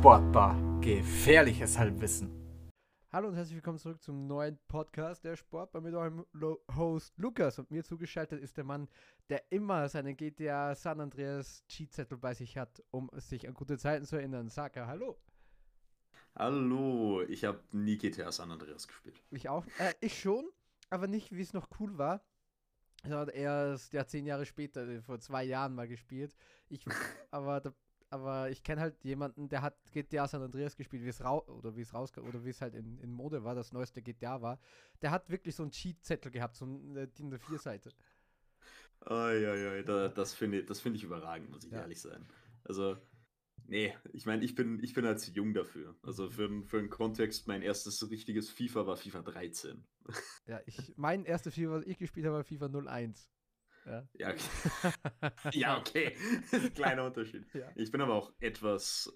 Sportbar. Gefährliches Halbwissen. Hallo und herzlich willkommen zurück zum neuen Podcast der Sportbar mit eurem Host Lukas. Und mir zugeschaltet ist der Mann, der immer seinen GTA San Andreas Cheatzettel bei sich hat, um sich an gute Zeiten zu erinnern. Sag er, hallo. Hallo, ich habe nie GTA San Andreas gespielt. Ich auch. Ich schon, aber nicht, wie es noch cool war. Sondern erst 10 Jahre später, vor 2 Jahren mal gespielt. Aber ich kenne halt jemanden, der hat GTA San Andreas gespielt, wie es halt in Mode war, das neueste GTA war. Der hat wirklich so einen Cheat-Zettel gehabt, so eine 4-Seite. Das finde ich überragend, muss ich ehrlich sein. Also, nee, ich meine, ich bin halt zu jung dafür. Also für den Kontext, mein erstes richtiges FIFA war FIFA 13. Ja, mein erstes FIFA, was ich gespielt habe, war FIFA 01. Ja, okay. Kleiner Unterschied. Ja. Ich bin aber auch etwas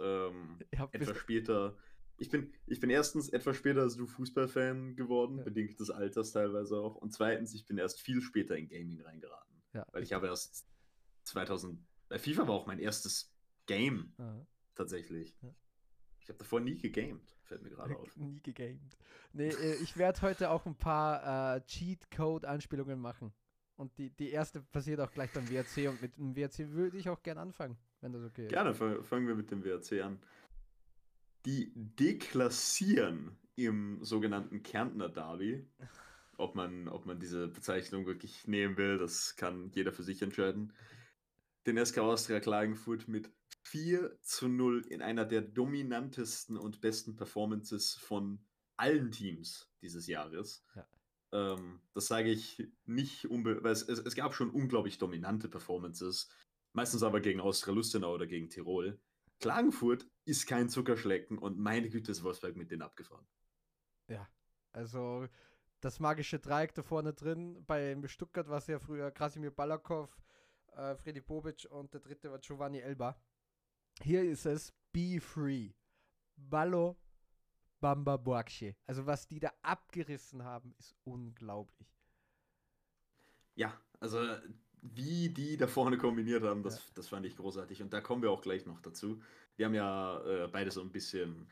später. Ich bin erstens etwas später als du Fußballfan geworden, bedingt des Alters teilweise auch. Und zweitens, ich bin erst viel später in Gaming reingeraten. Ja, weil ich habe erst 2000... Bei FIFA war auch mein erstes Game, tatsächlich. Ja. Ich habe davor nie gegamed, fällt mir gerade auf. Nie gegamed. Nee, ich werde heute auch ein paar Cheat-Code-Anspielungen machen. Und die erste passiert auch gleich beim WAC, und mit dem WAC würde ich auch gerne anfangen, wenn das okay ist. Gerne, fangen wir mit dem WAC an. Die deklassieren im sogenannten Kärntner Derby. Ob man diese Bezeichnung wirklich nehmen will, das kann jeder für sich entscheiden. Den SK Austria Klagenfurt mit 4:0 in einer der dominantesten und besten Performances von allen Teams dieses Jahres. Ja. Das sage ich nicht, weil es gab schon unglaublich dominante Performances, meistens aber gegen Austria Lustenau oder gegen Tirol. Klagenfurt ist kein Zuckerschlecken und meine Güte ist Wolfsberg mit denen abgefahren. Ja, also das magische Dreieck da vorne drin, bei Stuttgart war es ja früher Krasimir Balakov, Freddy Bobic und der dritte war Giovanni Elba. Hier ist es B-Free. Ballo Bamba Borges. Also was die da abgerissen haben, ist unglaublich. Ja, also wie die da vorne kombiniert haben, das fand ich großartig. Und da kommen wir auch gleich noch dazu. Wir haben ja beide so ein bisschen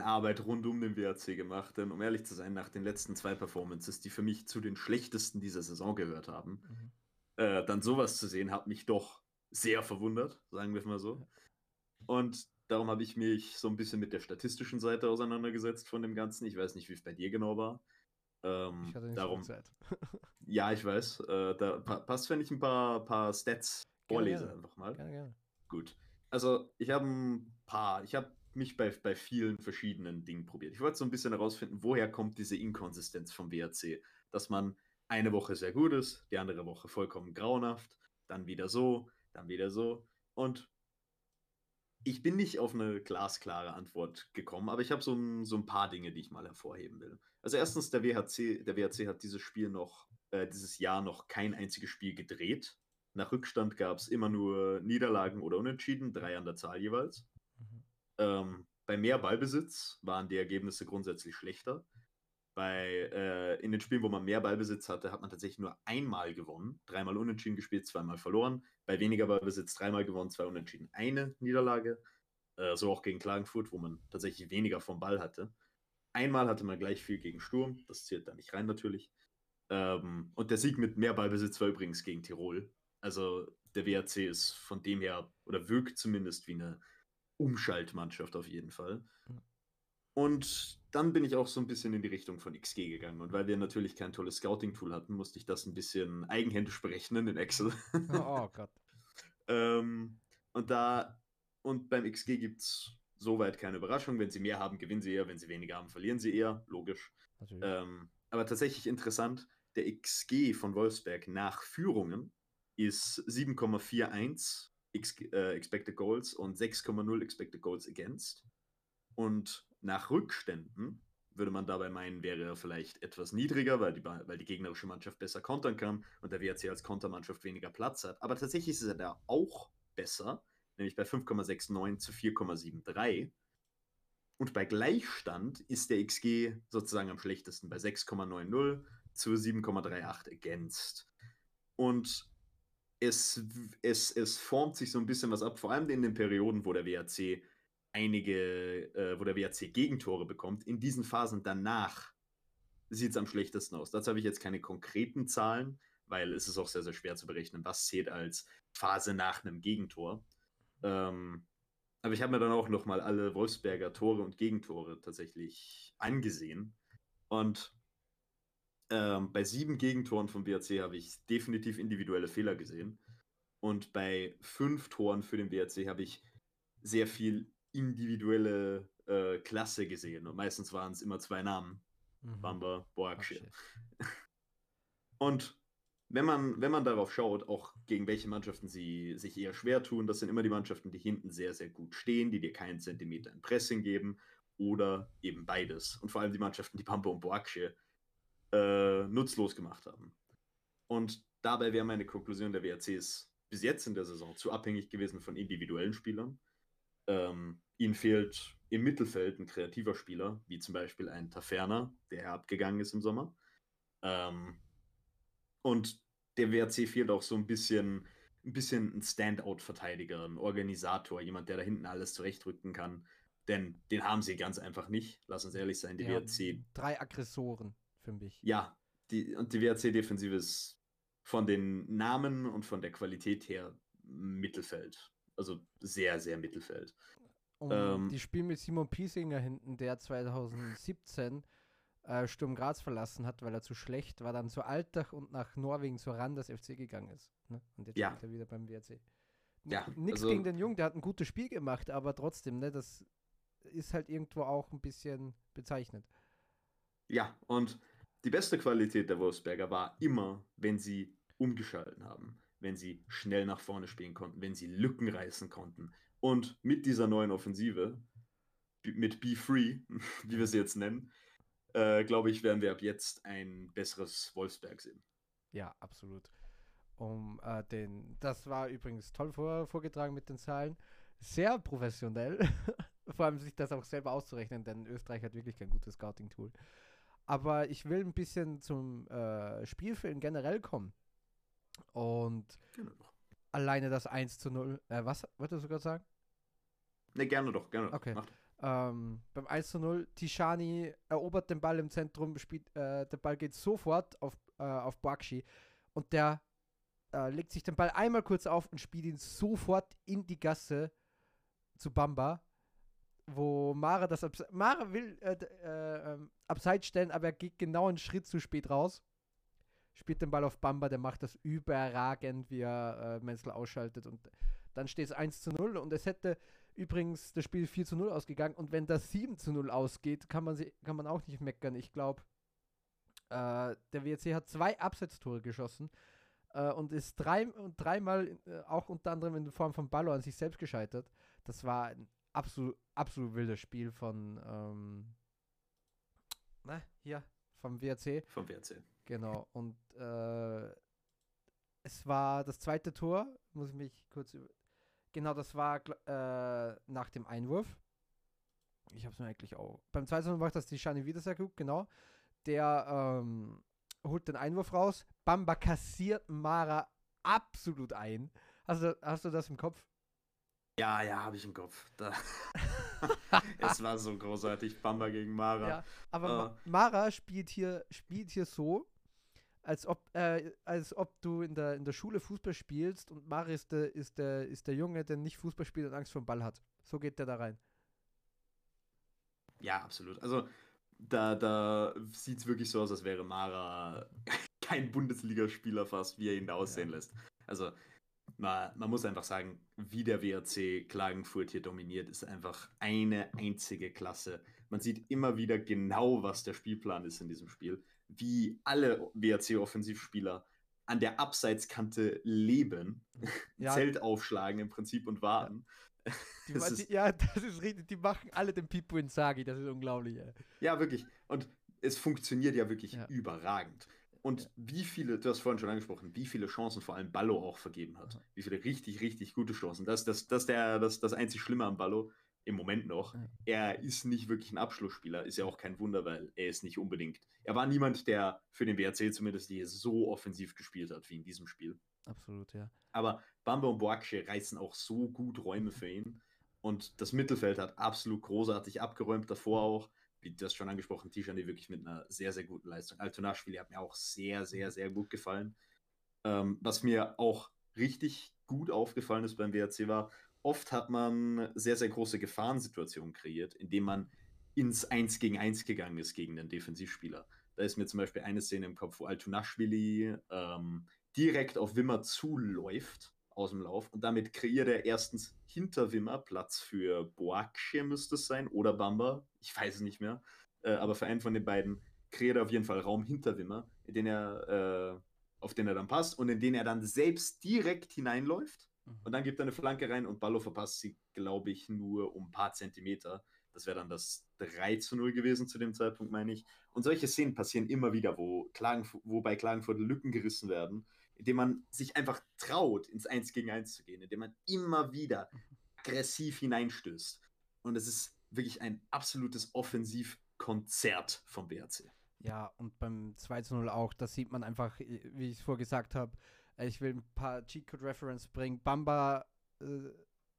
Arbeit rund um den WAC gemacht. Denn um ehrlich zu sein, nach den letzten 2 Performances, die für mich zu den schlechtesten dieser Saison gehört haben, dann sowas zu sehen, hat mich doch sehr verwundert, sagen wir es mal so. Und darum habe ich mich so ein bisschen mit der statistischen Seite auseinandergesetzt von dem Ganzen. Ich weiß nicht, wie es bei dir genau war. Ich hatte nicht darum, viel Zeit. Ja, ich weiß. Da passt, wenn ich ein paar Stats vorlese einfach mal. Gerne. Gut. Also, ich habe mich bei vielen verschiedenen Dingen probiert. Ich wollte so ein bisschen herausfinden, woher kommt diese Inkonsistenz vom WAC? Dass man eine Woche sehr gut ist, die andere Woche vollkommen grauenhaft, dann wieder so und ich bin nicht auf eine glasklare Antwort gekommen, aber ich habe so ein paar Dinge, die ich mal hervorheben will. Also erstens, der WAC hat dieses Jahr noch kein einziges Spiel gedreht. Nach Rückstand gab es immer nur Niederlagen oder Unentschieden, 3 an der Zahl jeweils. Bei mehr Ballbesitz waren die Ergebnisse grundsätzlich schlechter. In den Spielen, wo man mehr Ballbesitz hatte, hat man tatsächlich nur einmal gewonnen, 3-mal unentschieden gespielt, 2-mal verloren. Bei weniger Ballbesitz 3-mal gewonnen, 2 unentschieden, 1 Niederlage. So auch gegen Klagenfurt, wo man tatsächlich weniger vom Ball hatte. Einmal hatte man gleich viel gegen Sturm, das zählt da nicht rein natürlich. Und der Sieg mit mehr Ballbesitz war übrigens gegen Tirol. Also der WAC ist von dem her, oder wirkt zumindest wie eine Umschaltmannschaft auf jeden Fall. Und dann bin ich auch so ein bisschen in die Richtung von XG gegangen. Und weil wir natürlich kein tolles Scouting-Tool hatten, musste ich das ein bisschen eigenhändisch berechnen in Excel. Oh Gott. Und beim XG gibt es soweit keine Überraschung. Wenn sie mehr haben, gewinnen sie eher. Wenn sie weniger haben, verlieren sie eher. Logisch. Aber tatsächlich interessant, der XG von Wolfsberg nach Führungen ist 7,41 Expected Goals und 6,0 Expected Goals against. Und nach Rückständen würde man dabei meinen, wäre er vielleicht etwas niedriger, weil die gegnerische Mannschaft besser kontern kann und der WAC als Kontermannschaft weniger Platz hat. Aber tatsächlich ist er da auch besser, nämlich bei 5,69 zu 4,73. Und bei Gleichstand ist der XG sozusagen am schlechtesten, bei 6,90 zu 7,38 ergänzt. Und es formt sich so ein bisschen was ab, vor allem in den Perioden, wo der WAC wo der WAC Gegentore bekommt, in diesen Phasen danach sieht es am schlechtesten aus. Dazu habe ich jetzt keine konkreten Zahlen, weil es ist auch sehr, sehr schwer zu berechnen, was zählt als Phase nach einem Gegentor. Aber ich habe mir dann auch nochmal alle Wolfsberger Tore und Gegentore tatsächlich angesehen. Und bei 7 Gegentoren vom WAC habe ich definitiv individuelle Fehler gesehen. Und bei 5 Toren für den WAC habe ich sehr viel individuelle Klasse gesehen. Und meistens waren es immer 2 Namen. Bamba Borges. Und wenn man darauf schaut, auch gegen welche Mannschaften sie sich eher schwer tun, das sind immer die Mannschaften, die hinten sehr, sehr gut stehen, die dir keinen Zentimeter in Pressing geben oder eben beides. Und vor allem die Mannschaften, die Bamba und Boakye nutzlos gemacht haben. Und dabei wäre meine Konklusion, der WAC ist bis jetzt in der Saison zu abhängig gewesen von individuellen Spielern. Ihnen fehlt im Mittelfeld ein kreativer Spieler, wie zum Beispiel ein Taferner, der abgegangen ist im Sommer. Und der WAC fehlt auch so ein bisschen ein Standout-Verteidiger, ein Organisator, jemand, der da hinten alles zurechtrücken kann. Denn den haben sie ganz einfach nicht. Lass uns ehrlich sein, die WAC... 3 Aggressoren für mich. Ja, die WAC-Defensive ist von den Namen und von der Qualität her Mittelfeld. Also sehr, sehr Mittelfeld. Die spielen mit Simon Piesinger hinten, der 2017 Sturm Graz verlassen hat, weil er zu schlecht war, dann zu Altach und nach Norwegen zur Randers FC gegangen ist. Ne? Und jetzt spielt er wieder beim WAC. Ja, nichts also, gegen den Jungen, der hat ein gutes Spiel gemacht, aber trotzdem, ne, das ist halt irgendwo auch ein bisschen bezeichnend. Ja, und die beste Qualität der Wolfsberger war immer, wenn sie umgeschalten haben, wenn sie schnell nach vorne spielen konnten, wenn sie Lücken reißen konnten. Und mit dieser neuen Offensive, mit B-Free, wie wir sie jetzt nennen, glaube ich, werden wir ab jetzt ein besseres Wolfsberg sehen. Ja, absolut. Das war übrigens toll vorgetragen mit den Zahlen. Sehr professionell. Vor allem sich das auch selber auszurechnen, denn Österreich hat wirklich kein gutes Scouting-Tool. Aber ich will ein bisschen zum Spielfilm generell kommen. Und alleine das 1:0, was wolltest du gerade sagen? Ne, gerne doch, gerne. Okay. Beim 1:0, Tijani erobert den Ball im Zentrum, der Ball geht sofort auf Bokshi und der legt sich den Ball einmal kurz auf und spielt ihn sofort in die Gasse zu Bamba, wo Mara Mara will abseits stellen, aber er geht genau einen Schritt zu spät raus. Spielt den Ball auf Bamba, der macht das überragend, wie er Menzel ausschaltet. Und dann steht es 1:0. Und es hätte übrigens das Spiel 4:0 ausgegangen. Und wenn das 7:0 ausgeht, kann man auch nicht meckern. Ich glaube, der WAC hat 2 Abseitstore geschossen und ist dreimal auch unter anderem in Form von Ballo an sich selbst gescheitert. Das war ein absolut wildes Spiel von vom WAC. Vom WAC. Genau, und es war das zweite Tor, muss ich mich kurz das war nach dem Einwurf. Ich habe es mir eigentlich auch... Beim zweiten Mal macht das Tijani wieder sehr gut, genau. Der holt den Einwurf raus, Bamba kassiert Mara absolut ein. Hast du das im Kopf? Ja, habe ich im Kopf. Es war so großartig, Bamba gegen Mara. Ja, aber Mara spielt hier so, als ob du in der Schule Fußball spielst und Mara ist der Junge, der nicht Fußball spielt und Angst vor dem Ball hat. So geht der da rein. Ja, absolut. Also da sieht es wirklich so aus, als wäre Mara kein Bundesligaspieler fast, wie er ihn da aussehen lässt. Also man muss einfach sagen, wie der WAC Klagenfurt hier dominiert, ist einfach eine einzige Klasse. Man sieht immer wieder genau, was der Spielplan ist in diesem Spiel. Wie alle WAC-Offensivspieler an der Abseitskante leben, Zelt aufschlagen im Prinzip und warten. Ja, das ist richtig. Die machen alle den Pipo in Sagi, das ist unglaublich. Ey. Ja, wirklich. Und es funktioniert ja wirklich überragend. Und wie viele, du hast vorhin schon angesprochen, wie viele Chancen vor allem Ballo auch vergeben hat. Wie viele richtig, richtig gute Chancen. Das einzig Schlimme am Ballo im Moment noch. Er ist nicht wirklich ein Abschlussspieler. Ist ja auch kein Wunder, weil er ist nicht unbedingt. Er war niemand, der für den WAC zumindest hier so offensiv gespielt hat, wie in diesem Spiel. Absolut, ja. Aber Bamba und Boakye reißen auch so gut Räume für ihn. Und das Mittelfeld hat absolut großartig abgeräumt, davor auch, wie du hast schon angesprochen, Tijani wirklich mit einer sehr, sehr guten Leistung. Altunashvili hat mir auch sehr, sehr, sehr gut gefallen. Was mir auch richtig gut aufgefallen ist beim WAC war, oft hat man sehr, sehr große Gefahrensituationen kreiert, indem man ins 1 gegen 1 gegangen ist gegen den Defensivspieler. Da ist mir zum Beispiel eine Szene im Kopf, wo Altunashvili direkt auf Wimmer zuläuft aus dem Lauf und damit kreiert er erstens hinter Wimmer Platz für Boakye, müsste es sein, oder Bamba, ich weiß es nicht mehr, aber für einen von den beiden kreiert er auf jeden Fall Raum hinter Wimmer, auf den er dann passt und in den er dann selbst direkt hineinläuft und dann gibt er eine Flanke rein und Ballo verpasst sie, glaube ich, nur um ein paar Zentimeter. Das wäre dann das 3:0 gewesen zu dem Zeitpunkt, meine ich. Und solche Szenen passieren immer wieder, wo bei Klagenfurt Lücken gerissen werden, indem man sich einfach traut, ins 1 gegen 1 zu gehen, indem man immer wieder aggressiv hineinstößt. Und es ist wirklich ein absolutes Offensivkonzert vom WAC. Ja, und beim 2:0 auch, das sieht man einfach, wie ich es vorgesagt habe, ich will ein paar Cheatcode-Reference bringen. Bamba,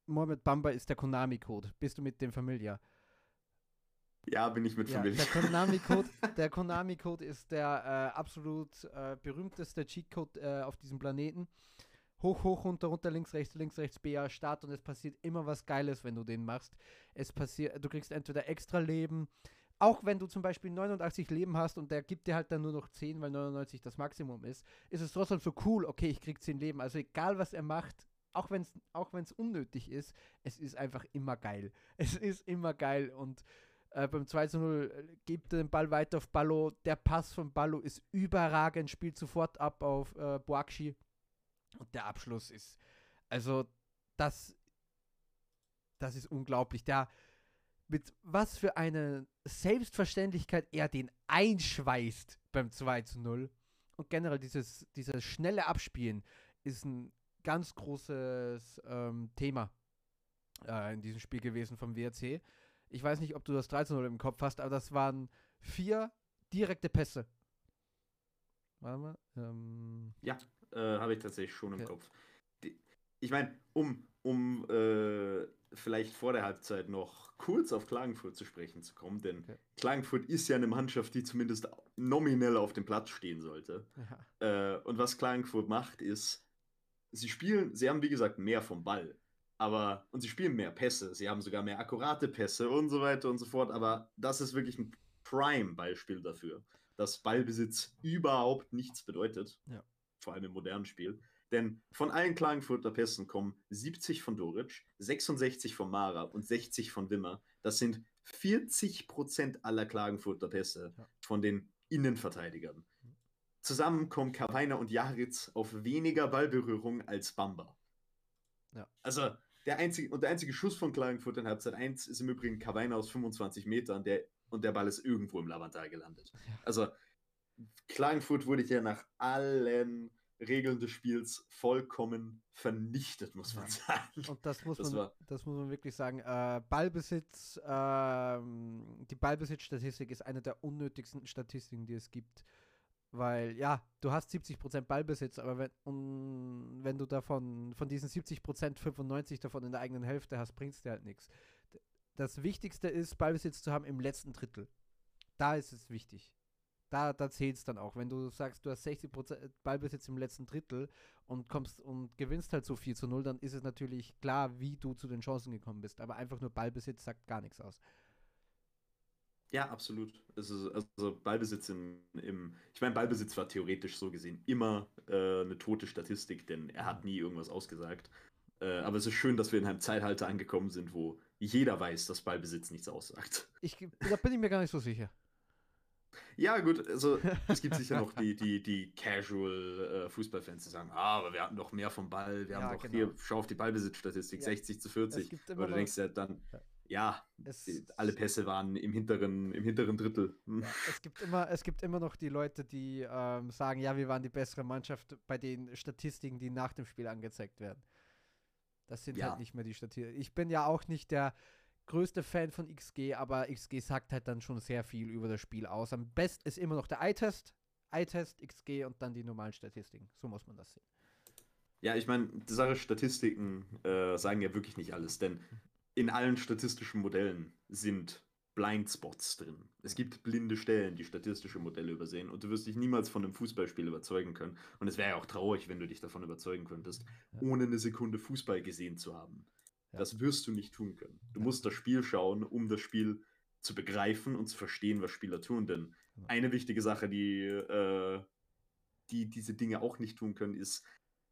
Mohamed Bamba ist der Konami-Code. Bist du mit dem familiar? Ja, bin ich mit familiar. Der Konami-Code ist der absolut berühmteste Cheatcode auf diesem Planeten. Hoch, hoch, runter, runter, links, rechts, BA, Start und es passiert immer was Geiles, wenn du den machst. Du kriegst entweder extra Leben, auch wenn du zum Beispiel 89 Leben hast und der gibt dir halt dann nur noch 10, weil 99 das Maximum ist, ist es trotzdem so cool, okay, ich krieg 10 Leben. Also egal, was er macht, auch wenn es unnötig ist, es ist einfach immer geil. Es ist immer geil und beim 2:0 gibt er den Ball weiter auf Ballo. Der Pass von Ballo ist überragend, spielt sofort ab auf Boakye und der Abschluss ist, also das ist unglaublich. Mit was für eine Selbstverständlichkeit er den einschweißt beim 2:0. Und generell dieses schnelle Abspielen ist ein ganz großes Thema in diesem Spiel gewesen vom WAC. Ich weiß nicht, ob du das 3:0 im Kopf hast, aber das waren 4 direkte Pässe. Warte mal. Habe ich tatsächlich schon im Kopf. Ich meine, um vielleicht vor der Halbzeit noch kurz auf Klagenfurt zu sprechen zu kommen, denn Klagenfurt ist ja eine Mannschaft, die zumindest nominell auf dem Platz stehen sollte. Ja. Und was Klagenfurt macht, ist, sie haben wie gesagt mehr vom Ball, und sie spielen mehr Pässe, sie haben sogar mehr akkurate Pässe und so weiter und so fort, aber das ist wirklich ein Prime-Beispiel dafür, dass Ballbesitz überhaupt nichts bedeutet, vor allem im modernen Spiel. Denn von allen Klagenfurter Pässen kommen 70 von Doric, 66 von Mara und 60 von Wimmer. Das sind 40% aller Klagenfurter Pässe von den Innenverteidigern. Zusammen kommen Kavainer und Jaritz auf weniger Ballberührung als Bamba. Ja. Also der einzige Schuss von Klagenfurt in Halbzeit 1 ist im Übrigen Kavainer aus 25 Metern und der Ball ist irgendwo im Lavantal gelandet. Ja. Also Klagenfurt wurde ja nach allen Regeln des Spiels vollkommen vernichtet, muss man sagen. Und das muss man wirklich sagen. Die Ballbesitzstatistik ist eine der unnötigsten Statistiken, die es gibt. Weil, du hast 70% Ballbesitz, aber wenn du von diesen 70% 95 davon in der eigenen Hälfte hast, bringst dir halt nichts. Das Wichtigste ist, Ballbesitz zu haben im letzten Drittel. Da ist es wichtig. Da zählt es dann auch. Wenn du sagst, du hast 60% Ballbesitz im letzten Drittel und kommst und gewinnst halt so 4:0, dann ist es natürlich klar, wie du zu den Chancen gekommen bist. Aber einfach nur Ballbesitz sagt gar nichts aus. Ja, absolut. Also Ballbesitz ich meine, Ballbesitz war theoretisch so gesehen immer eine tote Statistik, denn er hat nie irgendwas ausgesagt. Aber es ist schön, dass wir in einem Zeitalter angekommen sind, wo jeder weiß, dass Ballbesitz nichts aussagt. Da bin ich mir gar nicht so sicher. Ja, gut, also es gibt sicher noch die Casual-Fußballfans, die sagen, aber wir hatten doch mehr vom Ball, wir haben doch hier, schau auf die Ballbesitzstatistik, 60:40. Oder du denkst ja dann, alle Pässe waren im hinteren Drittel. Ja, es gibt immer noch die Leute, die sagen, wir waren die bessere Mannschaft bei den Statistiken, die nach dem Spiel angezeigt werden. Das sind halt nicht mehr die Statistiken. Ich bin ja auch nicht der größter Fan von XG, aber XG sagt halt dann schon sehr viel über das Spiel aus. Am besten ist immer noch der Eye-Test, XG und dann die normalen Statistiken. So muss man das sehen. Ja, ich meine, die Sache Statistiken sagen ja wirklich nicht alles, denn in allen statistischen Modellen sind Blindspots drin. Es gibt blinde Stellen, die statistische Modelle übersehen, und du wirst dich niemals von einem Fußballspiel überzeugen können. Und es wäre ja auch traurig, wenn du dich davon überzeugen könntest, ohne eine Sekunde Fußball gesehen zu haben. Ja. Das wirst du nicht tun können. Du musst das Spiel schauen, um das Spiel zu begreifen und zu verstehen, was Spieler tun. Denn eine wichtige Sache, die diese Dinge auch nicht tun können, ist,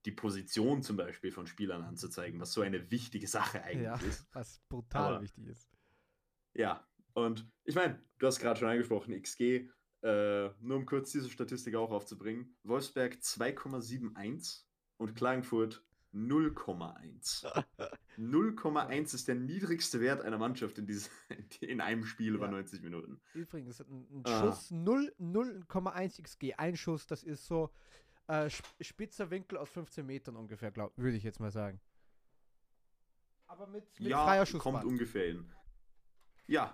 die Position zum Beispiel von Spielern anzuzeigen, was so eine wichtige Sache eigentlich ist. Was brutal wichtig ist. Ja, und ich meine, du hast gerade schon angesprochen, XG, nur um kurz diese Statistik auch aufzubringen, Wolfsberg 2,71 und Klagenfurt 0,1. 0,1 ist der niedrigste Wert einer Mannschaft in einem Spiel über 90 Minuten. Übrigens, ein Schuss 0,1 XG, ein Schuss, das ist so spitzer Winkel aus 15 Metern ungefähr, würde ich jetzt mal sagen. Aber mit freier Schussbahn. Kommt ungefähr hin. Ja,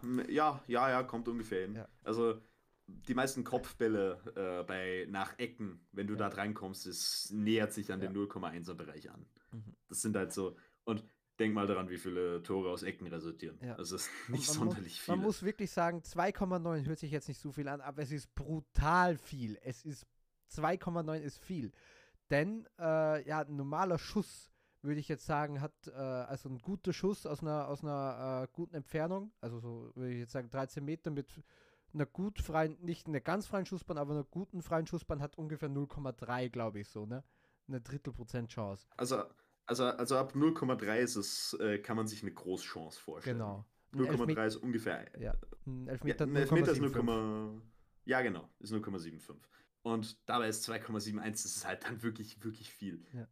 kommt ungefähr hin. Ja. Also die meisten Kopfbälle nach Ecken, wenn du da drankommst, nähert sich an den 0,1er Bereich an. Mhm. Das sind halt so, und denk mal daran, wie viele Tore aus Ecken resultieren. Ja. Also es ist nicht sonderlich viel. Man muss wirklich sagen, 2,9 hört sich jetzt nicht so viel an, aber es ist brutal viel. 2,9 ist viel. Denn ein normaler Schuss, würde ich jetzt sagen, hat also ein guter Schuss aus einer guten Entfernung, also so würde ich jetzt sagen 13 Meter mit einer gut freien, nicht einer ganz freien Schussbahn, aber einer guten freien Schussbahn hat ungefähr 0,3, glaube ich, so, ne? Eine Drittel% Chance. Also ab 0,3 ist es, kann man sich eine Großchance vorstellen. Genau. 0,3 ist ungefähr. Ja, ein Elfmeter, ja, ein Elfmeter ist 0,75. Ja, genau, ist 0,75. Und dabei ist 2,71, das ist halt dann wirklich, wirklich viel. Ja.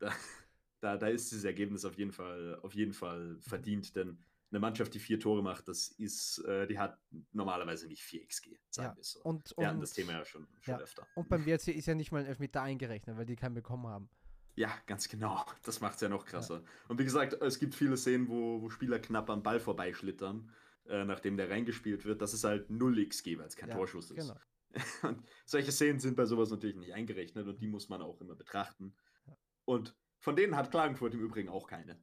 Da ist dieses Ergebnis auf jeden Fall verdient, denn eine Mannschaft, die 4 Tore macht, die hat normalerweise nicht 4 XG, sagen wir es so. Wir hatten das Thema ja schon öfter. Und beim WAC ist ja nicht mal ein Elfmeter eingerechnet, weil die keinen bekommen haben. Ja, ganz genau. Das macht es ja noch krasser. Ja. Und wie gesagt, es gibt viele Szenen, wo Spieler knapp am Ball vorbeischlittern, nachdem der reingespielt wird. Das ist halt 0 XG, weil es kein Torschuss ist. Genau. Und solche Szenen sind bei sowas natürlich nicht eingerechnet und die muss man auch immer betrachten. Und von denen hat Klagenfurt im Übrigen auch keine.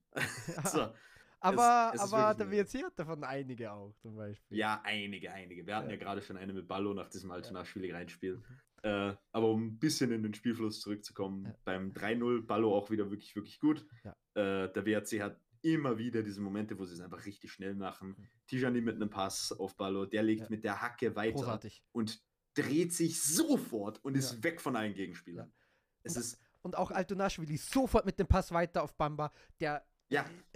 So, aber der WAC hat davon einige auch, zum Beispiel. Ja, einige. Wir hatten ja gerade schon eine mit Ballo nach diesem Altunashvili Reinspiel. Aber um ein bisschen in den Spielfluss zurückzukommen, beim 3-0 Ballo auch wieder wirklich, wirklich gut. Ja. Der WAC hat immer wieder diese Momente, wo sie es einfach richtig schnell machen. Tijani mit einem Pass auf Ballo, der legt mit der Hacke weiter. Großartig. Und dreht sich sofort und ist weg von allen Gegenspielern. Ja. Und auch Altunashvili sofort mit dem Pass weiter auf Bamba, der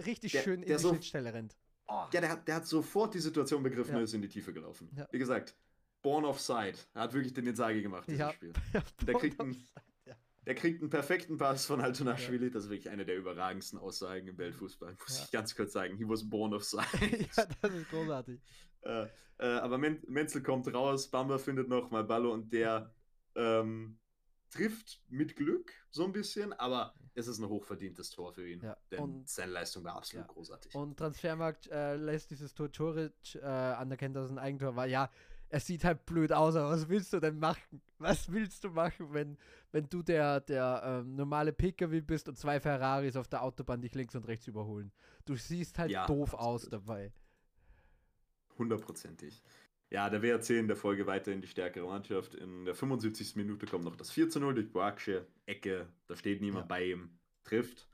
richtig schön in die Schnittstelle rennt. Oh. Ja, der hat sofort die Situation begriffen und ist in die Tiefe gelaufen. Ja. Wie gesagt, Born Offside. Er hat wirklich den Inzaghi gemacht, dieses Spiel. Der kriegt einen perfekten Pass von Altunashvili. Das ist wirklich eine der überragendsten Aussagen im Weltfußball. Muss ich ganz kurz sagen. He was born offside. Ja, das ist großartig. Aber Menzel kommt raus, Bamba findet nochmal Ballo und der trifft mit Glück so ein bisschen, aber es ist ein hochverdientes Tor für ihn, denn seine Leistung war absolut großartig. Und Transfermarkt lässt dieses Tor Čorić anerkennen, dass es ein Eigentor war. Ja, es sieht halt blöd aus, aber was willst du denn machen? Was willst du machen, wenn du der normale PKW bist und 2 Ferraris auf der Autobahn dich links und rechts überholen? Du siehst halt doof aus dabei. 100%ig. Ja, der WAC in der Folge weiterhin die stärkere Mannschaft. In der 75. Minute kommt noch das 4:0 durch Boakye, Ecke, da steht niemand bei ihm, trifft.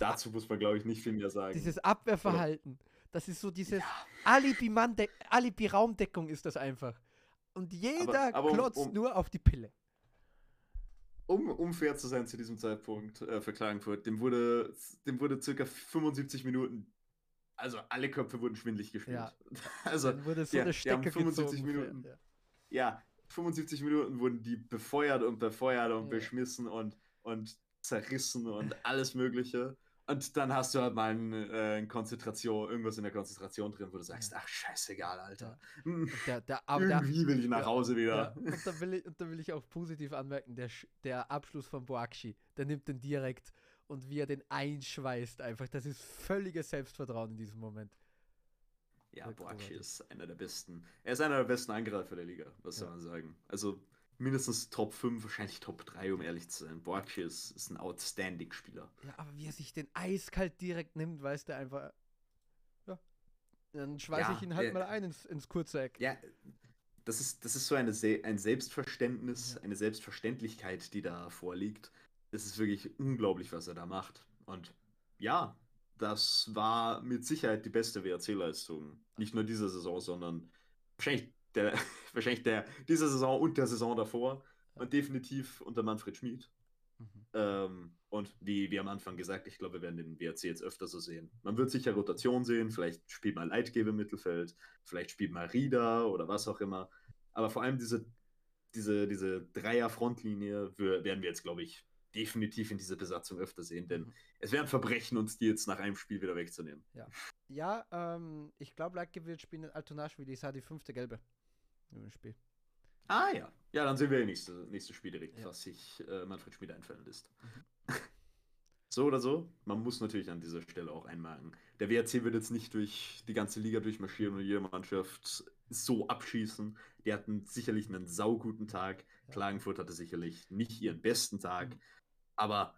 Dazu muss man, glaube ich, nicht viel mehr sagen. Dieses Abwehrverhalten, das ist so dieses Alibi-Raumdeckung ist das einfach. Und jeder klotzt nur auf die Pille. Um fair zu sein zu diesem Zeitpunkt für Klagenfurt, dem wurde ca. 75 Minuten also alle Köpfe wurden schwindelig gespielt. Ja. Also dann wurde so eine Stecke gezogen. 75 Minuten, 75 Minuten wurden die befeuert und beschmissen und zerrissen und alles Mögliche. Und dann hast du halt mal irgendwas in der Konzentration drin, wo du sagst, ach scheißegal, Alter. Irgendwie will ich nach Hause wieder. Ja. Und da will ich auch positiv anmerken, der Abschluss von Boakye, der nimmt den direkt. Und wie er den einschweißt einfach. Das ist völliges Selbstvertrauen in diesem Moment. Ja, Boakye ist einer der besten. Er ist einer der besten Angreifer der Liga, was soll man sagen. Also mindestens Top 5, wahrscheinlich Top 3, um ehrlich zu sein. Boakye ist ein Outstanding-Spieler. Ja, aber wie er sich den eiskalt direkt nimmt, weiß der einfach. Dann schweiße ich ihn halt mal ein ins kurze Eck. Ja, das ist so ein Selbstverständnis, eine Selbstverständlichkeit, die da vorliegt. Es ist wirklich unglaublich, was er da macht. Und ja, das war mit Sicherheit die beste WAC-Leistung. Nicht nur dieser Saison, sondern wahrscheinlich dieser Saison und der Saison davor. Und definitiv unter Manfred Schmid. Mhm. Und wie am Anfang gesagt, ich glaube, wir werden den WAC jetzt öfter so sehen. Man wird sicher Rotation sehen, vielleicht spielt mal Leitgebe im Mittelfeld, vielleicht spielt mal Rieder oder was auch immer. Aber vor allem diese Dreier-Frontlinie werden wir jetzt, glaube ich, definitiv in dieser Besatzung öfter sehen, denn es wäre ein Verbrechen, uns die jetzt nach einem Spiel wieder wegzunehmen. Ja, ich glaube, Leitgebe wird spielen in Altunashvili, ich sah die 5. Gelbe im Spiel. Ah ja. Ja, dann sehen wir nächstes Spiel direkt, was sich Manfred Schmid einfallen lässt. So oder so, man muss natürlich an dieser Stelle auch einmerken. Der WAC wird jetzt nicht durch die ganze Liga durchmarschieren und jede Mannschaft so abschießen. Die hatten sicherlich einen sauguten Tag. Klagenfurt hatte sicherlich nicht ihren besten Tag. Aber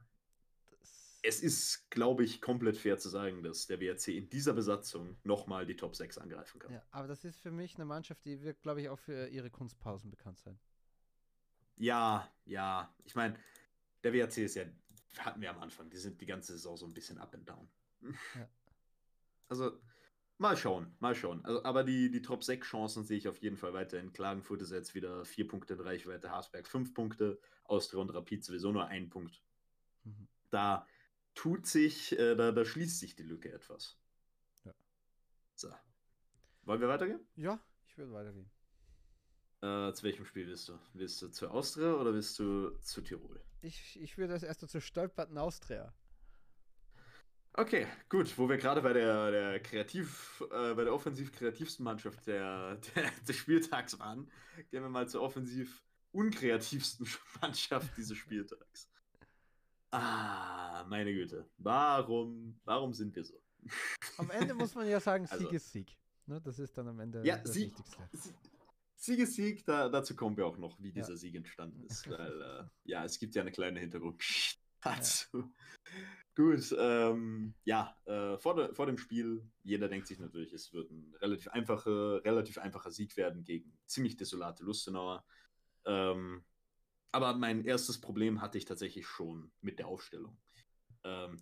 es ist, glaube ich, komplett fair zu sagen, dass der WAC in dieser Besatzung nochmal die Top 6 angreifen kann. Ja, aber das ist für mich eine Mannschaft, die wird, glaube ich, auch für ihre Kunstpausen bekannt sein. Ja. Ich meine, der WAC ist ja, hatten wir am Anfang, die sind die ganze Saison so ein bisschen up and down. Ja. Also, mal schauen. Also, aber die Top 6 Chancen sehe ich auf jeden Fall weiterhin. Klagenfurt ist jetzt wieder 4 Punkte in Reichweite, Hartberg 5 Punkte, Austria und Rapid sowieso nur 1 Punkt. Mhm. Da schließt sich die Lücke etwas. Ja. So. Wollen wir weitergehen? Ja, ich würde weitergehen. Zu welchem Spiel willst du? Willst du zu Austria oder willst du zu Tirol? Ich würde das erste zur stolperten Austria. Okay, gut. Wo wir gerade bei der offensiv kreativsten Mannschaft des Spieltags waren, gehen wir mal zur offensiv unkreativsten Mannschaft dieses Spieltags. Ah, meine Güte. Warum sind wir so? Am Ende muss man ja sagen, Sieg ist Sieg. Ne, das ist dann am Ende das Wichtigste. Sieg ist Sieg, dazu kommen wir auch noch, wie dieser Sieg entstanden ist. Weil, es gibt ja eine kleine Hintergrund dazu. Ja. Gut, vor dem Spiel, jeder denkt sich natürlich, es wird ein relativ einfacher Sieg werden gegen ziemlich desolate Lustenauer. Aber mein erstes Problem hatte ich tatsächlich schon mit der Aufstellung.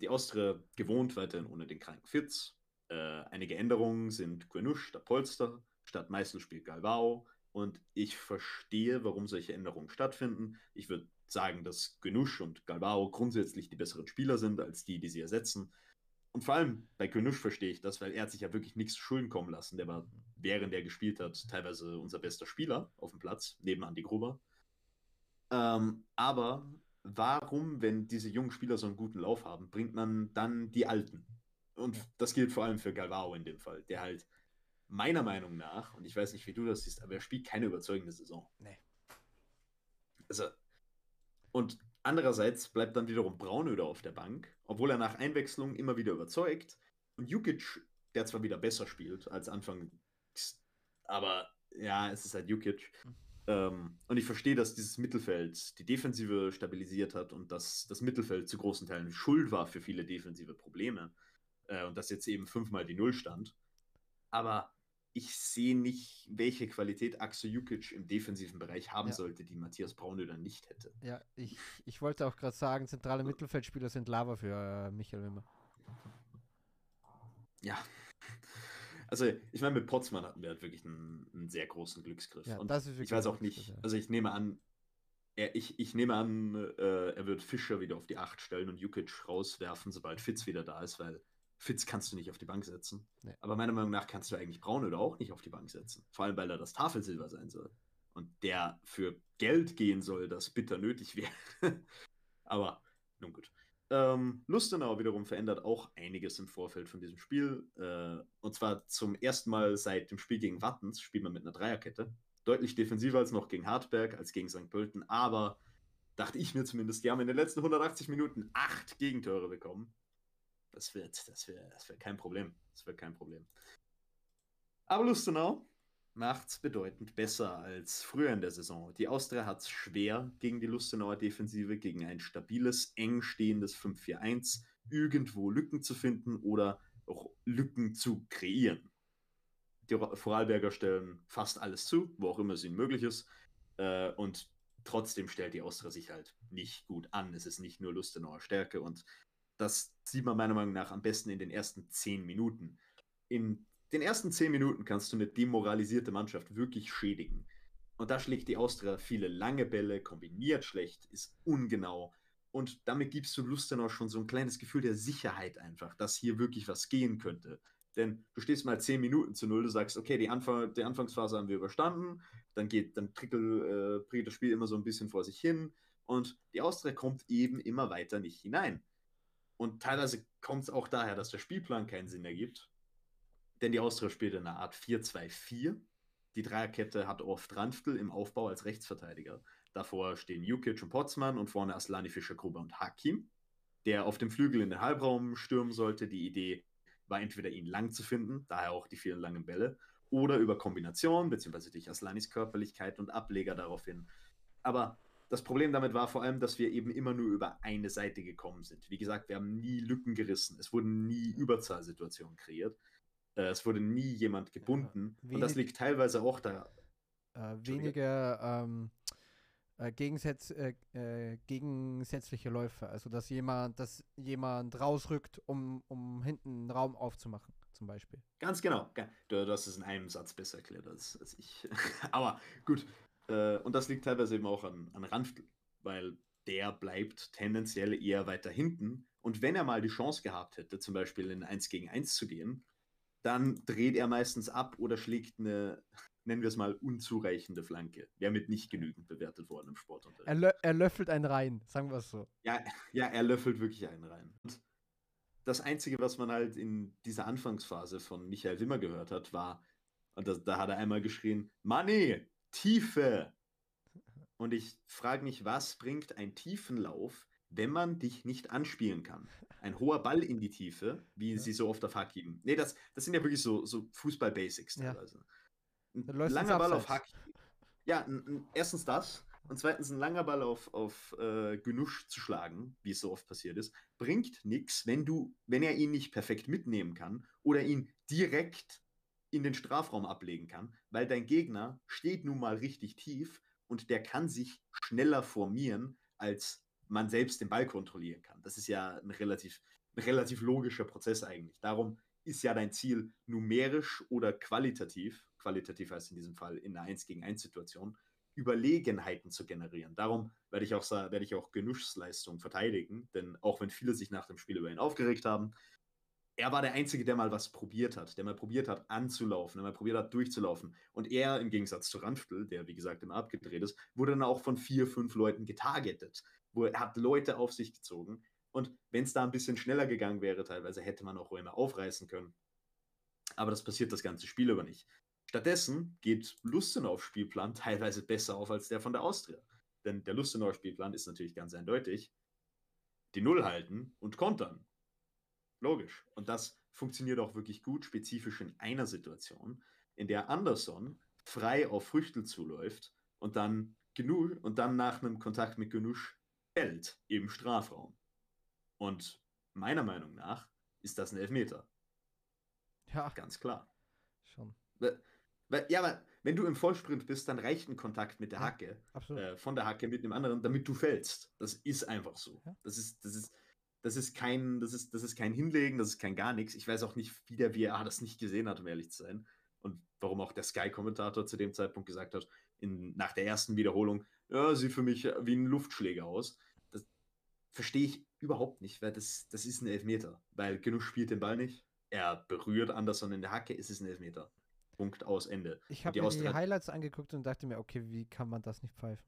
Die Austria gewohnt weiterhin ohne den kranken Fitz. Einige Änderungen sind Genusch statt Polster, statt Meißel spielt Galvao. Und ich verstehe, warum solche Änderungen stattfinden. Ich würde sagen, dass Genusch und Galvao grundsätzlich die besseren Spieler sind, als die sie ersetzen. Und vor allem bei Genusch verstehe ich das, weil er hat sich ja wirklich nichts zu Schulden kommen lassen. Der war, während er gespielt hat, teilweise unser bester Spieler auf dem Platz, neben Andi Gruber. Aber warum, wenn diese jungen Spieler so einen guten Lauf haben, bringt man dann die Alten? Und das gilt vor allem für Galvao in dem Fall, der halt meiner Meinung nach, und ich weiß nicht, wie du das siehst, aber er spielt keine überzeugende Saison. Nee. Also, und andererseits bleibt dann wiederum Braunöder auf der Bank, obwohl er nach Einwechslung immer wieder überzeugt. Und Jukic, der zwar wieder besser spielt als Anfang, aber ja, es ist halt Jukic. Mhm. Und ich verstehe, dass dieses Mittelfeld die Defensive stabilisiert hat und dass das Mittelfeld zu großen Teilen schuld war für viele defensive Probleme und dass jetzt eben 5-mal die Null stand. Aber ich sehe nicht, welche Qualität Axel Jukic im defensiven Bereich haben sollte, die Matthias Braunöder nicht hätte. Ja, ich wollte auch gerade sagen, zentrale Mittelfeldspieler sind Lava für Michael Wimmer. Ja. Also, ich meine, mit Potsmann hatten wir halt wirklich einen sehr großen Glücksgriff. Ja, und ich weiß auch nicht, also ich nehme an, er wird Fischer wieder auf die 8 stellen und Jukic rauswerfen, sobald Fitz wieder da ist, weil Fitz kannst du nicht auf die Bank setzen. Nee. Aber meiner Meinung nach kannst du eigentlich Braunöder auch nicht auf die Bank setzen. Vor allem, weil er das Tafelsilber sein soll. Und der für Geld gehen soll, das bitter nötig wäre. Aber, nun gut. Lustenau wiederum verändert auch einiges im Vorfeld von diesem Spiel. Und zwar zum ersten Mal seit dem Spiel gegen Wattens spielt man mit einer Dreierkette. Deutlich defensiver als noch gegen Hartberg, als gegen St. Pölten. Aber, dachte ich mir zumindest, die haben in den letzten 180 Minuten 8 Gegentore bekommen. Das wird kein Problem. Das wird kein Problem. Aber Lustenau macht's bedeutend besser als früher in der Saison. Die Austria hat's schwer gegen die Lustenauer Defensive, gegen ein stabiles, eng stehendes 5-4-1, irgendwo Lücken zu finden oder auch Lücken zu kreieren. Die Vorarlberger stellen fast alles zu, wo auch immer es ihnen möglich ist. Und trotzdem stellt die Austria sich halt nicht gut an. Es ist nicht nur Lustenauer Stärke. Und das sieht man meiner Meinung nach am besten in den ersten 10 Minuten. In den ersten 10 Minuten kannst du eine demoralisierte Mannschaft wirklich schädigen. Und da schlägt die Austria viele lange Bälle, kombiniert schlecht, ist ungenau. Und damit gibst du Lustenau schon so ein kleines Gefühl der Sicherheit einfach, dass hier wirklich was gehen könnte. Denn du stehst mal 10 Minuten zu 0, du sagst, okay, die Anfangsphase haben wir überstanden, dann prickelt das Spiel immer so ein bisschen vor sich hin und die Austria kommt eben immer weiter nicht hinein. Und teilweise kommt es auch daher, dass der Spielplan keinen Sinn ergibt, denn die Austria spielt in einer Art 4-2-4. Die Dreierkette hat oft Ranftl im Aufbau als Rechtsverteidiger. Davor stehen Jukic und Potzmann und vorne Aslani, Fischer, Gruber und Hakim, der auf dem Flügel in den Halbraum stürmen sollte. Die Idee war entweder ihn lang zu finden, daher auch die vielen langen Bälle, oder über Kombination, beziehungsweise durch Aslanis Körperlichkeit und Ableger daraufhin. Aber das Problem damit war vor allem, dass wir eben immer nur über eine Seite gekommen sind. Wie gesagt, wir haben nie Lücken gerissen, es wurden nie Überzahlsituationen kreiert, es wurde nie jemand gebunden, ja, und das liegt teilweise auch da. Weniger gegensätzliche Läufe, also dass jemand rausrückt, um hinten Raum aufzumachen, zum Beispiel. Ganz genau. Du hast es in einem Satz besser erklärt als ich. Aber gut. Und das liegt teilweise eben auch an Ranftl, weil der bleibt tendenziell eher weiter hinten. Und wenn er mal die Chance gehabt hätte, zum Beispiel in 1 gegen 1 zu gehen, dann dreht er meistens ab oder schlägt eine, nennen wir es mal, unzureichende Flanke. Wäre mit nicht genügend bewertet worden im Sportunterricht. Er löffelt einen rein, sagen wir es so. Ja, er löffelt wirklich einen rein. Und das Einzige, was man halt in dieser Anfangsphase von Michael Wimmer gehört hat, war, und da hat er einmal geschrien, Manni, Tiefe! Und ich frage mich, was bringt ein Tiefenlauf, wenn man dich nicht anspielen kann? Ein hoher Ball in die Tiefe, wie sie so oft auf Hack geben. Nee, das sind ja wirklich so Fußball-Basics teilweise. Ja. Ein langer Ball auf Hack. Ja, erstens das und zweitens ein langer Ball auf Genusch zu schlagen, wie es so oft passiert ist, bringt nichts, wenn er ihn nicht perfekt mitnehmen kann oder ihn direkt in den Strafraum ablegen kann, weil dein Gegner steht nun mal richtig tief und der kann sich schneller formieren, als man selbst den Ball kontrollieren kann. Das ist ja ein relativ logischer Prozess eigentlich. Darum ist ja dein Ziel numerisch oder qualitativ heißt in diesem Fall in einer 1-gegen-1-Situation, Überlegenheiten zu generieren. Darum werde ich auch Genuschs Leistung verteidigen, denn auch wenn viele sich nach dem Spiel über ihn aufgeregt haben, er war der Einzige, der mal was probiert hat, anzulaufen, der mal probiert hat, durchzulaufen. Und er, im Gegensatz zu Ranftl, der wie gesagt immer abgedreht ist, wurde dann auch von 4, 5 Leuten getargetet. Er hat Leute auf sich gezogen. Und wenn es da ein bisschen schneller gegangen wäre, teilweise hätte man auch Räume aufreißen können. Aber das passiert das ganze Spiel über nicht. Stattdessen geht Lustenaus Spielplan teilweise besser auf als der von der Austria. Denn der Lustenauer Spielplan ist natürlich ganz eindeutig. Die Null halten und kontern. Logisch. Und das funktioniert auch wirklich gut, spezifisch in einer Situation, in der Anderson frei auf Früchtl zuläuft und dann nach einem Kontakt mit Genusch fällt im Strafraum. Und meiner Meinung nach ist das ein Elfmeter. Ja. Ganz klar. Schon. Ja, aber wenn du im Vollsprint bist, dann reicht ein Kontakt mit der Hacke, von der Hacke mit dem anderen, damit du fällst. Das ist einfach so. Ja. Das ist kein Hinlegen, das ist kein gar nichts. Ich weiß auch nicht, wie der VAR das nicht gesehen hat, um ehrlich zu sein. Und warum auch der Sky-Kommentator zu dem Zeitpunkt gesagt hat, nach der ersten Wiederholung, ja, sieht für mich wie ein Luftschläger aus. Das verstehe ich überhaupt nicht, weil das ist ein Elfmeter. Weil Genusch spielt den Ball nicht, er berührt Anderson in der Hacke, es ist ein Elfmeter. Punkt, aus, Ende. Ich habe mir die Highlights angeguckt und dachte mir, okay, wie kann man das nicht pfeifen?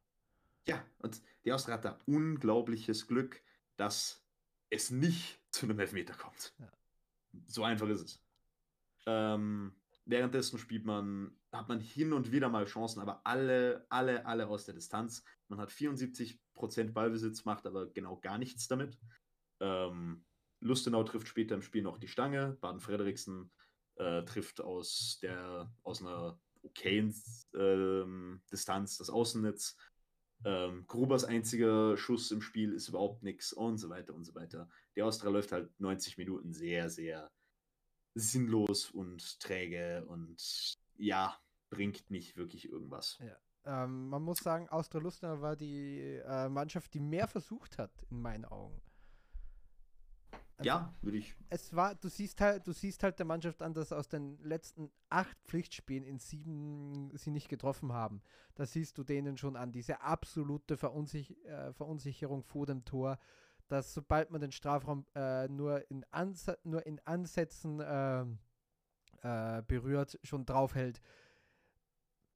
Ja, und die Austria hat da unglaubliches Glück, dass es nicht zu einem Elfmeter kommt. Ja. So einfach ist es. Währenddessen hat man hin und wieder mal Chancen, aber alle aus der Distanz. Man hat 74% Ballbesitz, macht aber genau gar nichts damit. Lustenau trifft später im Spiel noch die Stange. Baden-Frederiksen trifft aus einer okayen Distanz das Außennetz. Grubers einziger Schuss im Spiel ist überhaupt nichts und so weiter und so weiter. Die Austria läuft halt 90 Minuten sehr, sehr sinnlos und träge und ja, bringt nicht wirklich irgendwas. Ja. Man muss sagen, Austria Lustenau war die Mannschaft, die mehr versucht hat, in meinen Augen. Also, ja, würde ich. Es war, du siehst halt der Mannschaft an, dass aus den letzten 8 Pflichtspielen in 7 sie nicht getroffen haben. Das siehst du denen schon an, diese absolute Verunsicherung vor dem Tor, dass sobald man den Strafraum nur in Ansätzen berührt, schon draufhält.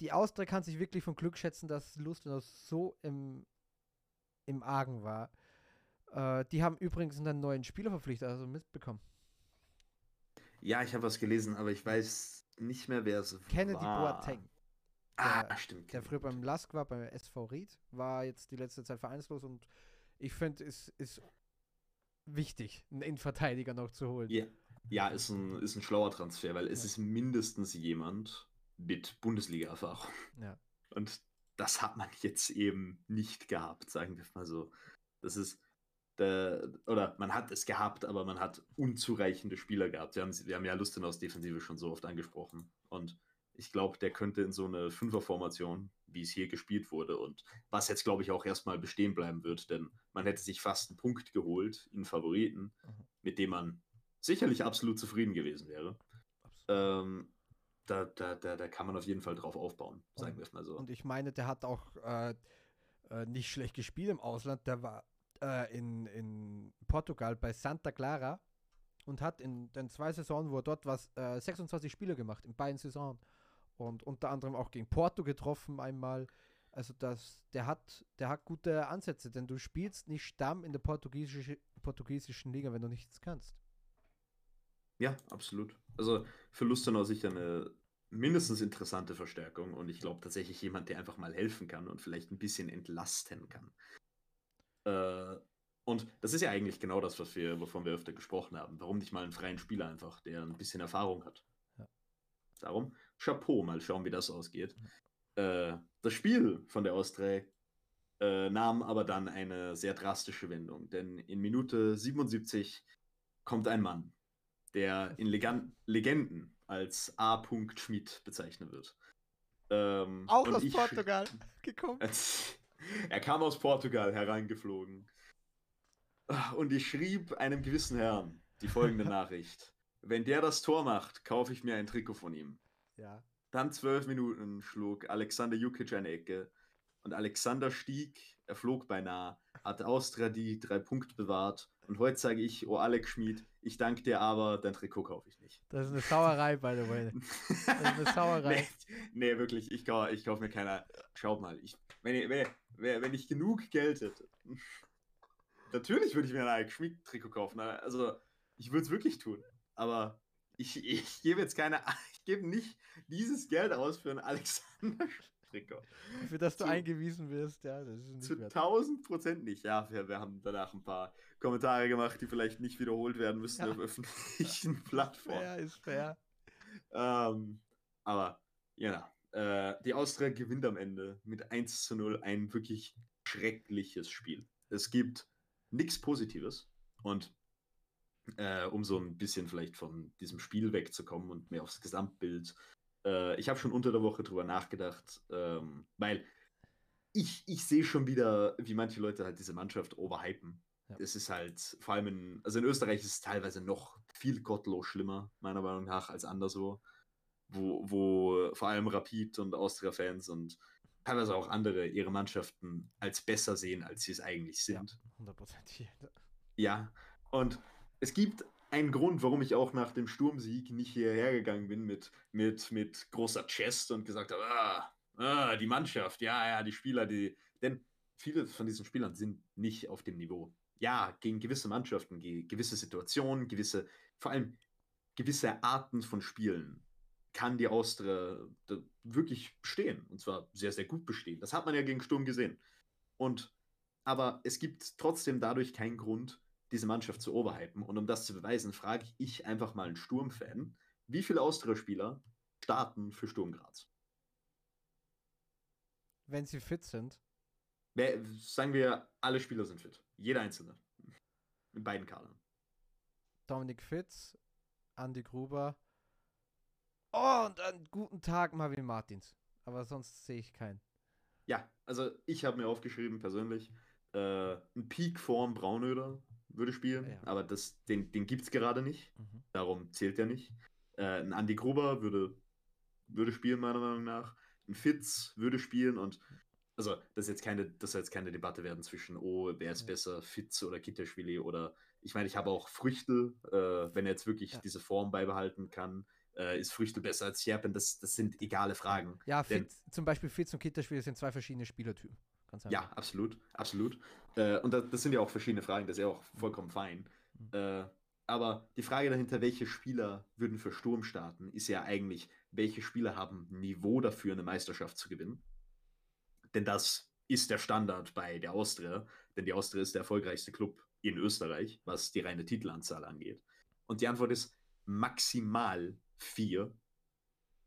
Die Austria kann sich wirklich von Glück schätzen, dass Lustenau so im Argen war. Die haben übrigens einen neuen Spieler verpflichtet, also mitbekommen. Ja, ich habe was gelesen, aber ich weiß nicht mehr, wer es war. Kennedy Boateng. Ah, stimmt. Der früher beim Lask war, beim SV Ried, war jetzt die letzte Zeit vereinslos und ich finde, es ist wichtig, einen Innenverteidiger noch zu holen. Yeah. Ja, ist ein schlauer Transfer, weil es ist mindestens jemand mit Bundesliga-Erfahrung. Ja. Und das hat man jetzt eben nicht gehabt, sagen wir mal so. Das ist, oder man hat es gehabt, aber man hat unzureichende Spieler gehabt. Wir haben ja Lustenaus Defensive schon so oft angesprochen. Und ich glaube, der könnte in so eine Fünferformation, wie es hier gespielt wurde und was jetzt, glaube ich, auch erstmal bestehen bleiben wird, denn man hätte sich fast einen Punkt geholt in Favoriten, mit dem man sicherlich absolut zufrieden gewesen wäre. Da kann man auf jeden Fall drauf aufbauen, sagen wir es mal so. Und ich meine, der hat auch nicht schlecht gespielt im Ausland. Der war in Portugal bei Santa Clara und hat in den 2 Saisonen, wo er dort war, 26 Spiele gemacht, in beiden Saisonen. Und unter anderem auch gegen Porto getroffen einmal. Also der hat gute Ansätze, denn du spielst nicht Stamm in der portugiesischen Liga, wenn du nichts kannst. Ja, absolut. Also für Lustenau sicher eine mindestens interessante Verstärkung und ich glaube tatsächlich jemand, der einfach mal helfen kann und vielleicht ein bisschen entlasten kann. Und das ist ja eigentlich genau das, wovon wir öfter gesprochen haben. Warum nicht mal einen freien Spieler einfach, der ein bisschen Erfahrung hat? Ja. Darum, Chapeau, mal schauen, wie das ausgeht. Ja. Das Spiel von der Austria nahm aber dann eine sehr drastische Wendung, denn in Minute 77 kommt ein Mann, der in Legenden als A. Schmid bezeichnet wird. Auch aus Portugal gekommen. Er kam aus Portugal hereingeflogen. Und ich schrieb einem gewissen Herrn die folgende Nachricht. Wenn der das Tor macht, kaufe ich mir ein Trikot von ihm. Ja. Dann 12 Minuten schlug Alexander Jukic eine Ecke und Alexander stieg, er flog beinahe, hat Austria die 3 Punkte bewahrt. Und heute sage ich, oh Alex Schmid, ich danke dir, aber dein Trikot kaufe ich nicht. Das ist eine Sauerei, by the way. Das ist eine Sauerei. Nee, wirklich, ich kaufe mir keiner. Schaut mal, wenn ich genug Geld hätte, natürlich würde ich mir ein Alex Schmid-Trikot kaufen. Also, ich würde es wirklich tun. Aber ich gebe jetzt nicht dieses Geld aus für ein Alexander Trikot. Für das du eingewiesen wirst, ja. Das ist nicht zu 1000% nicht. Ja, wir haben danach ein paar Kommentare gemacht, die vielleicht nicht wiederholt werden müssen auf öffentlichen Plattformen. Ja, ist fair. Aber, ja, die Austria gewinnt am Ende mit 1:0 ein wirklich schreckliches Spiel. Es gibt nichts Positives und um so ein bisschen vielleicht von diesem Spiel wegzukommen und mehr aufs Gesamtbild. Ich habe schon unter der Woche drüber nachgedacht, weil ich sehe schon wieder, wie manche Leute halt diese Mannschaft overhypen. Ja. Es ist halt, vor allem in Österreich ist es teilweise noch viel gottlos schlimmer, meiner Meinung nach, als anderswo. Wo vor allem Rapid und Austria-Fans und teilweise auch andere ihre Mannschaften als besser sehen, als sie es eigentlich sind. Ja, 100%. Ja, und es gibt ein Grund, warum ich auch nach dem Sturmsieg nicht hierher gegangen bin mit großer Chest und gesagt habe, die Mannschaft, ja, die Spieler, denn viele von diesen Spielern sind nicht auf dem Niveau. Ja, gegen gewisse Mannschaften, gewisse Situationen, vor allem gewisse Arten von Spielen kann die Austria wirklich bestehen. Und zwar sehr, sehr gut bestehen. Das hat man ja gegen Sturm gesehen. Aber es gibt trotzdem dadurch keinen Grund, diese Mannschaft zu overhypen. Und um das zu beweisen, frage ich einfach mal einen Sturm-Fan, wie viele Austria-Spieler starten für Sturm Graz? Wenn sie fit sind? Sagen wir, alle Spieler sind fit. Jeder Einzelne. In beiden Kadern. Dominik Fitz, Andy Gruber. Oh, und einen guten Tag, Marvin Martins. Aber sonst sehe ich keinen. Ja, also ich habe mir aufgeschrieben, persönlich, ein Peak vorm Braunöder würde spielen, ja. Aber das, den gibt es gerade nicht. Mhm. Darum zählt er nicht. Ein Andy Gruber würde spielen, meiner Meinung nach. Ein Fitz würde spielen und also das soll jetzt keine Debatte werden zwischen, oh, wer ist besser, Fitz oder Kitteschwili, oder ich meine, ich habe auch Früchtel, wenn er jetzt wirklich diese Form beibehalten kann, ist Früchtel besser als Scherpen, das sind egale Fragen. Ja, Fitz, zum Beispiel Fitz und Kitteschwili sind zwei verschiedene Spielertypen. Ganz einfach. Ja, absolut. Und das sind ja auch verschiedene Fragen, das ist ja auch vollkommen fein. Aber die Frage dahinter, welche Spieler würden für Sturm starten, ist ja eigentlich, welche Spieler haben Niveau dafür, eine Meisterschaft zu gewinnen? Denn das ist der Standard bei der Austria. Denn die Austria ist der erfolgreichste Club in Österreich, was die reine Titelanzahl angeht. Und die Antwort ist, maximal 4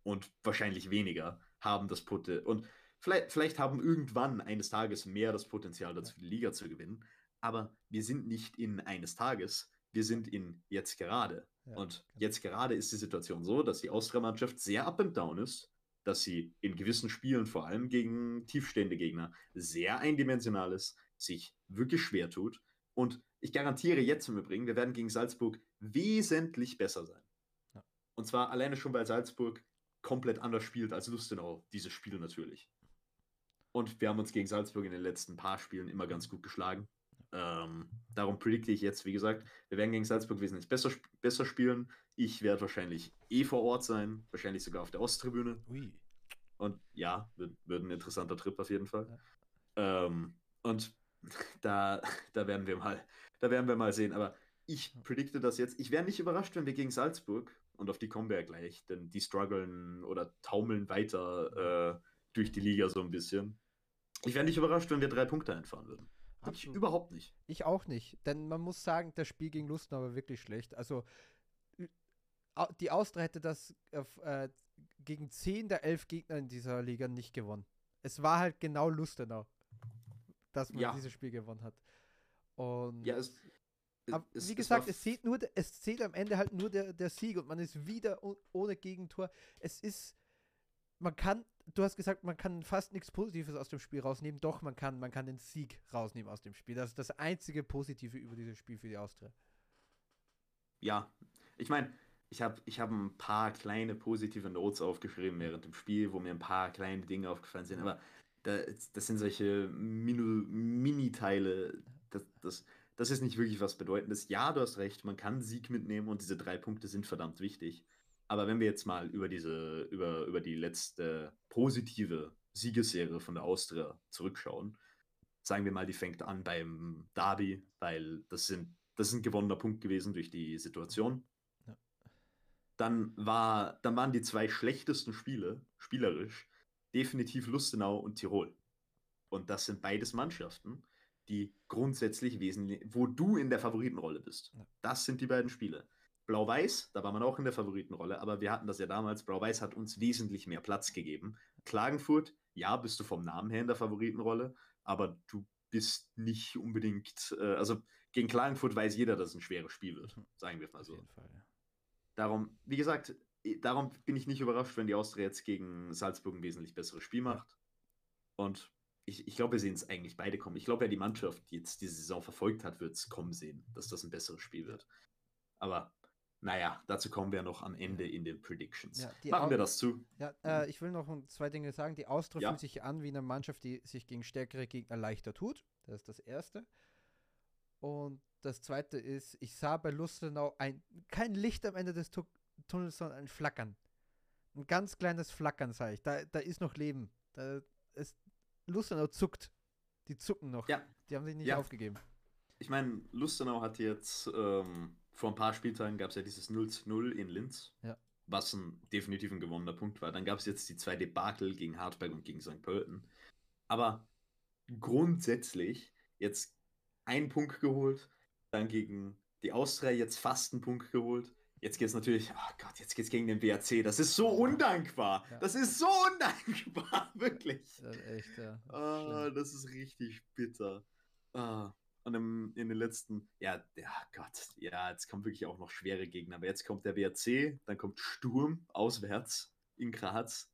und wahrscheinlich weniger haben das Potenzial. Und vielleicht haben irgendwann eines Tages mehr das Potenzial dazu, die Liga zu gewinnen. Aber wir sind nicht in eines Tages, wir sind in jetzt gerade. Ja, und jetzt gerade ist die Situation so, dass die Austria-Mannschaft sehr up and down ist, dass sie in gewissen Spielen, vor allem gegen tiefstehende Gegner, sehr eindimensional ist, sich wirklich schwer tut. Und ich garantiere jetzt im Übrigen, wir werden gegen Salzburg wesentlich besser sein. Ja. Und zwar alleine schon, weil Salzburg komplett anders spielt als Lustenau, dieses Spiel natürlich. Und wir haben uns gegen Salzburg in den letzten paar Spielen immer ganz gut geschlagen. Darum predikte ich jetzt, wie gesagt, wir werden gegen Salzburg wesentlich besser spielen. Ich werde wahrscheinlich vor Ort sein, wahrscheinlich sogar auf der Osttribüne. Ui. Und ja, wird ein interessanter Trip auf jeden Fall. Ja. Und da werden wir mal sehen. Aber ich predikte das jetzt. Ich wäre nicht überrascht, wenn wir gegen Salzburg, und auf die kommen wir ja gleich, denn die strugglen oder taumeln weiter durch die Liga so ein bisschen. Ich wäre nicht überrascht, wenn wir 3 Punkte einfahren würden. Absolut. Überhaupt nicht. Ich auch nicht, denn man muss sagen, das Spiel gegen Lustenau war wirklich schlecht. Also die Austria hätte das gegen 10 der 11 Gegner in dieser Liga nicht gewonnen. Es war halt genau Lustenau, dass man dieses Spiel gewonnen hat. Und ja, wie gesagt, es zählt am Ende halt nur der Sieg und man ist wieder ohne Gegentor. Du hast gesagt, man kann fast nichts Positives aus dem Spiel rausnehmen. Doch, man kann den Sieg rausnehmen aus dem Spiel. Das ist das einzige Positive über dieses Spiel für die Austria. Ja, ich meine, ich hab ein paar kleine positive Notes aufgeschrieben während dem Spiel, wo mir ein paar kleine Dinge aufgefallen sind. Aber das sind solche Mini-Teile. Das ist nicht wirklich was Bedeutendes. Ja, du hast recht, man kann Sieg mitnehmen und diese 3 Punkte sind verdammt wichtig. Aber wenn wir jetzt mal über die letzte positive Siegesserie von der Austria zurückschauen, sagen wir mal, die fängt an beim Derby, weil das ist ein gewonnener Punkt gewesen durch die Situation. Ja. Dann waren die 2 schlechtesten Spiele, spielerisch, definitiv Lustenau und Tirol. Und das sind beides Mannschaften, die grundsätzlich wesentlich, wo du in der Favoritenrolle bist. Ja. Das sind die beiden Spiele. Blau-Weiß, da war man auch in der Favoritenrolle, aber wir hatten das ja damals, Blau-Weiß hat uns wesentlich mehr Platz gegeben. Klagenfurt, ja, bist du vom Namen her in der Favoritenrolle, aber du bist nicht unbedingt, also gegen Klagenfurt weiß jeder, dass es ein schweres Spiel wird, sagen wir mal so. Auf jeden Fall, ja. Darum, wie gesagt, bin ich nicht überrascht, wenn die Austria jetzt gegen Salzburg ein wesentlich besseres Spiel macht. Und ich glaube, wir sehen es eigentlich beide kommen. Ich glaube ja, die Mannschaft, die jetzt diese Saison verfolgt hat, wird es kommen sehen, dass das ein besseres Spiel wird. Aber naja, dazu kommen wir noch am Ende in den Predictions. Ja, machen wir das zu. Ja, ich will noch 2 Dinge sagen. Die Austria fühlt sich an wie eine Mannschaft, die sich gegen stärkere Gegner leichter tut. Das ist das Erste. Und das Zweite ist, ich sah bei Lustenau kein Licht am Ende des Tunnels, sondern ein Flackern. Ein ganz kleines Flackern, sage ich. Da ist noch Leben. Lustenau zuckt. Die zucken noch. Ja. Die haben sich nicht aufgegeben. Ich meine, Lustenau hat jetzt... vor ein paar Spieltagen gab es ja dieses 0:0 in Linz, was definitiv ein gewonnener Punkt war. Dann gab es jetzt die 2 Debakel gegen Hartberg und gegen St. Pölten. Aber grundsätzlich jetzt einen Punkt geholt, dann gegen die Austria jetzt fast einen Punkt geholt. Jetzt geht es natürlich, oh Gott, jetzt geht es gegen den WAC. Das ist so undankbar. Ja. Das ist so undankbar, wirklich. Das ist echt, ja. Das ist richtig bitter. in den letzten, jetzt kommen wirklich auch noch schwere Gegner, aber jetzt kommt der WAC, dann kommt Sturm auswärts in Graz,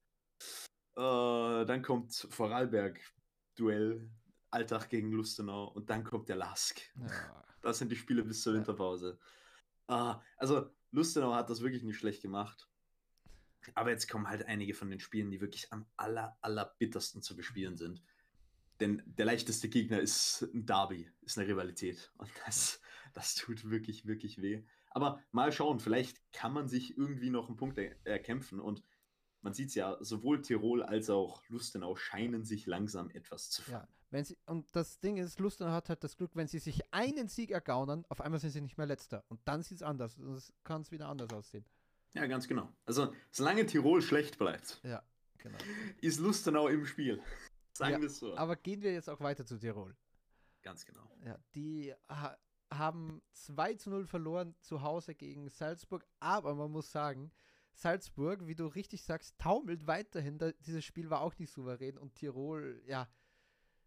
dann kommt Vorarlberg-Duell, Altach gegen Lustenau und dann kommt der Lask. Ja. Das sind die Spiele bis zur Winterpause. Also Lustenau hat das wirklich nicht schlecht gemacht, aber jetzt kommen halt einige von den Spielen, die wirklich am allerbittersten zu bespielen sind. Denn der leichteste Gegner ist ein Derby, ist eine Rivalität. Und das tut wirklich, wirklich weh. Aber mal schauen, vielleicht kann man sich irgendwie noch einen Punkt erkämpfen. Und man sieht es ja, sowohl Tirol als auch Lustenau scheinen sich langsam etwas zu fangen. Ja, und das Ding ist, Lustenau hat halt das Glück, wenn sie sich einen Sieg ergaunern, auf einmal sind sie nicht mehr Letzter. Und dann sieht es anders. Das kann es wieder anders aussehen. Ja, ganz genau. Also, solange Tirol schlecht bleibt, ja, genau, ist Lustenau im Spiel. Sagen wir es so. Aber gehen wir jetzt auch weiter zu Tirol. Ganz genau. Ja, die haben 2:0 verloren zu Hause gegen Salzburg. Aber man muss sagen, Salzburg, wie du richtig sagst, taumelt weiterhin. Dieses Spiel war auch nicht souverän. Und Tirol, ja,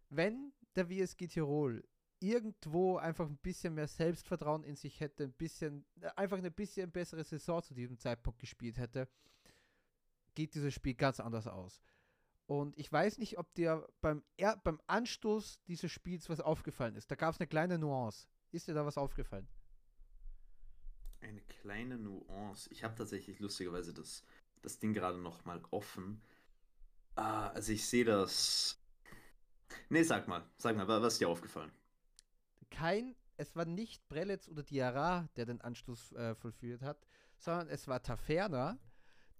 wenn der WSG Tirol irgendwo einfach ein bisschen mehr Selbstvertrauen in sich hätte, eine bisschen bessere Saison zu diesem Zeitpunkt gespielt hätte, geht dieses Spiel ganz anders aus. Und ich weiß nicht, ob dir beim Anstoß dieses Spiels was aufgefallen ist. Da gab es eine kleine Nuance. Ist dir da was aufgefallen? Eine kleine Nuance. Ich habe tatsächlich lustigerweise das Ding gerade noch mal offen. Also ich sehe das... Nee, sag mal, was ist dir aufgefallen? Es war nicht Prelec oder Diarra, der den Anstoß vollführt hat, sondern es war Taferner.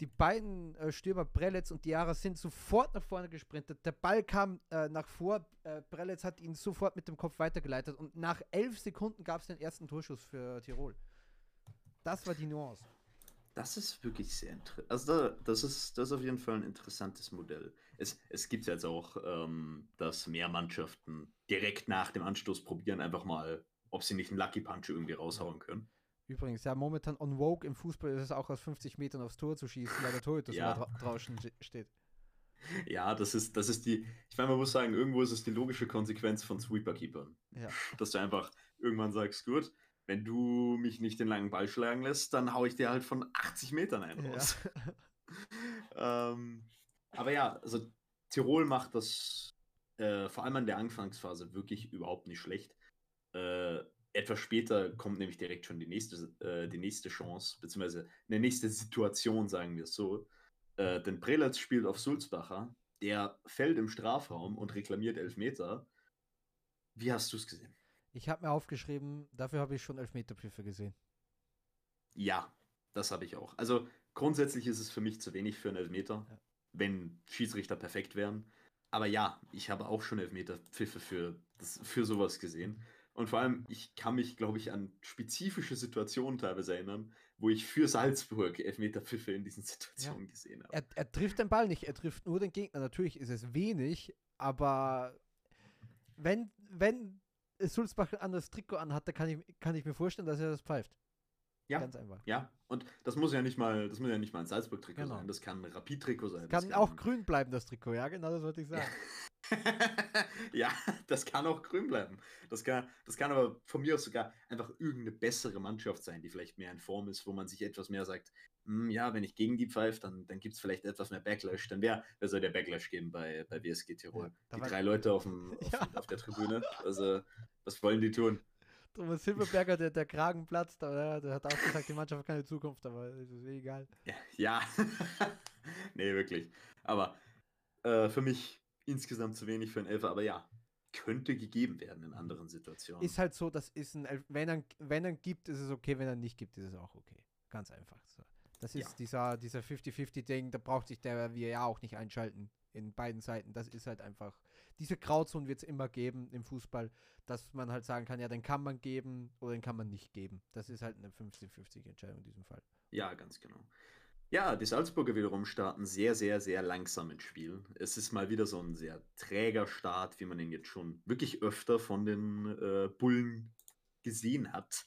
Die beiden Stürmer Prelec und Diarra sind sofort nach vorne gesprintet. Der Ball kam nach vor. Prelec hat ihn sofort mit dem Kopf weitergeleitet. Und nach 11 Sekunden gab es den ersten Torschuss für Tirol. Das war die Nuance. Das ist wirklich sehr interessant. Also das ist auf jeden Fall ein interessantes Modell. Es gibt jetzt auch, dass mehr Mannschaften direkt nach dem Anstoß probieren, einfach mal, ob sie nicht einen Lucky Punch irgendwie raushauen können. Übrigens, ja, momentan on vogue im Fußball ist es auch aus 50 Metern aufs Tor zu schießen, weil der Torhüter so draußen steht. Ja, das ist die, ich meine, man muss sagen, irgendwo ist es die logische Konsequenz von Sweeper-Keepern. Ja. Dass du einfach irgendwann sagst, gut, wenn du mich nicht den langen Ball schlagen lässt, dann hau ich dir halt von 80 Metern einen raus. Ja. Aber ja, also Tirol macht das vor allem in der Anfangsphase wirklich überhaupt nicht schlecht. Etwas später kommt nämlich direkt schon die nächste Chance, beziehungsweise eine nächste Situation, sagen wir es so. Denn Prelec spielt auf Sulzbacher, der fällt im Strafraum und reklamiert Elfmeter. Wie hast du es gesehen? Ich habe mir aufgeschrieben, dafür habe ich schon Elfmeterpfiffe gesehen. Ja, das habe ich auch. Also grundsätzlich ist es für mich zu wenig für einen Elfmeter, wenn Schiedsrichter perfekt wären. Aber ja, ich habe auch schon Elfmeterpfiffe für sowas gesehen. Und vor allem, ich kann mich, glaube ich, an spezifische Situationen teilweise erinnern, wo ich für Salzburg Elfmeterpfiffe in diesen Situationen gesehen habe. Er trifft den Ball nicht, er trifft nur den Gegner. Natürlich ist es wenig, aber wenn Sulzbach ein anderes Trikot anhatte, kann ich mir vorstellen, dass er das pfeift. Ja, ganz einfach. Ja, und das muss ja nicht mal ein Salzburg-Trikot sein, das kann ein Rapid-Trikot sein. Das kann auch grün bleiben, das Trikot, ja, genau, das wollte ich sagen. Ja, das kann auch grün bleiben. Das kann aber von mir aus sogar einfach irgendeine bessere Mannschaft sein, die vielleicht mehr in Form ist, wo man sich etwas mehr sagt, ja, wenn ich gegen die pfeife, dann gibt es vielleicht etwas mehr Backlash. Dann wer soll der Backlash geben bei WSG Tirol? Ja, die 3 Leute auf der Tribüne. Also, was wollen die tun? Thomas Hilberberger, der Kragen platzt, aber der hat auch gesagt, die Mannschaft hat keine Zukunft, aber das ist eh egal. Ja. Nee, wirklich. Aber für mich insgesamt zu wenig für einen Elfer, aber ja, könnte gegeben werden in anderen Situationen. Ist halt so, das ist ein Elfer, wenn er gibt, ist es okay, wenn er nicht gibt, ist es auch okay. Ganz einfach. So. Das ist dieser 50-50-Ding, da braucht sich der VAR auch nicht einschalten in beiden Seiten. Das ist halt einfach, diese Grauzone wird es immer geben im Fußball, dass man halt sagen kann, ja, den kann man geben oder den kann man nicht geben. Das ist halt eine 50-50-Entscheidung in diesem Fall. Ja, ganz genau. Ja, die Salzburger wiederum starten sehr, sehr, sehr langsam ins Spiel. Es ist mal wieder so ein sehr träger Start, wie man ihn jetzt schon wirklich öfter von den Bullen gesehen hat.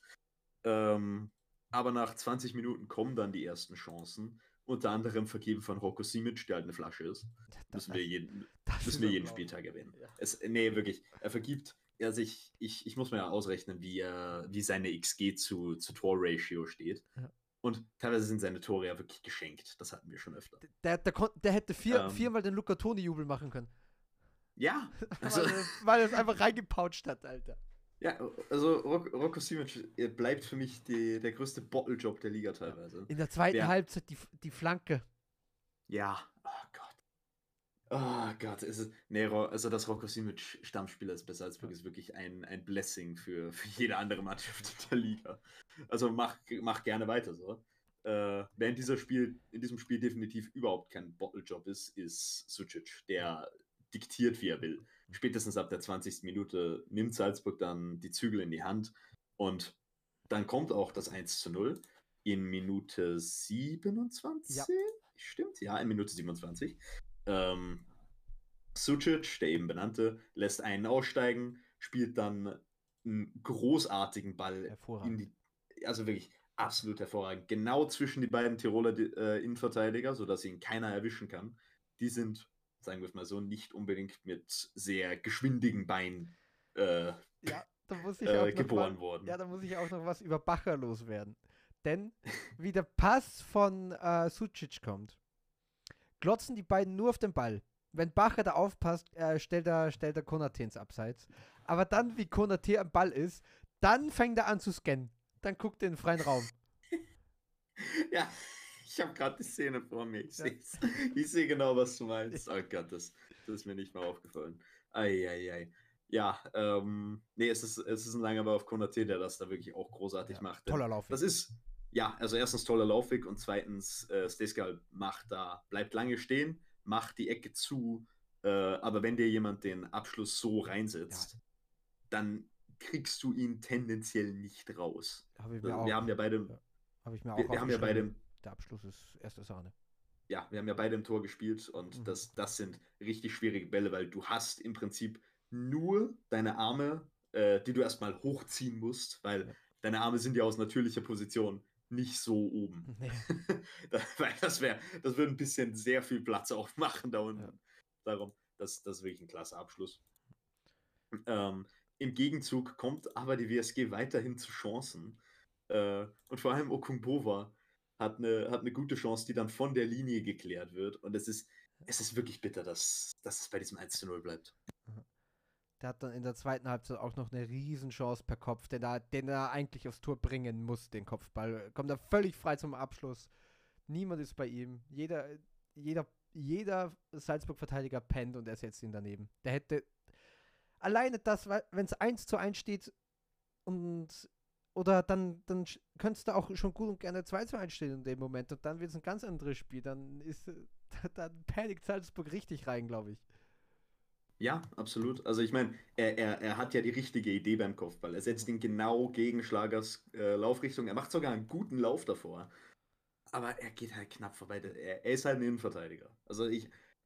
Aber nach 20 Minuten kommen dann die ersten Chancen. Unter anderem vergeben von Roko Šimić, der halt eine Flasche ist. Müssen wir jeden Spieltag erwähnen. Ja. Nee, wirklich. Er vergibt also ich muss mir ja ausrechnen, wie seine XG zu Tor-Ratio steht. Ja. Und teilweise sind seine Tore ja wirklich geschenkt. Das hatten wir schon öfter. Der hätte viermal den Luca Toni-Jubel machen können. Ja. Also, weil er es einfach reingepautscht hat, Alter. Ja, also Roko Šimić bleibt für mich der größte Bottlejob der Liga teilweise. In der zweiten Halbzeit die Flanke. Ja, oh Gott. Oh Gott, also das Roko Šimić Stammspieler ist bei Salzburg ist wirklich ein Blessing für jede andere Mannschaft in der Liga. Also mach gerne weiter so. Während in diesem Spiel definitiv überhaupt kein Bottlejob ist Sučić, der diktiert, wie er will. Spätestens ab der 20. Minute nimmt Salzburg dann die Zügel in die Hand und dann kommt auch das 1:0 in Minute 27. Ja. Stimmt, ja, in Minute 27. Sučić, der eben benannte, lässt einen aussteigen, spielt dann einen großartigen Ball in die, also wirklich absolut hervorragend, genau zwischen die beiden Tiroler Innenverteidiger, sodass ihn keiner erwischen kann. Die sind, sagen wir es mal so, nicht unbedingt mit sehr geschwindigen Beinen geboren worden. Ja, da muss ich auch noch was über Bacher loswerden. Denn wie der Pass von Sučić kommt, glotzen die beiden nur auf den Ball. Wenn Bacher da aufpasst, stellt er Konaté ins Abseits. Aber dann, wie Konaté am Ball ist, dann fängt er an zu scannen. Dann guckt er in den freien Raum. Ja, ich habe gerade die Szene vor mir. Ich sehe genau, was du meinst. Oh Gott, das ist mir nicht mal aufgefallen. Eieiei. Ja, es ist ein langer Ball auf Konaté, der das da wirklich auch großartig macht. Toller Laufweg. Das ist, ja, also erstens toller Laufweg und zweitens Steskal bleibt lange stehen, macht die Ecke zu, aber wenn dir jemand den Abschluss so reinsetzt, dann kriegst du ihn tendenziell nicht raus. Der Abschluss ist erste Sahne. Ja, wir haben ja beide im Tor gespielt und das sind richtig schwierige Bälle, weil du hast im Prinzip nur deine Arme, die du erstmal hochziehen musst, weil deine Arme sind ja aus natürlicher Position nicht so oben. Nee. Das würde ein bisschen sehr viel Platz aufmachen da unten. Ja. Darum, das ist wirklich ein klasse Abschluss. Im Gegenzug kommt aber die WSG weiterhin zu Chancen. Und vor allem Okungbova hat eine gute Chance, die dann von der Linie geklärt wird. Und es ist wirklich bitter, dass es bei diesem 1:0 bleibt. Der hat dann in der zweiten Halbzeit auch noch eine Riesenchance per Kopf, den er eigentlich aufs Tor bringen muss, den Kopfball. Kommt er völlig frei zum Abschluss. Niemand ist bei ihm. Jeder Salzburg-Verteidiger pennt und er setzt ihn daneben. Der hätte alleine das, wenn es 1:1 steht dann könntest du auch schon gut und gerne 2:1 stehen in dem Moment und dann wird es ein ganz anderes Spiel. Dann panikt Salzburg richtig rein, glaube ich. Ja, absolut. Also ich meine, er hat ja die richtige Idee beim Kopfball. Er setzt ihn genau gegen Schlagers Laufrichtung. Er macht sogar einen guten Lauf davor. Aber er geht halt knapp vorbei. Er ist halt ein Innenverteidiger. Also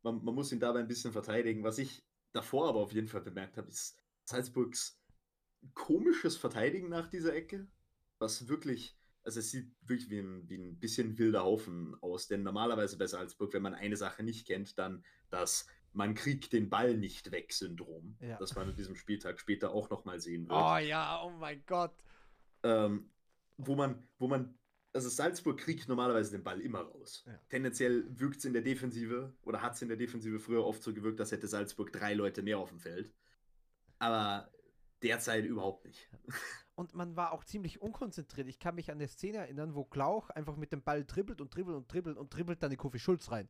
man muss ihn dabei ein bisschen verteidigen. Was ich davor aber auf jeden Fall bemerkt habe, ist Salzburgs komisches Verteidigen nach dieser Ecke. Was wirklich, also es sieht wirklich wie ein bisschen wilder Haufen aus. Denn normalerweise bei Salzburg, wenn man eine Sache nicht kennt, dann das Man kriegt den Ball nicht weg Syndrom, das man mit diesem Spieltag später auch nochmal sehen wird. Oh ja, oh mein Gott. Also Salzburg kriegt normalerweise den Ball immer raus. Ja. Tendenziell wirkt es in der Defensive oder hat es in der Defensive früher oft so gewirkt, als hätte Salzburg 3 Leute mehr auf dem Feld. Aber derzeit überhaupt nicht. Und man war auch ziemlich unkonzentriert. Ich kann mich an eine Szene erinnern, wo Glauch einfach mit dem Ball dribbelt dann die Kofi Schulz rein.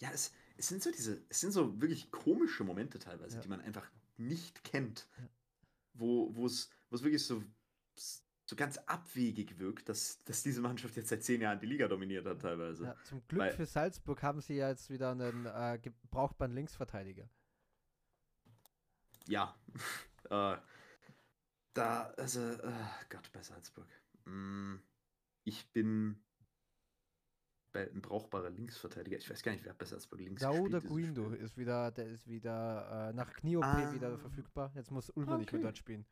Ja, es sind so wirklich komische Momente teilweise, die man einfach nicht kennt, wo es wirklich so ganz abwegig wirkt, dass diese Mannschaft jetzt seit 10 Jahren die Liga dominiert hat teilweise. Ja, zum Glück für Salzburg haben sie ja jetzt wieder einen gebrauchbaren Linksverteidiger. Ja, Gott, bei Salzburg. Ich bin ein brauchbarer Linksverteidiger. Ich weiß gar nicht, wer bei Salzburg links gespielt ist. Guindo ist wieder nach Knie-OP wieder verfügbar. Jetzt muss Ulmer nicht mehr dort spielen.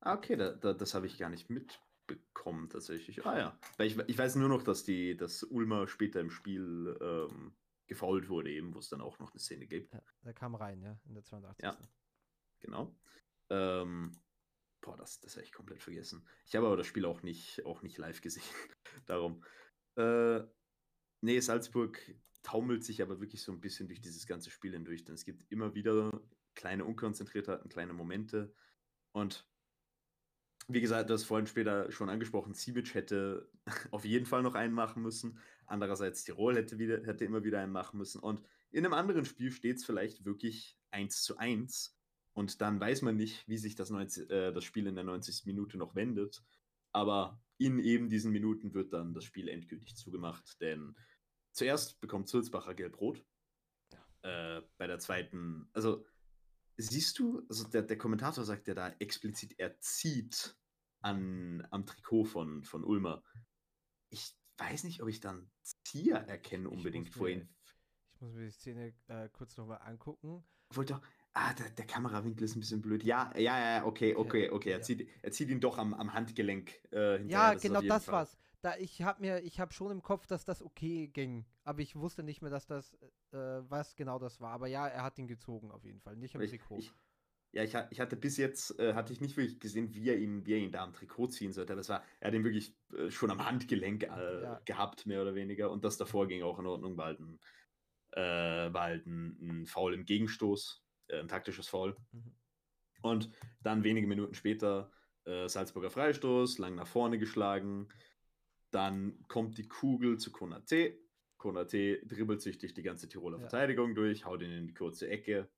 Okay, das habe ich gar nicht mitbekommen tatsächlich. Ah ja, weil ich weiß nur noch, dass Ulmer später im Spiel gefoult wurde eben, wo es dann auch noch eine Szene gibt. Ja, der kam rein, ja, in der 82. Ja. genau. Boah, das habe ich komplett vergessen. Ich habe aber das Spiel auch nicht live gesehen. Darum. Nee, Salzburg taumelt sich aber wirklich so ein bisschen durch dieses ganze Spiel hindurch, denn es gibt immer wieder kleine Unkonzentriertheiten, kleine Momente. Und wie gesagt, das vorhin später schon angesprochen, Šimić hätte auf jeden Fall noch einen machen müssen. Andererseits Tirol hätte immer wieder einen machen müssen. Und in einem anderen Spiel steht es vielleicht wirklich 1:1. Und dann weiß man nicht, wie sich das Spiel in der 90. Minute noch wendet. Aber in eben diesen Minuten wird dann das Spiel endgültig zugemacht. Denn zuerst bekommt Sulzbacher Gelb-Rot. Ja. Bei der zweiten... Also, siehst du, also der Kommentator sagt ja da explizit, er zieht am Trikot von Ulmer. Ich weiß nicht, ob ich dann Zieher erkenne unbedingt vorhin. Ich muss mir die Szene kurz nochmal angucken. Wollte doch... Ah, der Kamerawinkel ist ein bisschen blöd. Ja, okay. Er zieht ihn doch am Handgelenk hinterher. Ja, das genau das Fall. War's. Ich habe schon im Kopf, dass das okay ging. Aber ich wusste nicht mehr, dass das, was genau das war. Aber ja, er hat ihn gezogen auf jeden Fall. Nicht am Trikot. Ich hatte bis jetzt, hatte ich nicht wirklich gesehen, wie er ihn da am Trikot ziehen sollte. Aber er hat ihn wirklich schon am Handgelenk gehabt, mehr oder weniger. Und das davor ging auch in Ordnung. War halt ein Foul im Gegenstoß. Ein taktisches Foul. Mhm. Und dann wenige Minuten später Salzburger Freistoß, lang nach vorne geschlagen. Dann kommt die Kugel zu Konaté. Konaté dribbelt süchtig die ganze Tiroler Verteidigung durch, haut ihn in die kurze Ecke.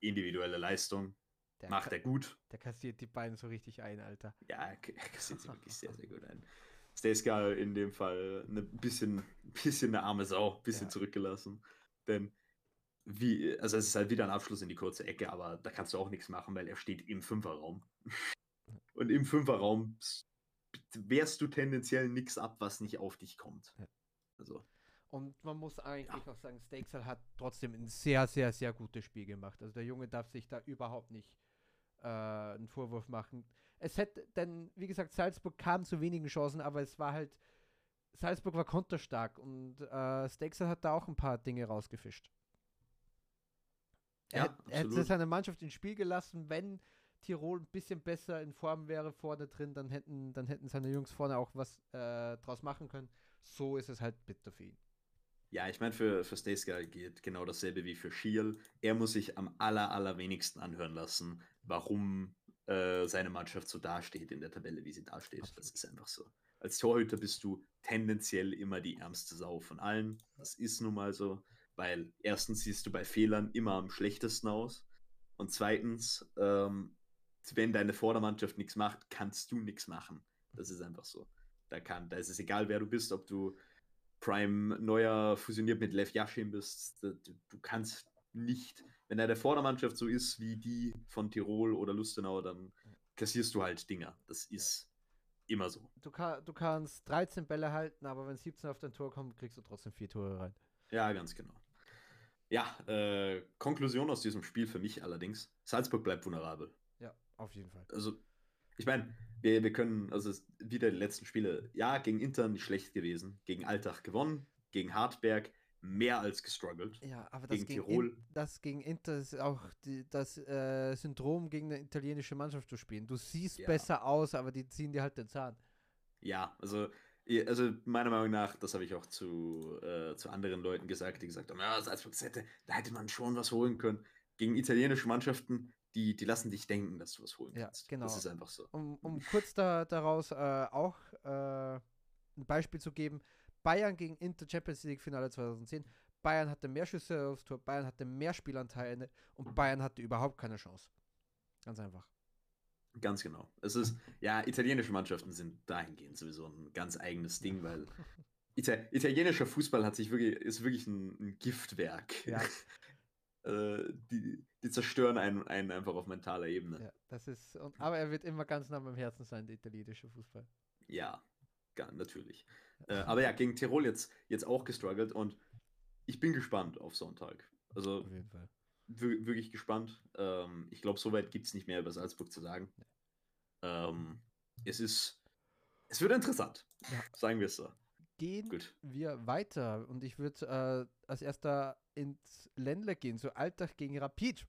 Individuelle Leistung. Macht er gut. Der kassiert die beiden so richtig ein, Alter. Ja, er kassiert sie wirklich sehr, sehr gut ein. Stejskal in dem Fall ein bisschen eine arme Sau, ein bisschen zurückgelassen. Denn es ist halt wieder ein Abschluss in die kurze Ecke, aber da kannst du auch nichts machen, weil er steht im Fünferraum. Und im Fünferraum wehrst du tendenziell nichts ab, was nicht auf dich kommt. Also. Und man muss eigentlich auch sagen, Stejskal hat trotzdem ein sehr, sehr, sehr gutes Spiel gemacht. Also der Junge darf sich da überhaupt nicht einen Vorwurf machen. Es hätte, denn wie gesagt, Salzburg kam zu wenigen Chancen, aber es war halt, Salzburg war konterstark und Stejskal hat da auch ein paar Dinge rausgefischt. Er hätte seine Mannschaft ins Spiel gelassen, wenn Tirol ein bisschen besser in Form wäre vorne drin, dann hätten seine Jungs vorne auch was draus machen können. So ist es halt bitter für ihn. Ja, ich meine, für Stejskal geht genau dasselbe wie für Schiel. Er muss sich am allerwenigsten anhören lassen, warum seine Mannschaft so dasteht in der Tabelle, wie sie dasteht. Absolut. Das ist einfach so. Als Torhüter bist du tendenziell immer die ärmste Sau von allen. Das ist nun mal so. Weil erstens siehst du bei Fehlern immer am schlechtesten aus und zweitens, wenn deine Vordermannschaft nichts macht, kannst du nichts machen. Das ist einfach so. Da ist es egal, wer du bist, ob du Prime Neuer fusioniert mit Lev Yashin bist. Du kannst nicht, wenn deine Vordermannschaft so ist wie die von Tirol oder Lustenau, dann kassierst du halt Dinger. Das ist immer so. Du kannst 13 Bälle halten, aber wenn 17 auf dein Tor kommt, kriegst du trotzdem 4 Tore rein. Ja, ganz genau. Ja, Konklusion aus diesem Spiel für mich allerdings, Salzburg bleibt vulnerabel. Ja, auf jeden Fall. Also, ich meine, wir können, also wieder die letzten Spiele, ja, gegen Inter nicht schlecht gewesen, gegen Altach gewonnen, gegen Hartberg mehr als gestruggelt. Ja, aber das gegen Tirol. Das gegen Inter ist auch das Syndrom, gegen eine italienische Mannschaft zu spielen. Du siehst besser aus, aber die ziehen dir halt den Zahn. Ja, also meiner Meinung nach, das habe ich auch zu anderen Leuten gesagt, die gesagt haben, ja, Salzburg, da hätte man schon was holen können. Gegen italienische Mannschaften, die lassen dich denken, dass du was holen kannst. Genau. Das ist einfach so. Um kurz daraus auch ein Beispiel zu geben, Bayern gegen Inter Champions League Finale 2010, Bayern hatte mehr Schüsse aufs Tor, Bayern hatte mehr Spielanteile und Bayern hatte überhaupt keine Chance. Ganz einfach. Ganz genau. Italienische Mannschaften sind dahingehend sowieso ein ganz eigenes Ding, weil italienischer Fußball ist wirklich ein Giftwerk. Ja. die zerstören einen einfach auf mentaler Ebene. Ja, das ist, aber er wird immer ganz nah am Herzen sein, der italienische Fußball. Ja, natürlich. Aber ja, gegen Tirol jetzt auch gestruggelt und ich bin gespannt auf Sonntag. Also, auf jeden Fall. Wirklich gespannt. Ich glaube, soweit gibt es nicht mehr über Salzburg zu sagen. Nee. Es wird interessant. Ja. Sagen wir es so. Gehen wir weiter und ich würde als erster ins Ländler gehen, so Altach gegen Rapid.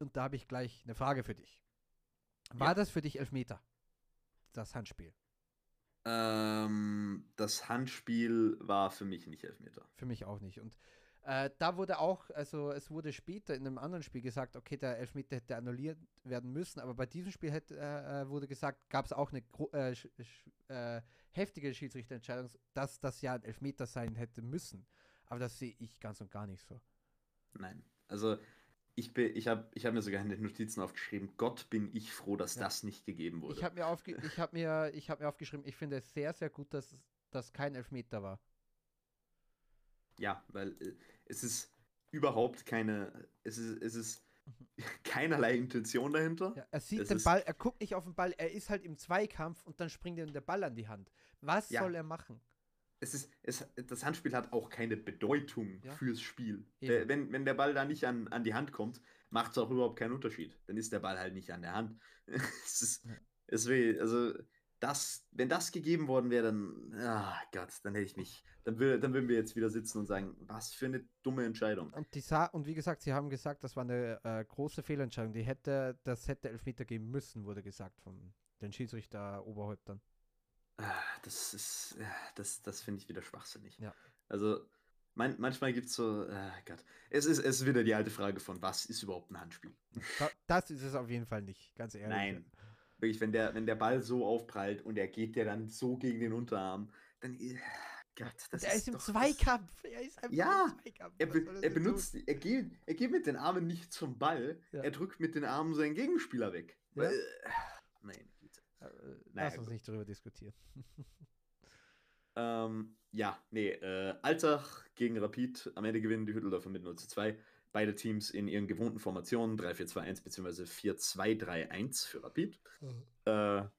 und da habe ich gleich eine Frage für dich. War das für dich Elfmeter, das Handspiel? Das Handspiel war für mich nicht Elfmeter. Für mich auch nicht. Und da wurde auch, also es wurde später in einem anderen Spiel gesagt, okay, der Elfmeter hätte annulliert werden müssen, aber bei diesem Spiel wurde gesagt, gab es auch eine heftige Schiedsrichterentscheidung, dass das ja ein Elfmeter sein hätte müssen. Aber das sehe ich ganz und gar nicht so. Nein, also ich habe mir sogar in den Notizen aufgeschrieben, Gott bin ich froh, dass das nicht gegeben wurde. Ich habe mir aufgeschrieben, ich finde es sehr, sehr gut, dass das kein Elfmeter war. Ja, weil es ist überhaupt keine, es ist keinerlei Intention dahinter. Ja, er sieht den Ball, er guckt nicht auf den Ball, er ist halt im Zweikampf und dann springt ihm der Ball an die Hand. Was soll er machen? Das Handspiel hat auch keine Bedeutung fürs Spiel. Wenn der Ball da nicht an die Hand kommt, macht es auch überhaupt keinen Unterschied. Dann ist der Ball halt nicht an der Hand. Wenn das gegeben worden wäre, dann, dann hätte ich mich, dann würden wir jetzt wieder sitzen und sagen, was für eine dumme Entscheidung. Und wie gesagt, sie haben gesagt, das war eine große Fehlentscheidung. Das hätte Elfmeter geben müssen, wurde gesagt von den Schiedsrichter Oberhäuptern. Das finde ich wieder schwachsinnig. Ja. Also manchmal gibt es so, es ist wieder die alte Frage von, was ist überhaupt ein Handspiel? Das ist es auf jeden Fall nicht, ganz ehrlich. Nein. Wirklich, wenn der Ball so aufprallt und er geht ja dann so gegen den Unterarm, dann Er ist im Zweikampf. Er geht mit den Armen nicht zum Ball, er drückt mit den Armen seinen Gegenspieler weg. Ja. Nein. Lass uns nicht drüber diskutieren. Altach gegen Rapid, am Ende gewinnen die Hütteldorfer mit 0:2. Beide Teams in ihren gewohnten Formationen 3-4-2-1 bzw. 4-2-3-1 für Rapid.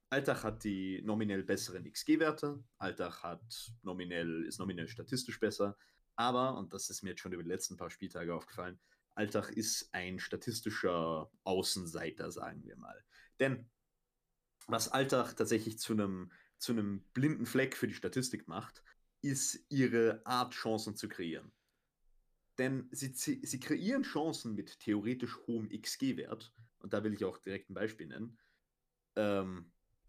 Altach hat die nominell besseren XG-Werte. Altach ist nominell statistisch besser. Aber, und das ist mir jetzt schon über die letzten paar Spieltage aufgefallen, Altach ist ein statistischer Außenseiter, sagen wir mal. Denn was Altach tatsächlich zu einem blinden Fleck für die Statistik macht, ist ihre Art, Chancen zu kreieren. Denn sie kreieren Chancen mit theoretisch hohem XG-Wert. Und da will ich auch direkt ein Beispiel nennen.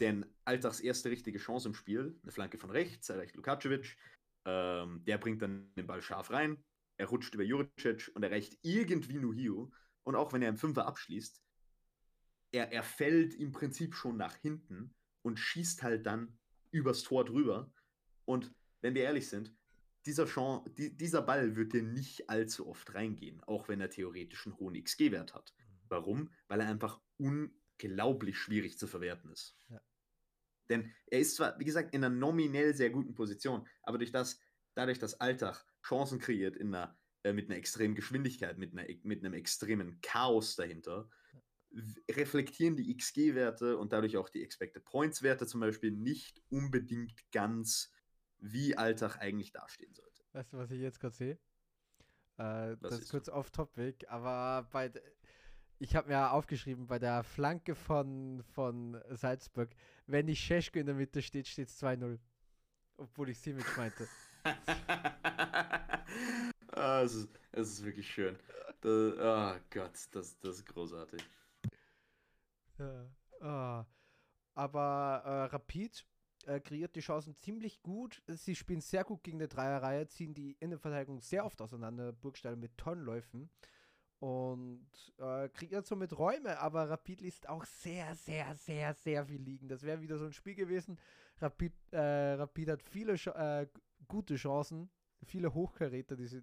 Denn Altachs erste richtige Chance im Spiel, eine Flanke von rechts, erreicht Lukacevic. Der bringt dann den Ball scharf rein. Er rutscht über Juricic und erreicht irgendwie Nuhiu. Und auch wenn er im Fünfer abschließt, er fällt im Prinzip schon nach hinten und schießt halt dann übers Tor drüber. Und wenn wir ehrlich sind, dieser Ball wird dir nicht allzu oft reingehen, auch wenn er theoretisch einen hohen XG-Wert hat. Warum? Weil er einfach unglaublich schwierig zu verwerten ist. Ja. Denn er ist zwar, wie gesagt, in einer nominell sehr guten Position, aber dadurch, dass Altach Chancen kreiert mit einer extremen Geschwindigkeit, mit einem extremen Chaos dahinter, reflektieren die XG-Werte und dadurch auch die Expected Points-Werte zum Beispiel nicht unbedingt ganz, wie Altach eigentlich dastehen sollte. Weißt du, was ich jetzt gerade sehe? Das ist kurz off-topic, aber ich habe mir aufgeschrieben, bei der Flanke von Salzburg, wenn nicht Šeško in der Mitte steht, steht es 2-0. Obwohl ich Šimić meinte. Es ist wirklich schön. Das ist großartig. Aber Rapid kreiert die Chancen ziemlich gut. Sie spielen sehr gut gegen eine Dreierreihe, ziehen die Innenverteidigung sehr oft auseinander, Burgstall mit Turnläufen und kreiert somit Räume, aber Rapid lässt auch sehr, sehr, sehr, sehr viel liegen. Das wäre wieder so ein Spiel gewesen. Rapid hat viele gute Chancen, viele Hochkaräter, die sie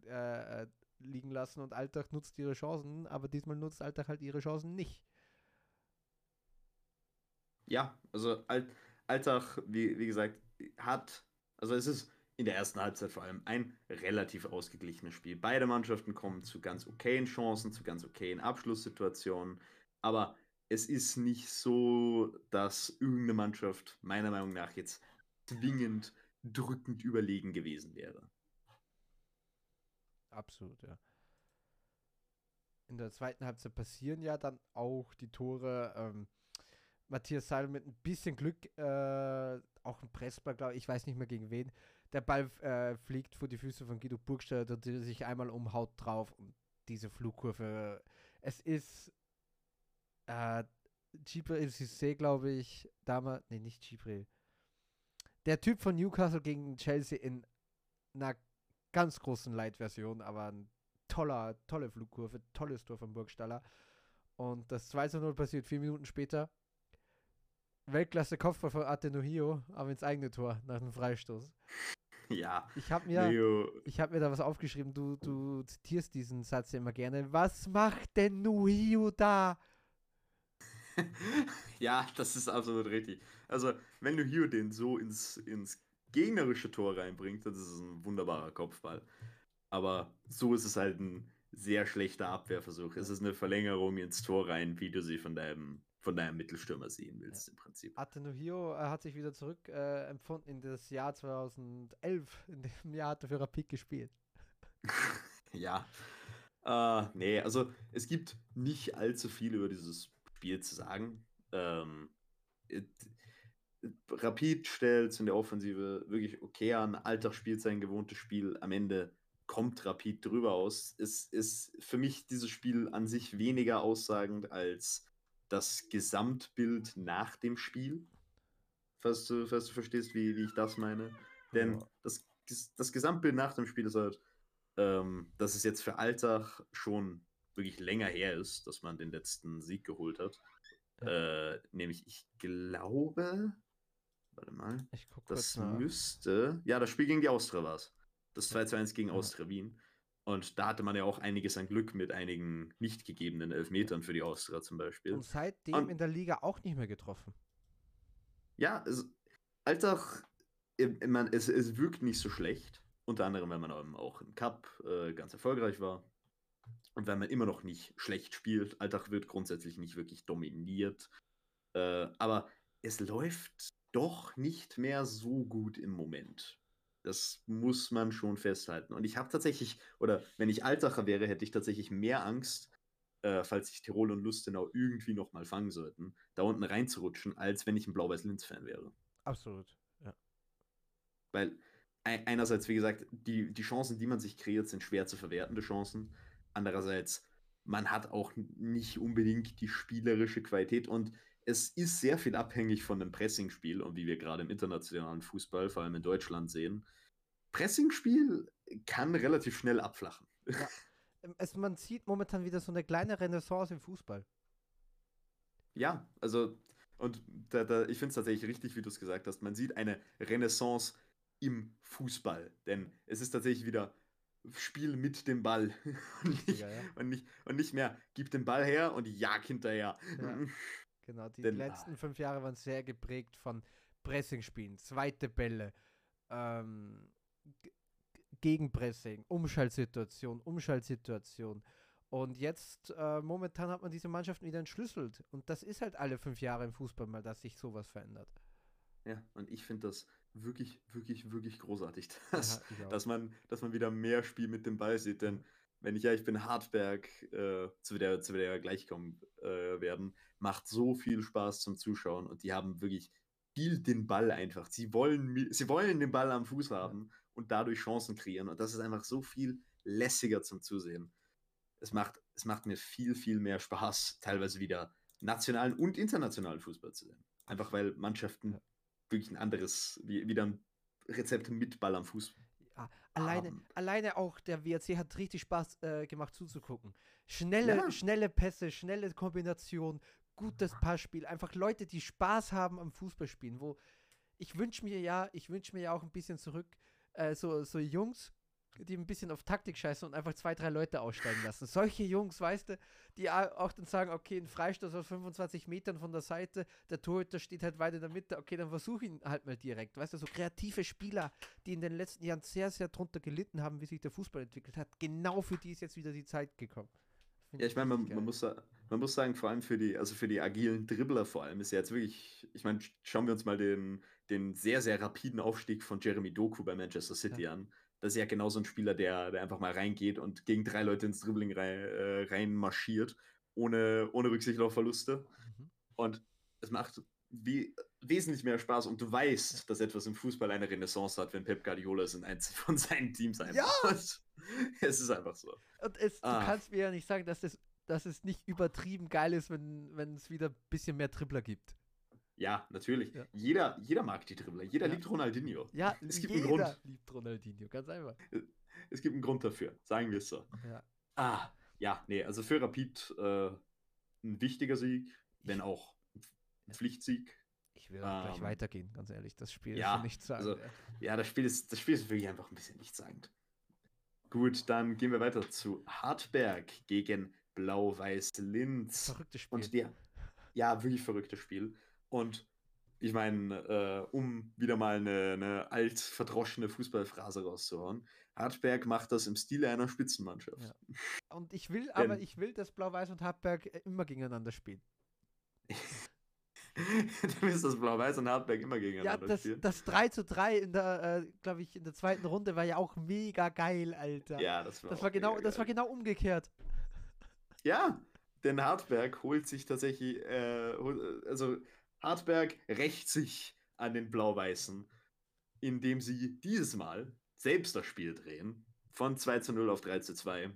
liegen lassen, und Altach nutzt ihre Chancen, aber diesmal nutzt Altach halt ihre Chancen nicht. Ja, also Altach, wie gesagt, es ist in der ersten Halbzeit vor allem ein relativ ausgeglichenes Spiel. Beide Mannschaften kommen zu ganz okayen Chancen, zu ganz okayen Abschlusssituationen, aber es ist nicht so, dass irgendeine Mannschaft meiner Meinung nach jetzt zwingend drückend überlegen gewesen wäre. Absolut, ja. In der zweiten Halbzeit passieren ja dann auch die Tore. Matthias Seidel mit ein bisschen Glück, auch ein Pressball, glaube ich, weiß nicht mehr gegen wen. Der Ball fliegt vor die Füße von Guido Burgstaller, der sich einmal umhaut drauf und diese Flugkurve. Es ist Gibril Cissé, glaube ich, damals, nee, nicht Gibril. Der Typ von Newcastle gegen Chelsea in einer ganz großen Light-Version, aber ein tolle Flugkurve, tolles Tor von Burgstaller. Und das 2:0 passiert 4 Minuten später. Weltklasse-Kopfball von Atenouhio, aber ins eigene Tor, nach einem Freistoß. Ja. Ich hab mir da was aufgeschrieben, du zitierst diesen Satz ja immer gerne. Was macht denn Nuhio da? Ja, das ist absolut richtig. Also, wenn Nuhio den so ins gegnerische Tor reinbringt, dann ist es ein wunderbarer Kopfball. Aber so ist es halt ein sehr schlechter Abwehrversuch. Es ist eine Verlängerung ins Tor rein, wie du sie von deinem Mittelstürmer sehen willst, ja, im Prinzip. Atenouhio hat sich wieder zurück empfunden in das Jahr 2011. In dem Jahr hat er für Rapid gespielt. Ja. Nee, also es gibt nicht allzu viel über dieses Spiel zu sagen. Rapid stellt es in der Offensive wirklich okay an. Altach spielt sein gewohntes Spiel. Am Ende kommt Rapid drüber aus. Es ist für mich dieses Spiel an sich weniger aussagend als das Gesamtbild nach dem Spiel, falls du verstehst, wie ich das meine. Denn ja, das Gesamtbild nach dem Spiel ist halt, dass es jetzt für Altach schon wirklich länger her ist, dass man den letzten Sieg geholt hat. Ja. Nämlich, ich glaube, warte mal, ich guck das kurz nach. Müsste, ja, das Spiel gegen die Austria war es. Das 2:1 gegen Austria Wien. Und da hatte man ja auch einiges an Glück mit einigen nicht gegebenen Elfmetern für die Austria zum Beispiel. Und seitdem in der Liga auch nicht mehr getroffen. Ja, Altach, es wirkt nicht so schlecht. Unter anderem, weil man auch im Cup ganz erfolgreich war. Und weil man immer noch nicht schlecht spielt. Altach wird grundsätzlich nicht wirklich dominiert. Aber es läuft doch nicht mehr so gut im Moment. Das muss man schon festhalten. Und ich habe tatsächlich, oder wenn ich Altacher wäre, hätte ich tatsächlich mehr Angst, falls sich Tirol und Lustenau irgendwie nochmal fangen sollten, da unten reinzurutschen, als wenn ich ein Blau-Weiß-Linz-Fan wäre. Absolut, ja. Weil einerseits, wie gesagt, die Chancen, die man sich kreiert, sind schwer zu verwertende Chancen. Andererseits, man hat auch nicht unbedingt die spielerische Qualität und es ist sehr viel abhängig von dem Pressingspiel und wie wir gerade im internationalen Fußball, vor allem in Deutschland, sehen. Pressingspiel kann relativ schnell abflachen. Ja. Man sieht momentan wieder so eine kleine Renaissance im Fußball. Ja, also, und ich finde es tatsächlich richtig, wie du es gesagt hast, man sieht eine Renaissance im Fußball, denn es ist tatsächlich wieder Spiel mit dem Ball und nicht mehr, gib den Ball her und jag hinterher. Ja. Genau, die letzten 5 Jahre waren sehr geprägt von Pressingspielen, zweite Bälle, Gegenpressing, Umschaltsituation. Und jetzt, momentan hat man diese Mannschaften wieder entschlüsselt. Und das ist halt alle 5 Jahre im Fußball mal, dass sich sowas verändert. Ja, und ich finde das wirklich, wirklich, wirklich großartig, dass man wieder mehr Spiel mit dem Ball sieht, denn ich bin Hartberg, zu der wir gleich kommen werden, macht so viel Spaß zum Zuschauen und die haben wirklich viel den Ball einfach. Sie wollen den Ball am Fuß haben und dadurch Chancen kreieren und das ist einfach so viel lässiger zum Zusehen. Es macht mir viel, viel mehr Spaß, teilweise wieder nationalen und internationalen Fußball zu sehen. Einfach weil Mannschaften wirklich ein anderes, wieder ein Rezept mit Ball am Fuß. Ja, alleine auch der WAC hat richtig Spaß gemacht zuzugucken. Schnelle Pässe, schnelle Kombination, gutes Passspiel. Einfach Leute, die Spaß haben am Fußballspielen. Wo ich wünsche mir ja auch ein bisschen zurück, so Jungs, die ein bisschen auf Taktik scheißen und einfach 2, 3 Leute aussteigen lassen. Solche Jungs, weißt du, die auch dann sagen, okay, ein Freistoß aus 25 Metern von der Seite, der Torhüter steht halt weit in der Mitte, okay, dann versuche ich ihn halt mal direkt. Weißt du, so kreative Spieler, die in den letzten Jahren sehr, sehr drunter gelitten haben, wie sich der Fußball entwickelt hat, genau für die ist jetzt wieder die Zeit gekommen. Ja, ich meine, man muss sagen, vor allem für die agilen Dribbler vor allem ist ja jetzt wirklich, ich meine, schauen wir uns mal den sehr, sehr rapiden Aufstieg von Jeremy Doku bei Manchester City an. Das ist ja genau so ein Spieler, der einfach mal reingeht und gegen 3 Leute ins Dribbling rein marschiert, ohne Rücksicht auf Verluste. Und es macht wesentlich mehr Spaß und du weißt, dass etwas im Fußball eine Renaissance hat, wenn Pep Guardiola es in eins von seinen Teams einbaut. Ja! Es ist einfach so. Und du kannst mir ja nicht sagen, dass das dass es nicht übertrieben geil ist, wenn es wieder ein bisschen mehr Dribbler gibt. Ja, natürlich. Ja. Jeder mag die Dribbler. Jeder liebt Ronaldinho. Ja, es gibt einen Grund. Liebt Ronaldinho, ganz einfach. Es gibt einen Grund dafür, sagen wir es so. Ja. Also für Rapid ein wichtiger Sieg, wenn auch ein Pflichtsieg. Ich will gleich weitergehen, ganz ehrlich. Das Spiel ist nicht sagen. Also, ja, das Spiel ist wirklich einfach ein bisschen nichtssagend. Gut, dann gehen wir weiter zu Hartberg gegen Blau-Weiß Linz. Verrücktes Spiel. Wirklich verrücktes Spiel. Und ich meine, um wieder mal eine alt verdroschene Fußballphrase rauszuhauen, Hartberg macht das im Stile einer Spitzenmannschaft. Ja. Und ich will, dass Blau-Weiß und Hartberg immer gegeneinander spielen. Du willst, dass Blau-Weiß und Hartberg immer gegeneinander spielen? Das 3:3 in der, glaube ich, in der zweiten Runde war ja auch mega geil, Alter. Ja, das war genau umgekehrt. Ja, denn Hartberg holt sich tatsächlich, Hartberg rächt sich an den Blau-Weißen, indem sie dieses Mal selbst das Spiel drehen, von 2:0 auf 3:2.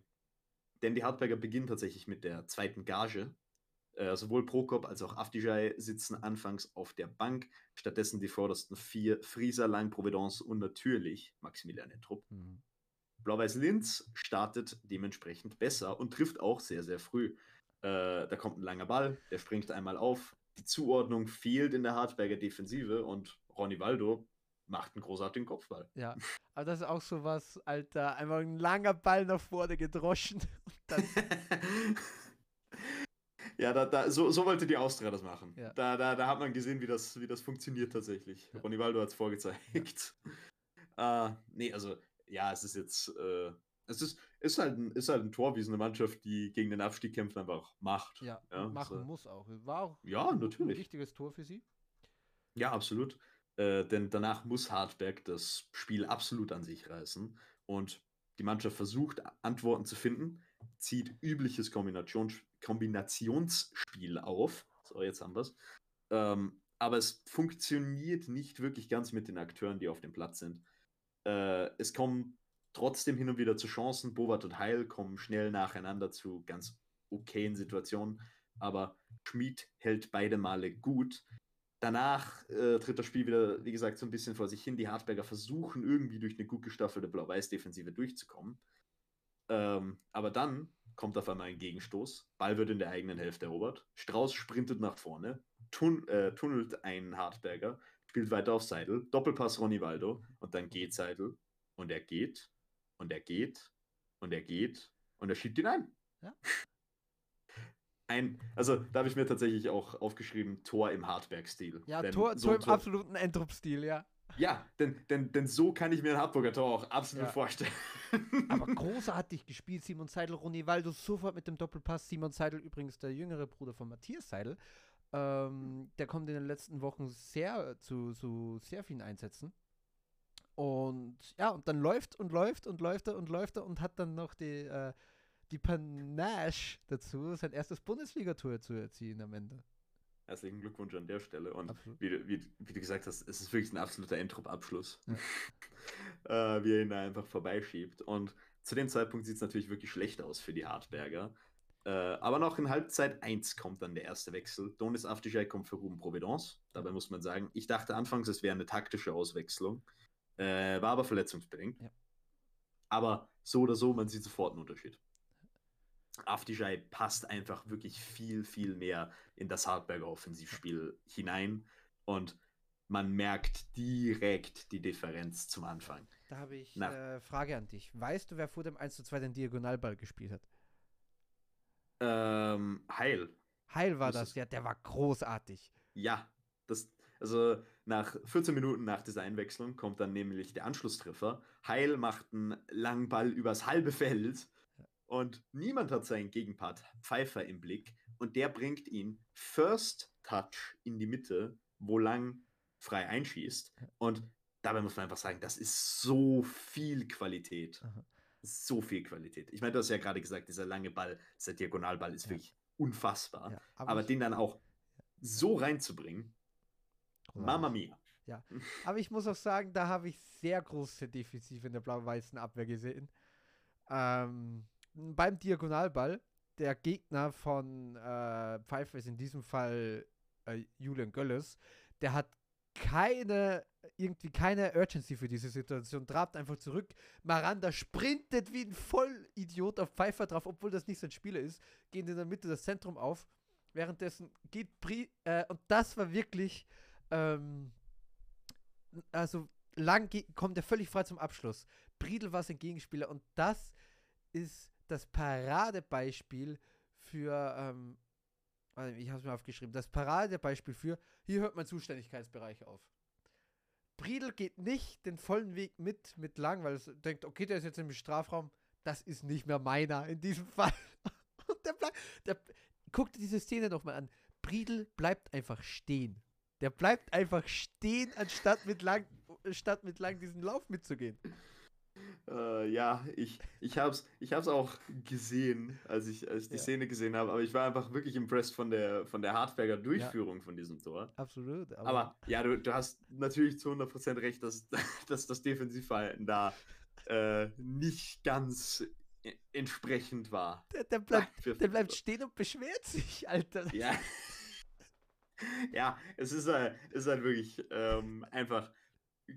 Denn die Hartberger beginnen tatsächlich mit der zweiten Gage. Sowohl Prokop als auch Avdijaj sitzen anfangs auf der Bank, stattdessen die vordersten 4, Frieser, Lang, Providence und natürlich Maximilian Entrup. Mhm. Blau-Weiß Linz startet dementsprechend besser und trifft auch sehr, sehr früh. Da kommt ein langer Ball, der springt einmal auf. Die Zuordnung fehlt in der Hartberger Defensive und Ronny Waldo macht einen großartigen Kopfball. Ja, aber das ist auch sowas, Alter. Einmal ein langer Ball nach vorne gedroschen. Und dann ja, so wollte die Austria das machen. Ja. Da hat man gesehen, wie das funktioniert tatsächlich. Ja. Ronny Waldo hat es vorgezeigt. Ja. Es ist halt ein Tor, wie es eine Mannschaft, die gegen den Abstieg kämpft, einfach macht. Ja, muss auch. War auch ein wichtiges Tor für sie. Ja, absolut. Denn danach muss Hartberg das Spiel absolut an sich reißen. Und die Mannschaft versucht, Antworten zu finden, zieht übliches Kombinationsspiel auf. So, jetzt haben wir es. Aber es funktioniert nicht wirklich ganz mit den Akteuren, die auf dem Platz sind. Es kommen trotzdem hin und wieder zu Chancen. Bovat und Heil kommen schnell nacheinander zu ganz okayen Situationen, aber Schmid hält beide Male gut. Danach tritt das Spiel wieder, wie gesagt, so ein bisschen vor sich hin. Die Hartberger versuchen irgendwie durch eine gut gestaffelte Blau-Weiß-Defensive durchzukommen. Aber dann kommt auf einmal ein Gegenstoß. Ball wird in der eigenen Hälfte erobert. Strauß sprintet nach vorne, tunnelt einen Hartberger, spielt weiter auf Seidel, Doppelpass Ronny Waldo und dann geht Seidel und er geht und er geht und er geht und er schiebt ihn ein. Ja. Also da habe ich mir tatsächlich auch aufgeschrieben, Tor im Hartberg-Stil. Ja, Tor im absoluten Endrup-Stil, ja. Ja, denn so kann ich mir ein Hartberger Tor auch absolut vorstellen. Aber großartig gespielt, Simon Seidel, Ronny Waldo sofort mit dem Doppelpass. Simon Seidel übrigens der jüngere Bruder von Matthias Seidel. Der kommt in den letzten Wochen zu sehr vielen Einsätzen. Und ja, und dann läuft er und hat dann noch die Panache dazu, sein erstes Bundesliga-Tor zu erzielen am Ende. Herzlichen Glückwunsch an der Stelle. Und wie du gesagt hast, es ist wirklich ein absoluter Endtrupp-Abschluss. Ja. Wie er ihn da einfach vorbeischiebt. Und zu dem Zeitpunkt sieht es natürlich wirklich schlecht aus für die Hartberger. Aber noch in Halbzeit 1 kommt dann der erste Wechsel. Donis Avdijaj kommt für Ruben Providence. Dabei muss man sagen, ich dachte anfangs, es wäre eine taktische Auswechslung. War aber verletzungsbedingt. Ja. Aber so oder so, man sieht sofort einen Unterschied. Avdijaj passt einfach wirklich viel, viel mehr in das Hartberger Offensivspiel hinein und man merkt direkt die Differenz zum Anfang. Da habe ich eine Frage an dich. Weißt du, wer vor dem 1:2 den Diagonalball gespielt hat? Heil. Heil war das, ja, der war großartig. Ja, also nach 14 Minuten nach dieser Einwechslung kommt dann nämlich der Anschlusstreffer. Heil macht einen langen Ball übers halbe Feld. Und niemand hat seinen Gegenpart Pfeiffer im Blick und der bringt ihn First Touch in die Mitte, wo Lang frei einschießt. Und dabei muss man einfach sagen, das ist so viel Qualität. Aha. So viel Qualität. Ich meine, du hast ja gerade gesagt, dieser lange Ball, dieser Diagonalball ist wirklich unfassbar. Ja, aber den dann auch so reinzubringen, Mama mia. Ja, aber ich muss auch sagen, da habe ich sehr große Defensive in der blau-weißen Abwehr gesehen. Beim Diagonalball, der Gegner von Pfeiffer ist in diesem Fall Julian Gölles, der hat keine Urgency für diese Situation, trabt einfach zurück. Miranda sprintet wie ein Vollidiot auf Pfeiffer drauf, obwohl das nicht sein Spieler ist, geht in der Mitte das Zentrum auf. Währenddessen geht und das war wirklich also lang kommt er völlig frei zum Abschluss. Briedel war sein Gegenspieler und das ist das Paradebeispiel für ich habe es mir aufgeschrieben, das Paradebeispiel für, hier hört man Zuständigkeitsbereich auf. Briedel geht nicht den vollen Weg mit Lang, weil es denkt, okay, der ist jetzt im Strafraum, das ist nicht mehr meiner in diesem Fall. Und der guck dir diese Szene nochmal an. Briedel bleibt einfach stehen. Der bleibt einfach stehen, anstatt mit Lang diesen Lauf mitzugehen. Ja, ich hab's auch gesehen, als ich die Szene gesehen habe, aber ich war einfach wirklich impressed von der Hartberger Durchführung von diesem Tor. Absolut. Aber ja, du hast natürlich zu 100% recht, dass das Defensivverhalten da nicht ganz entsprechend war. Der bleibt stehen und beschwert sich, Alter. Ja, ja, es ist halt wirklich einfach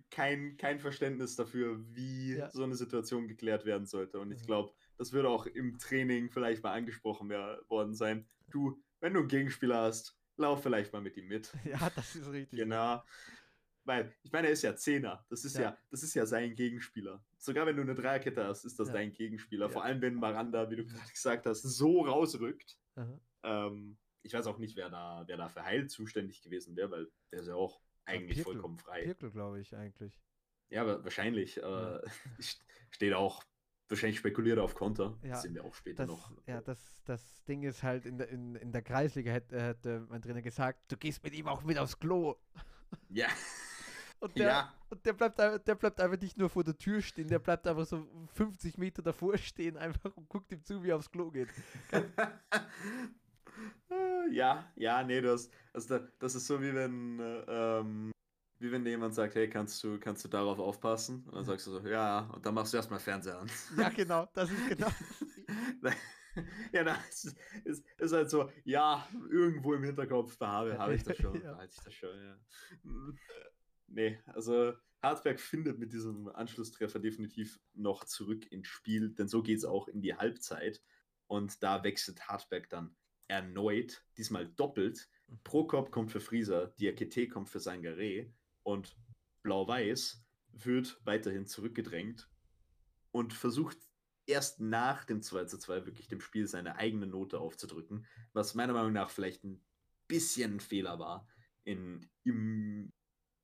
kein Verständnis dafür, wie so eine Situation geklärt werden sollte. Und ich glaube, das würde auch im Training vielleicht mal angesprochen worden sein. Du, wenn du einen Gegenspieler hast, lauf vielleicht mal mit ihm mit. Ja, das ist richtig. Genau. Weil, ich meine, er ist ja Zehner. Das ist ja sein Gegenspieler. Sogar wenn du eine Dreierkette hast, ist das dein Gegenspieler. Ja. Vor allem, wenn Miranda, wie du gerade gesagt hast, so rausrückt. Ich weiß auch nicht, wer da für Heil zuständig gewesen wäre, weil der ist ja auch eigentlich Pirkel, vollkommen frei. Pirkel, glaube ich, eigentlich. Ja, aber wahrscheinlich. Steht auch, wahrscheinlich spekuliert auf Konter. Ja, das sehen wir auch später noch. Ja, das Ding ist halt, in der Kreisliga hätte mein Trainer gesagt, du gehst mit ihm auch mit aufs Klo. Ja. Und der bleibt einfach nicht nur vor der Tür stehen, der bleibt einfach so 50 Meter davor stehen einfach und guckt ihm zu, wie er aufs Klo geht. Ja, nee, das ist so, wie wenn dir jemand sagt, hey, kannst du darauf aufpassen? Und dann sagst du so, ja, und dann machst du erstmal Fernseher an. Ja, genau, das ist genau. Ja, das ist halt so, ja, irgendwo im Hinterkopf, da habe ich das schon, ja. Nee, also Hartberg findet mit diesem Anschlusstreffer definitiv noch zurück ins Spiel, denn so geht es auch in die Halbzeit. Und da wechselt Hartberg dann erneut, diesmal doppelt. Prokop kommt für Frieser, Diakité kommt für Sangaré und Blau-Weiß wird weiterhin zurückgedrängt und versucht erst nach dem 2:2 wirklich dem Spiel seine eigene Note aufzudrücken, was meiner Meinung nach vielleicht ein bisschen ein Fehler war im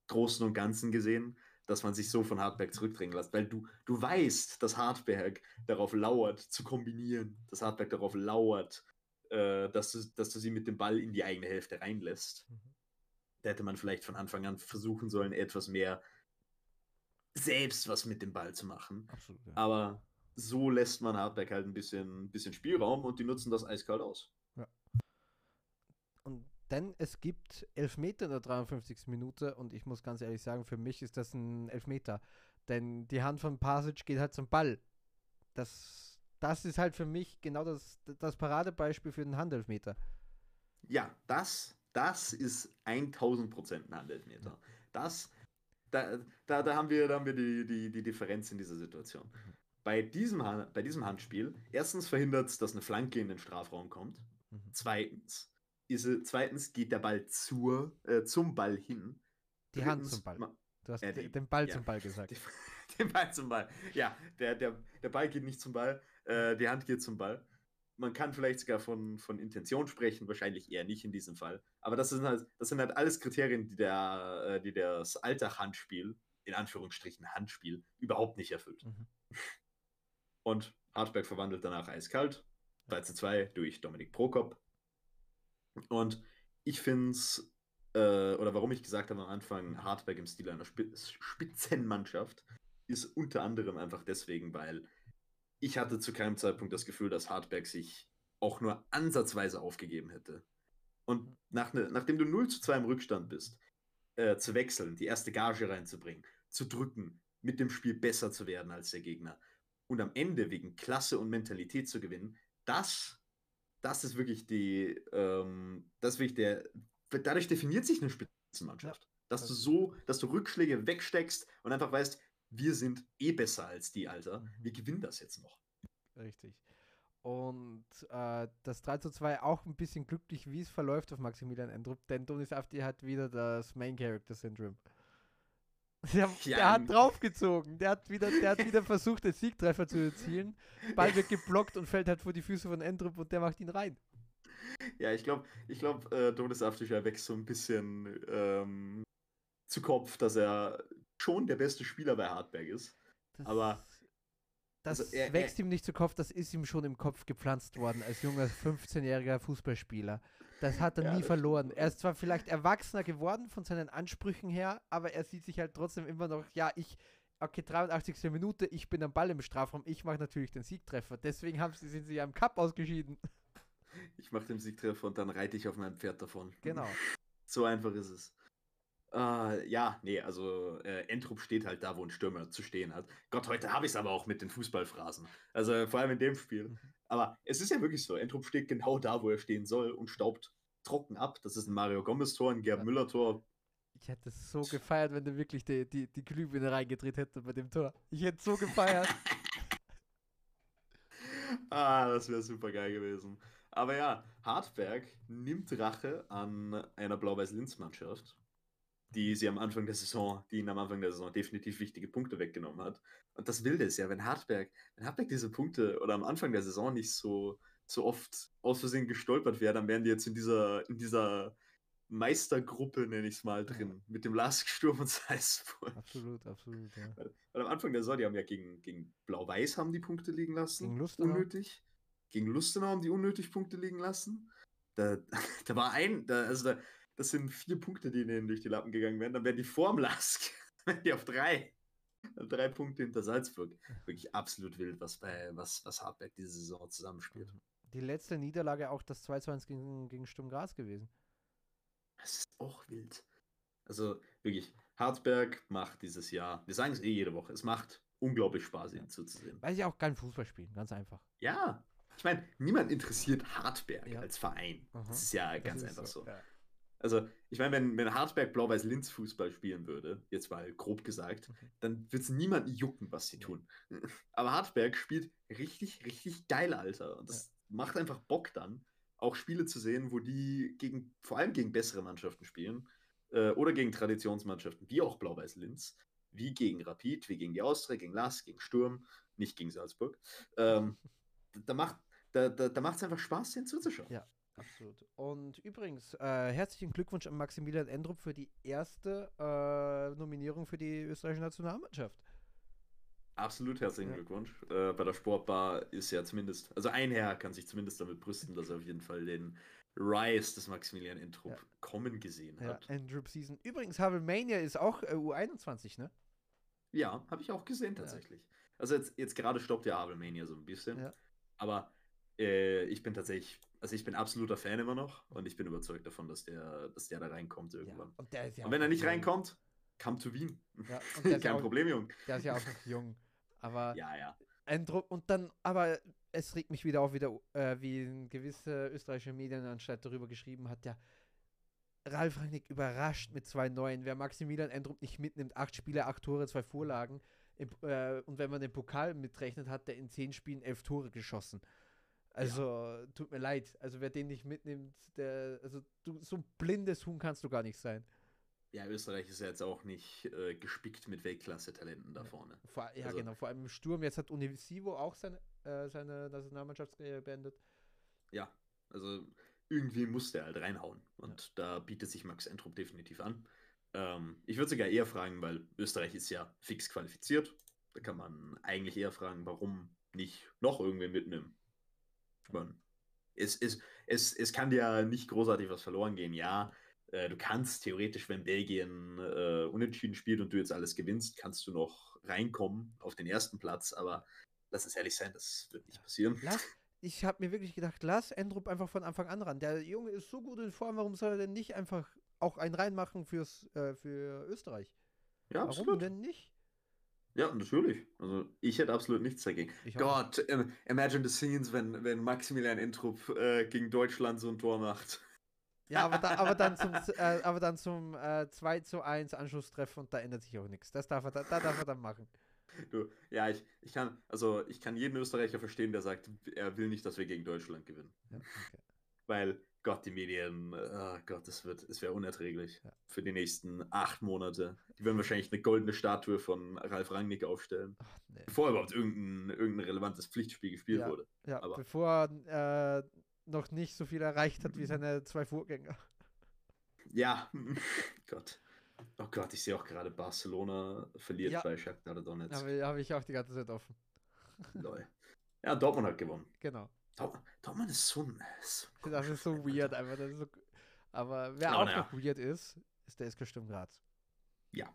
Großen und Ganzen gesehen, dass man sich so von Hartberg zurückdrängen lässt, weil du weißt, dass Hartberg darauf lauert, zu kombinieren, dass Hartberg darauf lauert, dass du sie mit dem Ball in die eigene Hälfte reinlässt. Da hätte man vielleicht von Anfang an versuchen sollen, etwas mehr selbst was mit dem Ball zu machen. Absolut, ja. Aber so lässt man Hartberg halt ein bisschen Spielraum und die nutzen das eiskalt aus. Ja. Und denn es gibt Elfmeter in der 53. Minute und ich muss ganz ehrlich sagen, für mich ist das ein Elfmeter. Denn die Hand von Pasic geht halt zum Ball. Das ist halt für mich genau das Paradebeispiel für den Handelfmeter. Ja, das ist 1000% ein Handelfmeter. Da haben wir die Differenz in dieser Situation. Bei diesem Handspiel, erstens verhindert es, dass eine Flanke in den Strafraum kommt. Zweitens geht der Ball zum Ball hin. Die Hand zum Ball. Du hast den Ball zum Ball gesagt. Den Ball zum Ball. Ja, der Ball geht nicht zum Ball, die Hand geht zum Ball. Man kann vielleicht sogar von Intention sprechen, wahrscheinlich eher nicht in diesem Fall. Aber das sind halt alles Kriterien, die das Altach-Handspiel, in Anführungsstrichen Handspiel, überhaupt nicht erfüllt. Und Hartberg verwandelt danach eiskalt. 2:2 durch Dominik Prokop. Und ich finde es, oder warum ich gesagt habe am Anfang, Hartberg im Stil einer Spitzenmannschaft, ist unter anderem einfach deswegen, weil ich hatte zu keinem Zeitpunkt das Gefühl, dass Hartberg sich auch nur ansatzweise aufgegeben hätte. Und nachdem du 0:2 im Rückstand bist, zu wechseln, die erste Gage reinzubringen, zu drücken, mit dem Spiel besser zu werden als der Gegner und am Ende wegen Klasse und Mentalität zu gewinnen, das das ist wirklich die, dadurch definiert sich eine Spitzenmannschaft. Ja. Dass du Rückschläge wegsteckst und einfach weißt, wir sind eh besser als die, Alter. Wir gewinnen das jetzt noch. Richtig. Und das 3:2 auch ein bisschen glücklich, wie es verläuft auf Maximilian Endrup, denn Donis Afti hat wieder das Main-Character-Syndrome. Der hat draufgezogen. Der hat wieder versucht, den Siegtreffer zu erzielen. Ball wird geblockt und fällt halt vor die Füße von Endrup und der macht ihn rein. Ja, ich glaube, Donis Afti wächst so ein bisschen zu Kopf, dass er schon der beste Spieler bei Hartberg ist. Das wächst ihm nicht zu Kopf, das ist ihm schon im Kopf gepflanzt worden, als junger 15-jähriger Fußballspieler. Das hat er nie verloren. Er ist zwar vielleicht erwachsener geworden von seinen Ansprüchen her, aber er sieht sich halt trotzdem immer noch, 83. Minute, ich bin am Ball im Strafraum, ich mache natürlich den Siegtreffer. Deswegen sind sie ja im Cup ausgeschieden. Ich mache den Siegtreffer und dann reite ich auf meinem Pferd davon. Genau. So einfach ist es. Endrup steht halt da, wo ein Stürmer zu stehen hat. Gott, heute habe ich es aber auch mit den Fußballphrasen. Also vor allem in dem Spiel. Aber es ist ja wirklich so, Endrup steht genau da, wo er stehen soll und staubt trocken ab. Das ist ein Mario Gomez-Tor, ein Gerd Müller-Tor. Ich hätte es so gefeiert, wenn du wirklich die Glühbirne reingedreht hättest bei dem Tor. Ich hätte es so gefeiert. Das wäre super geil gewesen. Aber ja, Hartberg nimmt Rache an einer Blau-Weiß-Linz-Mannschaft, die ihnen am Anfang der Saison definitiv wichtige Punkte weggenommen hat. Und das Wilde ist ja, wenn Hartberg diese Punkte oder am Anfang der Saison nicht so oft aus Versehen gestolpert wäre, dann wären die jetzt in dieser Meistergruppe, nenne ich es mal, drin. Mit dem Lask, Sturm und Salzburg. Absolut, absolut, ja. Weil am Anfang der Saison, die haben ja gegen Blau-Weiß haben die Punkte liegen lassen. Gegen Lustenau. Unnötig. Gegen Lustenau haben die unnötig Punkte liegen lassen. Das sind 4 Punkte, die denen durch die Lappen gegangen wären. Dann wären die vorm Lask. Dann wären die auf 3. 3 Punkte hinter Salzburg. Wirklich absolut wild, was Hartberg diese Saison zusammenspielt. Die letzte Niederlage auch das 2:1 gegen Sturm Graz gewesen. Das ist auch wild. Also wirklich, Hartberg macht dieses Jahr, wir sagen es eh jede Woche, es macht unglaublich Spaß, ihnen zuzusehen. Weil sie auch kein Fußball spielen, ganz einfach. Ja, ich meine, niemand interessiert Hartberg als Verein. Aha. Das ist ja ganz einfach so. Ja. Also, ich meine, wenn Hartberg Blau-Weiß-Linz Fußball spielen würde, jetzt mal grob gesagt, dann wird es niemanden jucken, was sie tun. Aber Hartberg spielt richtig, richtig geil, Alter. Und das macht einfach Bock dann, auch Spiele zu sehen, wo die vor allem gegen bessere Mannschaften spielen oder gegen Traditionsmannschaften, wie auch Blau-Weiß-Linz, wie gegen Rapid, wie gegen die Austria, gegen Lask, gegen Sturm, nicht gegen Salzburg. Da macht es einfach Spaß, den zuzuschauen. Ja. Absolut. Und übrigens, herzlichen Glückwunsch an Maximilian Endrup für die erste Nominierung für die österreichische Nationalmannschaft. Absolut herzlichen Glückwunsch. Bei der Sportbar ist ja zumindest, also ein Herr kann sich zumindest damit brüsten, dass er auf jeden Fall den Rise des Maximilian Endrup kommen gesehen hat. Endrup Season. Übrigens, Havelmania ist auch U21, ne? Ja, habe ich auch gesehen tatsächlich. Also jetzt gerade stoppt ja Havelmania so ein bisschen. Ja. Aber ich bin absoluter Fan immer noch und ich bin überzeugt davon, dass der da reinkommt irgendwann. Und, wenn er nicht reinkommt, come to Wien. Ja, und kein Problem, Jung. Der ist ja auch noch jung. Aber aber es regt mich wieder auf, wie eine gewisse österreichische Medienanstalt darüber geschrieben hat, ja, Ralf Rangnick überrascht mit 2 Neuen. Wer Maximilian Endrup nicht mitnimmt, 8 Spiele, 8 Tore, 2 Vorlagen. Und wenn man den Pokal mitrechnet, hat der in 10 Spielen 11 Tore geschossen. Also, tut mir leid. Also, wer den nicht mitnimmt, so ein blindes Huhn kannst du gar nicht sein. Ja, Österreich ist ja jetzt auch nicht gespickt mit Weltklasse-Talenten da vorne. Vor allem im Sturm. Jetzt hat Univisivo auch seine Nationalmannschaft beendet. Ja, also irgendwie muss der halt reinhauen. Und da bietet sich Max Endrup definitiv an. Ich würde sogar eher fragen, weil Österreich ist ja fix qualifiziert. Da kann man eigentlich eher fragen, warum nicht noch irgendwen mitnehmen. Es kann dir nicht großartig was verloren gehen. Ja, du kannst theoretisch, wenn Belgien unentschieden spielt und du jetzt alles gewinnst, kannst du noch reinkommen auf den ersten Platz. Aber lass uns ehrlich sein, das wird nicht passieren. Ich habe mir wirklich gedacht, lass Endrup einfach von Anfang an ran. Der Junge ist so gut in Form, warum soll er denn nicht einfach auch einen reinmachen für Österreich? Ja, absolut. Warum denn nicht? Ja, natürlich. Also ich hätte absolut nichts dagegen. Gott, imagine the scenes, wenn Maximilian Intrup gegen Deutschland so ein Tor macht. Ja, aber dann zum 2:1 Anschlusstreffer und da ändert sich auch nichts. Das darf er dann machen. Du, ja, ich kann jeden Österreicher verstehen, der sagt, er will nicht, dass wir gegen Deutschland gewinnen. Ja, okay. Weil, Gott, die Medien, oh Gott, es wäre unerträglich für die nächsten 8 Monate. Die werden wahrscheinlich eine goldene Statue von Ralf Rangnick aufstellen, bevor überhaupt irgendein relevantes Pflichtspiel gespielt wurde. Ja, aber bevor er noch nicht so viel erreicht hat wie seine 2 Vorgänger. Ja, Gott. Oh Gott, ich sehe auch gerade, Barcelona verliert bei Shakhtar Donetsk. Ja, habe ich auch die ganze Zeit offen. Lol. Ja, Dortmund hat gewonnen. Genau. Dortmund ist so nice. Das ist so weird, einfach. Das ist so... Aber wer auch noch weird ist, ist der SK Sturm Graz. Ja.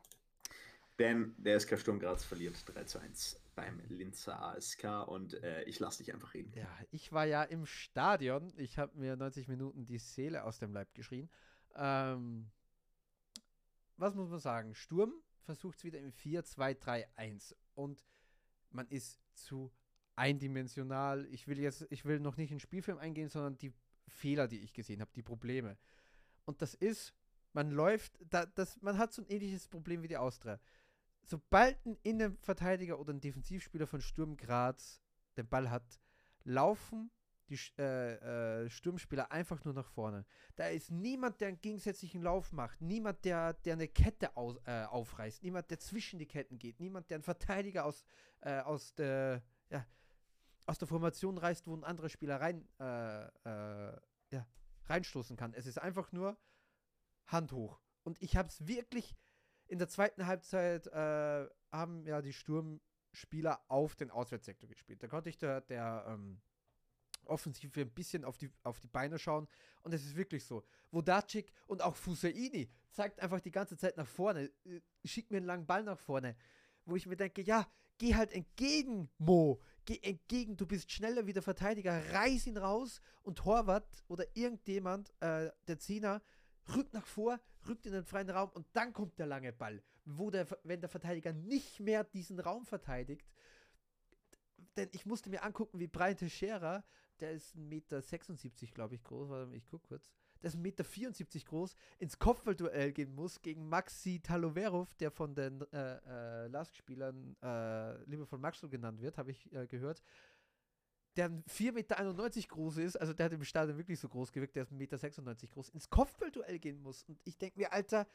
Denn der SK Sturm Graz verliert 3:1 beim Linzer ASK und ich lasse dich einfach reden. Ja, ich war ja im Stadion. Ich habe mir 90 Minuten die Seele aus dem Leib geschrien. Was muss man sagen? Sturm versucht es wieder im 4-2-3-1 und man ist zu eindimensional. Ich will noch nicht in den Spielfilm eingehen, sondern die Fehler, die ich gesehen habe, die Probleme. Und das ist, man hat so ein ähnliches Problem wie die Austria. Sobald ein Innenverteidiger oder ein Defensivspieler von Sturm Graz den Ball hat, laufen die Sturmspieler einfach nur nach vorne. Da ist niemand, der einen gegensätzlichen Lauf macht, niemand, der eine Kette aufreißt, niemand, der zwischen die Ketten geht, niemand, der einen Verteidiger aus der Formation reißt, wo ein anderer Spieler reinstoßen kann. Es ist einfach nur Hand hoch. Und ich habe es wirklich in der zweiten Halbzeit haben ja die Sturmspieler auf den Auswärtssektor gespielt. Da konnte ich der Offensive ein bisschen auf die Beine schauen. Und es ist wirklich so. Vodacic und auch Fusaini zeigt einfach die ganze Zeit nach vorne. Schickt mir einen langen Ball nach vorne. Wo ich mir denke, ja, geh halt entgegen, Mo. Geh entgegen, du bist schneller wie der Verteidiger. Reiß ihn raus und Horvath oder irgendjemand, der Zehner, rückt nach vor, rückt in den freien Raum und dann kommt der lange Ball. Wenn der Verteidiger nicht mehr diesen Raum verteidigt, denn ich musste mir angucken, wie Brian Teixeira, der ist 1,76 Meter, glaube ich, groß, warte, ich gucke kurz, der ist 1,74 Meter groß, ins Kopfballduell gehen muss gegen Maxi Taloverov, der von den Lask-Spielern liebevoll Maxl genannt wird, habe ich gehört, der 4,91 Meter groß ist, also der hat im Stadion wirklich so groß gewirkt, der ist 1,96 Meter groß, ins Kopfballduell gehen muss. Und ich denke mir, Alter,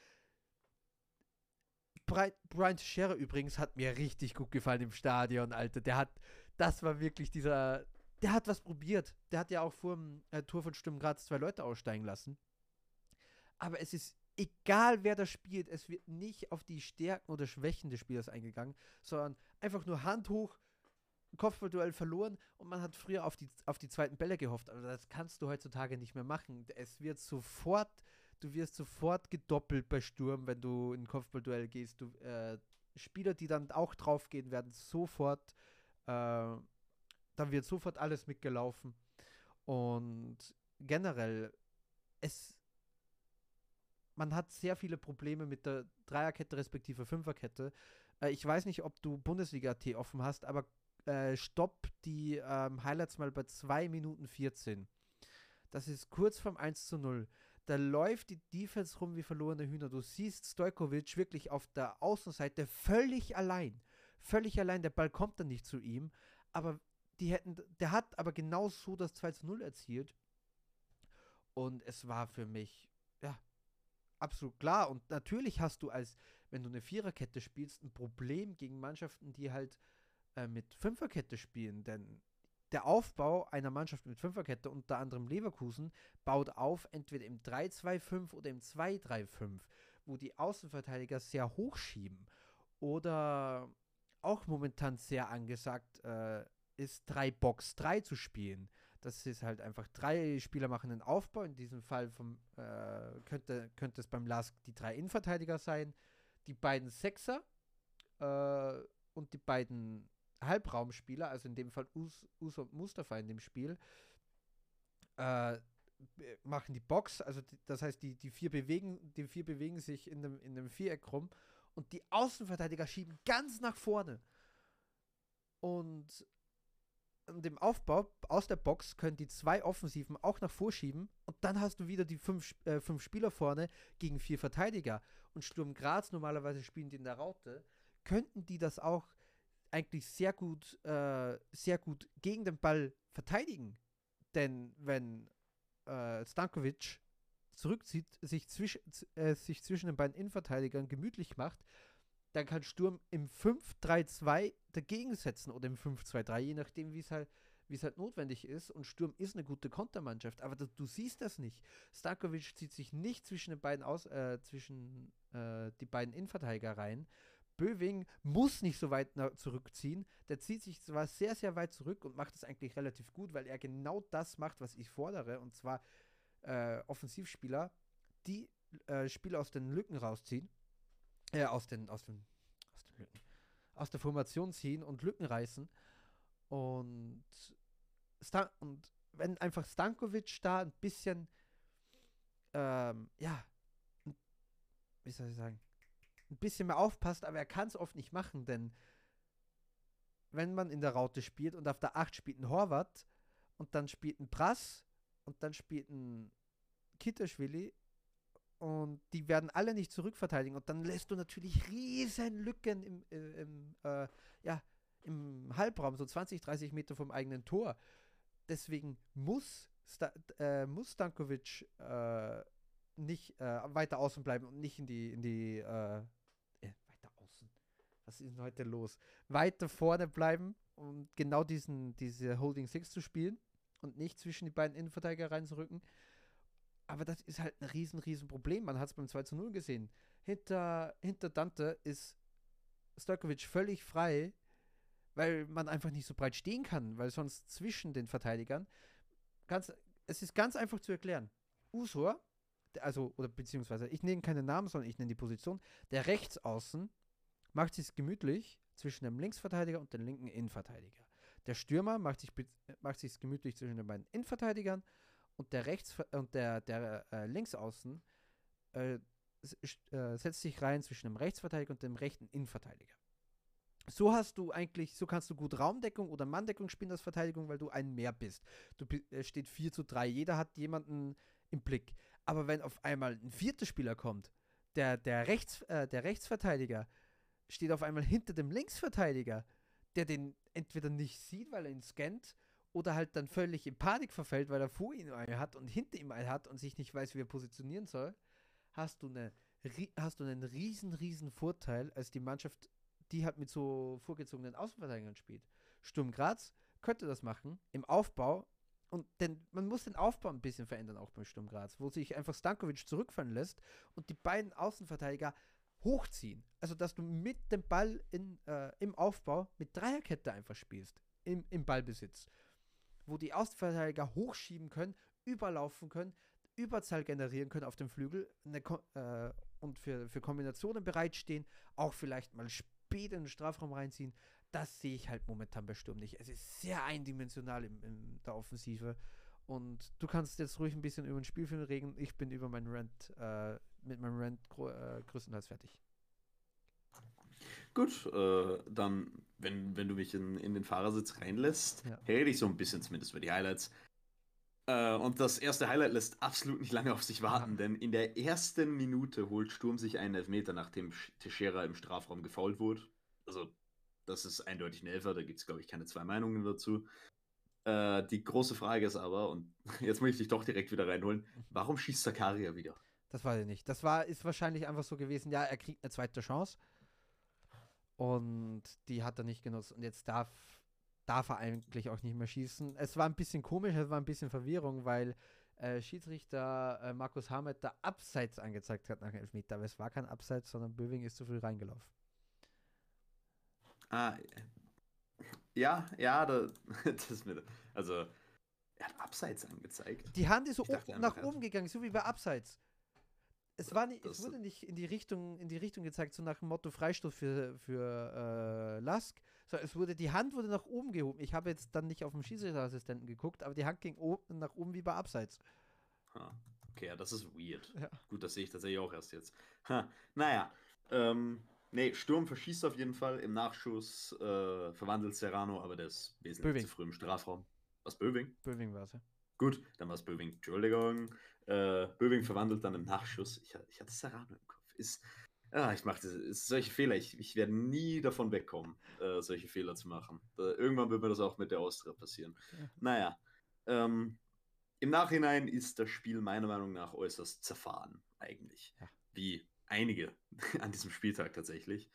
Brian Teixeira übrigens hat mir richtig gut gefallen im Stadion, Alter. Der hat was probiert. Der hat ja auch vor dem Tor von Sturm Graz 2 Leute aussteigen lassen. Aber es ist egal, wer das spielt, es wird nicht auf die Stärken oder Schwächen des Spielers eingegangen, sondern einfach nur Hand hoch, Kopfballduell verloren und man hat früher auf die zweiten Bälle gehofft, aber das kannst du heutzutage nicht mehr machen. Du wirst sofort gedoppelt bei Sturm, wenn du in ein Kopfballduell gehst. Spieler, die dann auch draufgehen, dann wird sofort alles mitgelaufen. Und generell, man hat sehr viele Probleme mit der Dreierkette respektive Fünferkette. Ich weiß nicht, ob du Bundesliga.at offen hast, aber stopp die Highlights mal bei 2 Minuten 14. Das ist kurz vorm 1:0. Da läuft die Defense rum wie verlorene Hühner. Du siehst Stojkovic wirklich auf der Außenseite völlig allein. Völlig allein, der Ball kommt dann nicht zu ihm. Aber der hat aber genau so das 2:0 erzielt. Und es war für mich, ja, absolut klar. Und natürlich hast du wenn du eine Viererkette spielst, ein Problem gegen Mannschaften, die halt mit Fünferkette spielen, denn der Aufbau einer Mannschaft mit Fünferkette, unter anderem Leverkusen, baut auf entweder im 3-2-5 oder im 2-3-5, wo die Außenverteidiger sehr hoch schieben oder auch momentan sehr angesagt ist, 3-Box-3 zu spielen. Das ist halt einfach, 3 Spieler machen einen Aufbau, in diesem Fall könnte es beim LASK die 3 Innenverteidiger sein, die beiden Sechser und die beiden Halbraumspieler, also in dem Fall Us und Mustafa in dem Spiel, machen die Box, also das heißt, die 4 bewegen sich in dem Viereck rum und die Außenverteidiger schieben ganz nach vorne. Und in dem Aufbau aus der Box können die zwei Offensiven auch nach vorschieben und dann hast du wieder die fünf Spieler vorne gegen 4 Verteidiger. Und Sturm Graz, normalerweise spielen die in der Raute, könnten die das auch eigentlich sehr gut gegen den Ball verteidigen. Denn wenn Stankovic zurückzieht, sich zwischen den beiden Innenverteidigern gemütlich macht, dann kann Sturm im 5-3-2 dagegen setzen oder im 5-2-3, je nachdem, wie es halt notwendig ist. Und Sturm ist eine gute Kontermannschaft, aber du siehst das nicht. Stankovic zieht sich nicht zwischen den beiden die beiden Innenverteidiger rein. Böwing muss nicht so weit zurückziehen. Der zieht sich zwar sehr, sehr weit zurück und macht es eigentlich relativ gut, weil er genau das macht, was ich fordere, und zwar Offensivspieler, die Spieler aus den Lücken rausziehen, aus der Formation ziehen und Lücken reißen. Und wenn einfach Stankovic da ein bisschen, wie soll ich sagen, ein bisschen mehr aufpasst, aber er kann es oft nicht machen, denn wenn man in der Raute spielt und auf der 8 spielt ein Horvath und dann spielt ein Prass und dann spielt ein Kitashvili und die werden alle nicht zurückverteidigen und dann lässt du natürlich riesen Lücken im Halbraum, so 20, 30 Meter vom eigenen Tor. Deswegen muss Stankovic nicht weiter außen bleiben und nicht weiter außen. Was ist denn heute los? Weiter vorne bleiben und genau diese Holding Six zu spielen und nicht zwischen die beiden Innenverteidiger reinzurücken. Aber das ist halt ein riesen Problem. Man hat es beim 2:0 gesehen. Hinter Dante ist Stojkovic völlig frei, weil man einfach nicht so breit stehen kann, weil sonst zwischen den Verteidigern es ist ganz einfach zu erklären. Usor, beziehungsweise ich nenne keine Namen, sondern ich nenne die Position, der Rechtsaußen macht sich gemütlich zwischen dem Linksverteidiger und dem linken Innenverteidiger. Der Stürmer macht sich gemütlich zwischen den beiden Innenverteidigern und der Linksaußen setzt sich rein zwischen dem Rechtsverteidiger und dem rechten Innenverteidiger. So kannst du gut Raumdeckung oder Manndeckung spielen als Verteidigung, weil du ein mehr bist. Steht 4:3, jeder hat jemanden im Blick. Aber wenn auf einmal ein vierter Spieler kommt, der Rechtsverteidiger steht auf einmal hinter dem Linksverteidiger, der den entweder nicht sieht, weil er ihn scannt, oder halt dann völlig in Panik verfällt, weil er vor ihm einen hat und hinter ihm einen hat und sich nicht weiß, wie er positionieren soll, hast du einen riesen Vorteil als die Mannschaft, die halt mit so vorgezogenen Außenverteidigern spielt. Sturm Graz könnte das machen im Aufbau, denn man muss den Aufbau ein bisschen verändern, auch bei Sturm Graz, wo sich einfach Stankovic zurückfallen lässt und die beiden Außenverteidiger hochziehen. Also, dass du mit dem Ball im Aufbau mit Dreierkette einfach spielst, im Ballbesitz, wo die Außenverteidiger hochschieben können, überlaufen können, Überzahl generieren können auf dem Flügel und für Kombinationen bereitstehen, auch vielleicht mal spät in den Strafraum reinziehen. Das sehe ich halt momentan bei Sturm nicht. Es ist sehr eindimensional in der Offensive und du kannst jetzt ruhig ein bisschen über den Spielfilm reden. Ich bin über meinen Rant größtenteils fertig. Gut, dann, wenn du mich in den Fahrersitz reinlässt, ja, rede ich so ein bisschen zumindest über die Highlights. Und das erste Highlight lässt absolut nicht lange auf sich warten, ja, denn in der ersten Minute holt Sturm sich einen Elfmeter, nachdem Teixeira im Strafraum gefoult wurde. Also, das ist eindeutig ein Elfer, da gibt es, glaube ich, keine zwei Meinungen dazu. Die große Frage ist aber, und jetzt möchte ich dich doch direkt wieder reinholen, warum schießt Zakaria wieder? Das weiß ich nicht. Ist wahrscheinlich einfach so gewesen, ja, er kriegt eine zweite Chance. Und die hat er nicht genutzt. Und jetzt darf er eigentlich auch nicht mehr schießen. Es war ein bisschen komisch, es war ein bisschen Verwirrung, weil Schiedsrichter Markus Hamed da Abseits angezeigt hat nach dem Elfmeter. Aber es war kein Abseits, sondern Böwing ist zu früh reingelaufen. Das ist mir... Also, er hat Abseits angezeigt. Die Hand ist so nach oben gegangen, so wie bei Abseits. Es wurde nicht in die Richtung gezeigt, so nach dem Motto Freistoß für Lask. So, die Hand wurde nach oben gehoben. Ich habe jetzt dann nicht auf den Schiedsrichterassistenten geguckt, aber die Hand ging nach oben wie bei Abseits. Okay, ja, das ist weird. Ja. Gut, das sehe ich tatsächlich auch erst jetzt. Naja, Nee, Sturm verschießt auf jeden Fall. Im Nachschuss verwandelt Serrano, aber der ist wesentlich zu früh im Strafraum. Was, Böwing? Böwing war es, ja. Gut, dann war es Böwing. Entschuldigung. Böwing verwandelt dann im Nachschuss. Ich hatte Serrano im Kopf. Ich mache solche Fehler. Ich werde nie davon wegkommen, solche Fehler zu machen. Irgendwann wird mir das auch mit der Austria passieren. Ja. Naja. Im Nachhinein ist das Spiel meiner Meinung nach äußerst zerfahren, eigentlich. Ja. Wie einige an diesem Spieltag tatsächlich.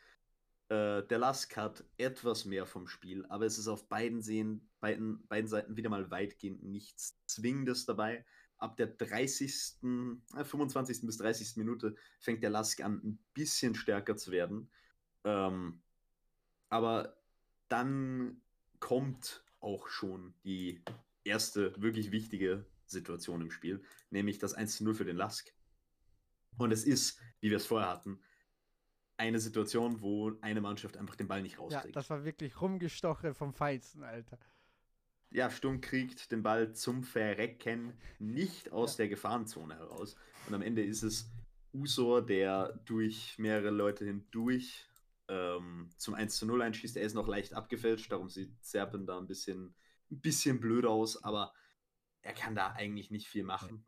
Der Lask hat etwas mehr vom Spiel, aber es ist auf beiden Seiten wieder mal weitgehend nichts Zwingendes dabei. Ab der 25. bis 30. Minute fängt der Lask an, ein bisschen stärker zu werden. Aber dann kommt auch schon die erste wirklich wichtige Situation im Spiel, nämlich das 1:0 für den Lask. Und es ist, wie wir es vorher hatten, eine Situation, wo eine Mannschaft einfach den Ball nicht rauskriegt. Ja, das war wirklich rumgestochen vom Feinsten, Alter. Ja, Sturm kriegt den Ball zum Verrecken nicht aus der Gefahrenzone heraus. Und am Ende ist es Usor, der durch mehrere Leute hindurch zum 1:0 einschießt. Er ist noch leicht abgefälscht, darum sieht Serpen da ein bisschen blöd aus, aber er kann da eigentlich nicht viel machen.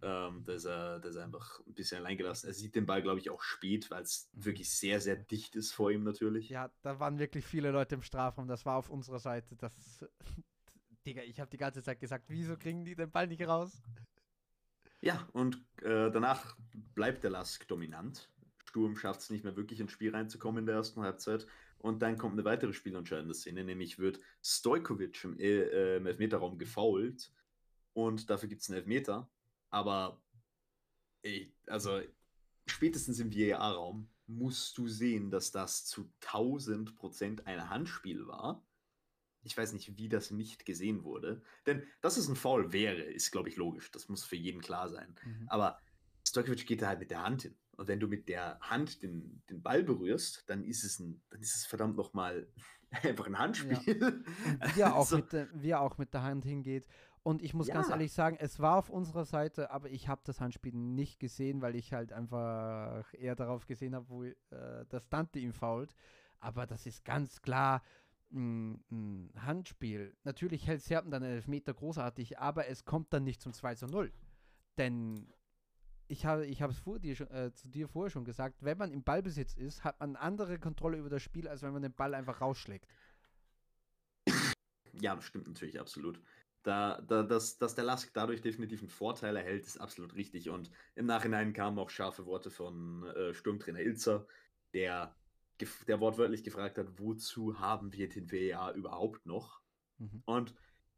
Da ist er einfach ein bisschen allein gelassen. Er sieht den Ball, glaube ich, auch spät, weil es wirklich sehr, sehr dicht ist vor ihm natürlich. Ja, da waren wirklich viele Leute im Strafraum. Das war auf unserer Seite. Digga, ich habe die ganze Zeit gesagt, wieso kriegen die den Ball nicht raus? Ja, und danach bleibt der Lask dominant. Sturm schafft es nicht mehr wirklich ins Spiel reinzukommen in der ersten Halbzeit. Und dann kommt eine weitere spielentscheidende Szene, nämlich wird Stojkovic im Elfmeterraum gefoult. Und dafür gibt es einen Elfmeter. Aber, spätestens im VAR-Raum musst du sehen, dass das zu 1000% ein Handspiel war. Ich weiß nicht, wie das nicht gesehen wurde. Denn, dass es ein Foul wäre, ist, glaube ich, logisch. Das muss für jeden klar sein. Aber Stojkovic geht da halt mit der Hand hin. Und wenn du mit der Hand den Ball berührst, dann ist es verdammt nochmal einfach ein Handspiel. Ja. Wie er auch mit der Hand hingeht. Und ich muss ganz ehrlich sagen, es war auf unserer Seite, aber ich habe das Handspiel nicht gesehen, weil ich halt einfach eher darauf gesehen habe, wo das Dante ihm fault. Aber das ist ganz klar ein Handspiel. Natürlich hält Serben dann einen Elfmeter großartig, aber es kommt dann nicht zum 2:0. Denn ich habe es zu dir vorher schon gesagt, wenn man im Ballbesitz ist, hat man andere Kontrolle über das Spiel, als wenn man den Ball einfach rausschlägt. Ja, das stimmt natürlich absolut. Dass der Lask dadurch definitiv einen Vorteil erhält, ist absolut richtig. Und im Nachhinein kamen auch scharfe Worte von Sturmtrainer Ilzer, der wortwörtlich gefragt hat, wozu haben wir den VAR überhaupt noch? Und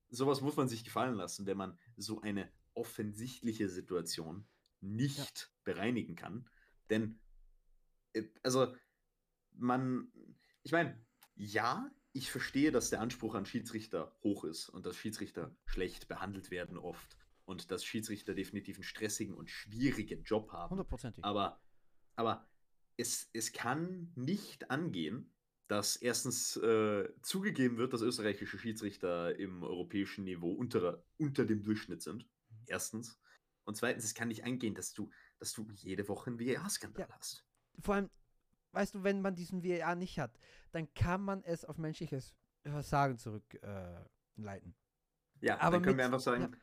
sowas muss man sich gefallen lassen, wenn man so eine offensichtliche Situation nicht bereinigen kann. Denn, ich verstehe, dass der Anspruch an Schiedsrichter hoch ist und dass Schiedsrichter schlecht behandelt werden oft und dass Schiedsrichter definitiv einen stressigen und schwierigen Job haben. 100%. Aber es kann nicht angehen, dass erstens zugegeben wird, dass österreichische Schiedsrichter im europäischen Niveau unter dem Durchschnitt sind. Erstens. Und zweitens, es kann nicht angehen, dass du jede Woche einen VAR-Skandal hast. Vor allem, weißt du, wenn man diesen VAR nicht hat, dann kann man es auf menschliches Versagen zurückleiten. Dann können wir einfach sagen,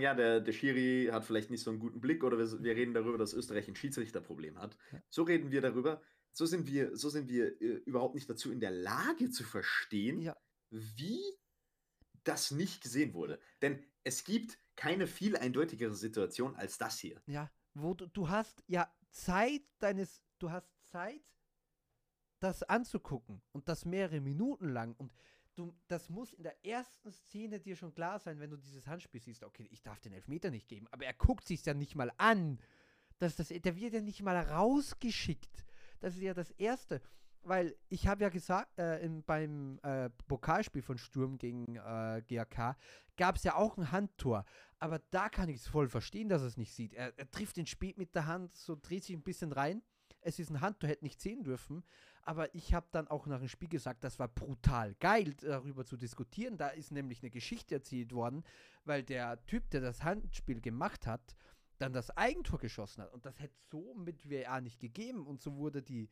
ja, der Schiri hat vielleicht nicht so einen guten Blick oder wir reden darüber, dass Österreich ein Schiedsrichterproblem hat. Ja. So reden wir darüber, so sind wir überhaupt nicht dazu in der Lage zu verstehen, wie das nicht gesehen wurde. Denn es gibt keine viel eindeutigere Situation als das hier. Ja, wo du hast Du hast Zeit, das anzugucken und das mehrere Minuten lang. Und das muss in der ersten Szene dir schon klar sein, wenn du dieses Handspiel siehst. Okay, ich darf den Elfmeter nicht geben, aber er guckt sich ja nicht mal an. Der wird ja nicht mal rausgeschickt. Das ist ja das Erste. Weil ich habe ja gesagt, beim Pokalspiel von Sturm gegen GAK gab es ja auch ein Handtor. Aber da kann ich es voll verstehen, dass er es nicht sieht. Er trifft den Spät mit der Hand, so dreht sich ein bisschen rein. Es ist ein Handtor, hätte nicht sehen dürfen, aber ich habe dann auch nach dem Spiel gesagt, das war brutal geil, darüber zu diskutieren. Da ist nämlich eine Geschichte erzählt worden, weil der Typ, der das Handspiel gemacht hat, dann das Eigentor geschossen hat. Und das hätte so mit VAR nicht gegeben. Und so wurde die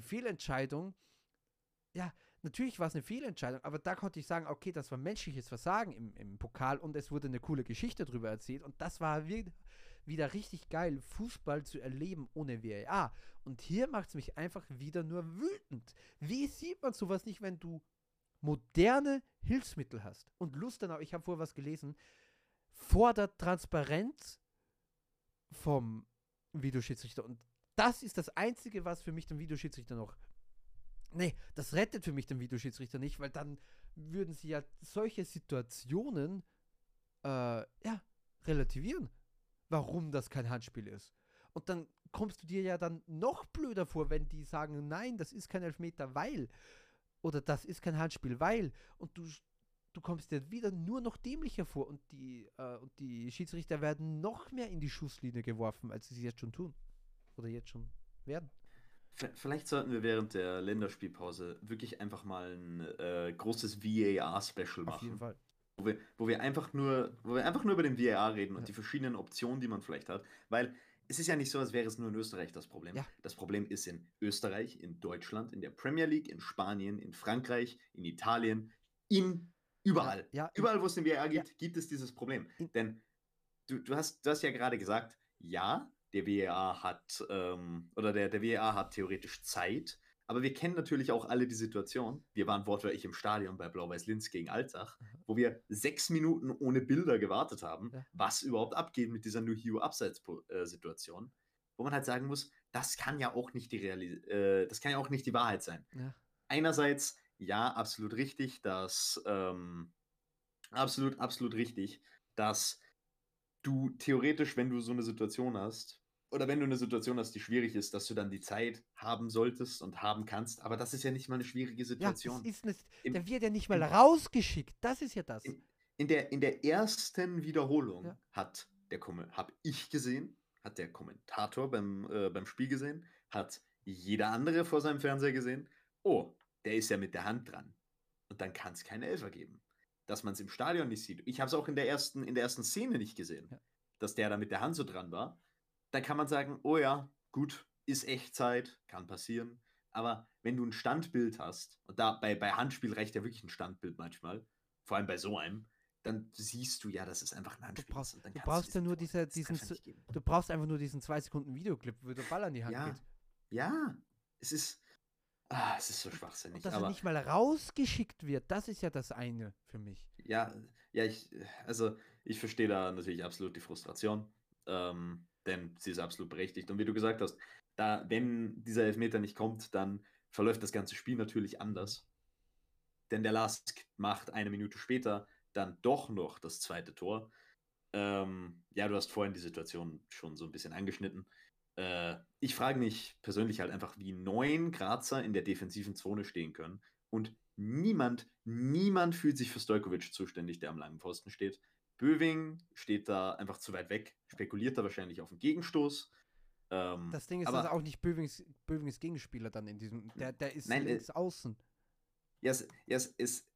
Fehlentscheidung, ja, natürlich war es eine Fehlentscheidung, aber da konnte ich sagen, okay, das war menschliches Versagen im Pokal und es wurde eine coole Geschichte drüber erzählt. Und das war wieder richtig geil, Fußball zu erleben ohne VAR. Und hier macht es mich einfach wieder nur wütend. Wie sieht man sowas nicht, wenn du moderne Hilfsmittel hast? Und Lustenau, ich habe vorher was gelesen, fordert Transparenz vom Videoschiedsrichter. Und das ist das Einzige, was für mich den Videoschiedsrichter noch... Nee, das rettet für mich den Videoschiedsrichter nicht, weil dann würden sie ja solche Situationen ja, relativieren, warum das kein Handspiel ist. Und dann kommst du dir ja dann noch blöder vor, wenn die sagen, nein, das ist kein Elfmeter, weil, oder das ist kein Handspiel, weil, und du kommst dir wieder nur noch dämlicher vor und die Schiedsrichter werden noch mehr in die Schusslinie geworfen, als sie es jetzt schon tun oder jetzt schon werden. Vielleicht sollten wir während der Länderspielpause wirklich einfach mal ein großes VAR-Special machen. Auf jeden Fall. Wo wir einfach nur über den VAR reden und die verschiedenen Optionen, die man vielleicht hat. Weil es ist ja nicht so, als wäre es nur in Österreich das Problem. Ja. Das Problem ist in Österreich, in Deutschland, in der Premier League, in Spanien, in Frankreich, in Italien, überall. Ja. Überall, wo es den VAR gibt, gibt es dieses Problem. Denn du hast ja gerade gesagt, ja, der VAR hat, der VAR hat theoretisch Zeit, aber wir kennen natürlich auch alle die Situation. Wir waren wortwörtlich im Stadion bei Blau-Weiß Linz gegen Altach, wo wir 6 Minuten ohne Bilder gewartet haben, was überhaupt abgeht mit dieser New-Hero-Abseits-Situation, wo man halt sagen muss, das kann ja auch nicht die Wahrheit sein. Ja. Einerseits, ja, absolut richtig, dass absolut richtig, dass du theoretisch, wenn du so eine Situation hast, oder wenn du eine Situation hast, die schwierig ist, dass du dann die Zeit haben solltest und haben kannst, aber das ist ja nicht mal eine schwierige Situation. Ja, der wird ja nicht mal rausgeschickt, das ist ja das. In der ersten Wiederholung hat der Kommentator beim Spiel gesehen, hat jeder andere vor seinem Fernseher gesehen, oh, der ist ja mit der Hand dran. Und dann kann es keine Elfer geben. Dass man es im Stadion nicht sieht. Ich habe es auch in der ersten Szene nicht gesehen, dass der da mit der Hand so dran war. Dann kann man sagen, oh ja, gut, ist Echtzeit, kann passieren. Aber wenn du ein Standbild hast, und da bei Handspiel reicht ja wirklich ein Standbild manchmal, vor allem bei so einem, dann siehst du ja, das ist einfach ein Handspiel. Du brauchst einfach nur diesen 2 Sekunden Videoclip, wo der Ball an die Hand geht. Ja, es ist so schwachsinnig. Und dass er nicht mal rausgeschickt wird, das ist ja das eine für mich. Ja, ich verstehe da natürlich absolut die Frustration, denn sie ist absolut berechtigt. Und wie du gesagt hast, wenn dieser Elfmeter nicht kommt, dann verläuft das ganze Spiel natürlich anders. Denn der Lask macht 1 Minute später dann doch noch das zweite Tor. Ja, du hast vorhin die Situation schon so ein bisschen angeschnitten. Ich frage mich persönlich halt einfach, wie 9 Grazer in der defensiven Zone stehen können und niemand fühlt sich für Stojkovic zuständig, der am langen Pfosten steht. Böwing steht da einfach zu weit weg, spekuliert da wahrscheinlich auf den Gegenstoß. Das Ding ist, dass auch nicht Böwings Gegenspieler dann in diesem, der ist links außen. Die Sache ist,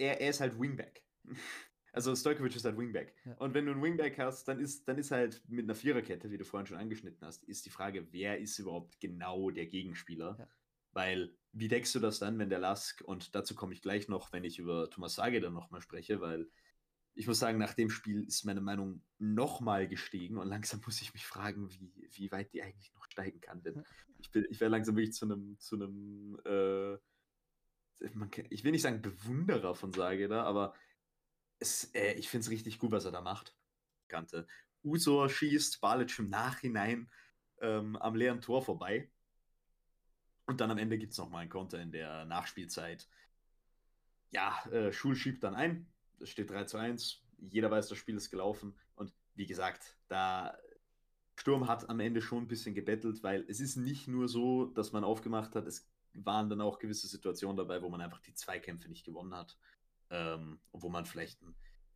er ist halt Wingback. Also Stojkovic ist halt Wingback. Ja. Und wenn du einen Wingback hast, dann ist halt mit einer Viererkette, wie du vorhin schon angeschnitten hast, ist die Frage, wer ist überhaupt genau der Gegenspieler? Ja. Weil, wie deckst du das dann, wenn der Lask, und dazu komme ich gleich noch, wenn ich über Thomas Sage dann nochmal spreche, weil ich muss sagen, nach dem Spiel ist meine Meinung nochmal gestiegen und langsam muss ich mich fragen, wie weit die eigentlich noch steigen kann. Denn ich wäre langsam wirklich zu einem, ich will nicht sagen Bewunderer von Sage da, aber ich finde es richtig gut, was er da macht. Kante. Usor schießt Balic im Nachhinein am leeren Tor vorbei. Und dann am Ende gibt es nochmal einen Konter in der Nachspielzeit. Ja, Schul schiebt dann ein. Es steht 3:1. Jeder weiß, das Spiel ist gelaufen. Und wie gesagt, da Sturm hat am Ende schon ein bisschen gebettelt, weil es ist nicht nur so, dass man aufgemacht hat. Es waren dann auch gewisse Situationen dabei, wo man einfach die Zweikämpfe nicht gewonnen hat. Wo man vielleicht,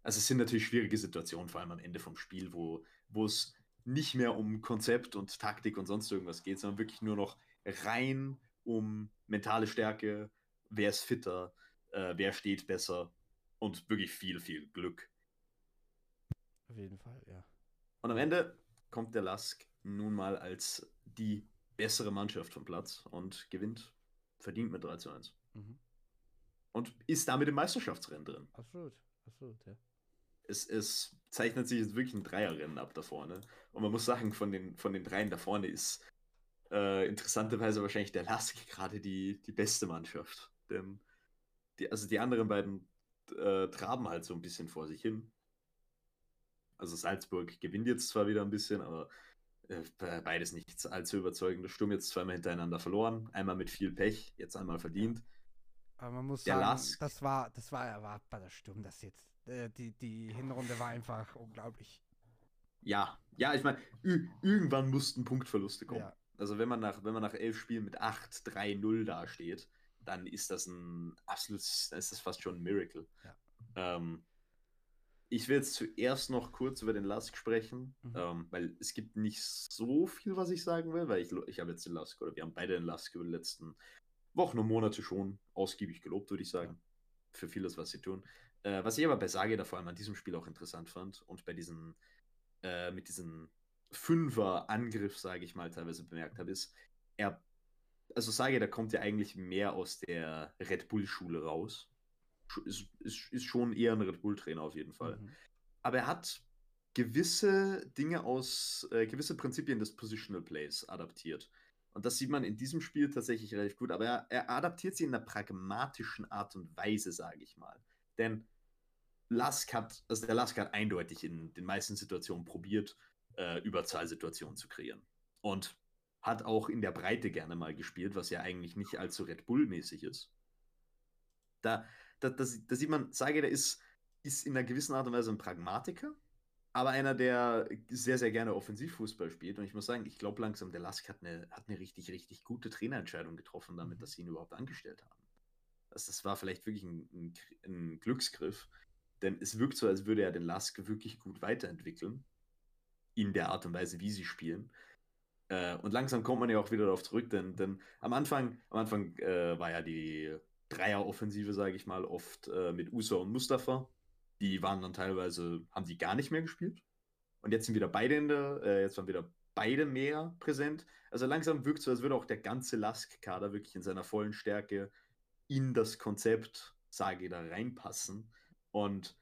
also es sind natürlich schwierige Situationen, vor allem am Ende vom Spiel, wo es nicht mehr um Konzept und Taktik und sonst irgendwas geht, sondern wirklich nur noch rein um mentale Stärke, wer ist fitter, wer steht besser und wirklich viel, viel Glück. Auf jeden Fall, ja. Und am Ende kommt der Lask nun mal als die bessere Mannschaft vom Platz und gewinnt verdient mit 3:1. Mhm. Und ist damit im Meisterschaftsrennen drin. Absolut, absolut, ja. Es zeichnet sich jetzt wirklich ein Dreierrennen ab da vorne. Und man muss sagen, von den dreien da vorne ist interessanterweise wahrscheinlich der Lask gerade die beste Mannschaft. Denn die anderen beiden traben halt so ein bisschen vor sich hin. Also Salzburg gewinnt jetzt zwar wieder ein bisschen, aber beides nicht allzu überzeugend. Sturm jetzt zweimal hintereinander verloren, einmal mit viel Pech, jetzt einmal verdient. Aber man muss der sagen, Lask, das war erwartbar, das Sturm, das jetzt. Die Hinrunde war einfach unglaublich. Ja, ich meine, irgendwann mussten Punktverluste kommen. Ja. Also wenn man nach 11 Spielen mit 8-3-0 dasteht, dann ist das fast schon ein Miracle. Ja. Ich will jetzt zuerst noch kurz über den Lask sprechen, weil es gibt nicht so viel, was ich sagen will, weil ich habe jetzt den Lask, oder wir haben beide den Lask über die letzten Wochen und Monate schon ausgiebig gelobt, würde ich sagen, für vieles, was sie tun. Was ich aber bei Sage da vor allem an diesem Spiel auch interessant fand und bei diesen, mit diesem Fünfer-Angriff, sage ich mal, teilweise bemerkt habe, ist, Sage, da kommt ja eigentlich mehr aus der Red Bull-Schule raus. Ist schon eher ein Red Bull-Trainer auf jeden Fall. Mhm. Aber er hat gewisse Dinge aus, gewisse Prinzipien des Positional Plays adaptiert. Und das sieht man in diesem Spiel tatsächlich relativ gut. Aber er adaptiert sie in einer pragmatischen Art und Weise, sage ich mal. Denn der Lask hat eindeutig in den meisten Situationen probiert, Überzahlsituationen zu kreieren. Und hat auch in der Breite gerne mal gespielt, was ja eigentlich nicht allzu Red Bull-mäßig ist. Da sieht man, Sage, der ist in einer gewissen Art und Weise ein Pragmatiker, aber einer, der sehr, sehr gerne Offensivfußball spielt. Und ich muss sagen, ich glaube langsam, der Lask hat eine richtig, richtig gute Trainerentscheidung getroffen, damit, dass sie ihn überhaupt angestellt haben. Das war vielleicht wirklich ein Glücksgriff, denn es wirkt so, als würde er den Lask wirklich gut weiterentwickeln, in der Art und Weise, wie sie spielen. Und langsam kommt man ja auch wieder darauf zurück, denn am Anfang war ja die Dreier-Offensive, sage ich mal, oft mit Usa und Mustafa. Die waren dann teilweise, haben die gar nicht mehr gespielt. Und jetzt sind wieder beide jetzt waren wieder beide mehr präsent. Also langsam wirkt so, als würde auch der ganze Lask-Kader wirklich in seiner vollen Stärke in das Konzept, sage ich, da reinpassen. Und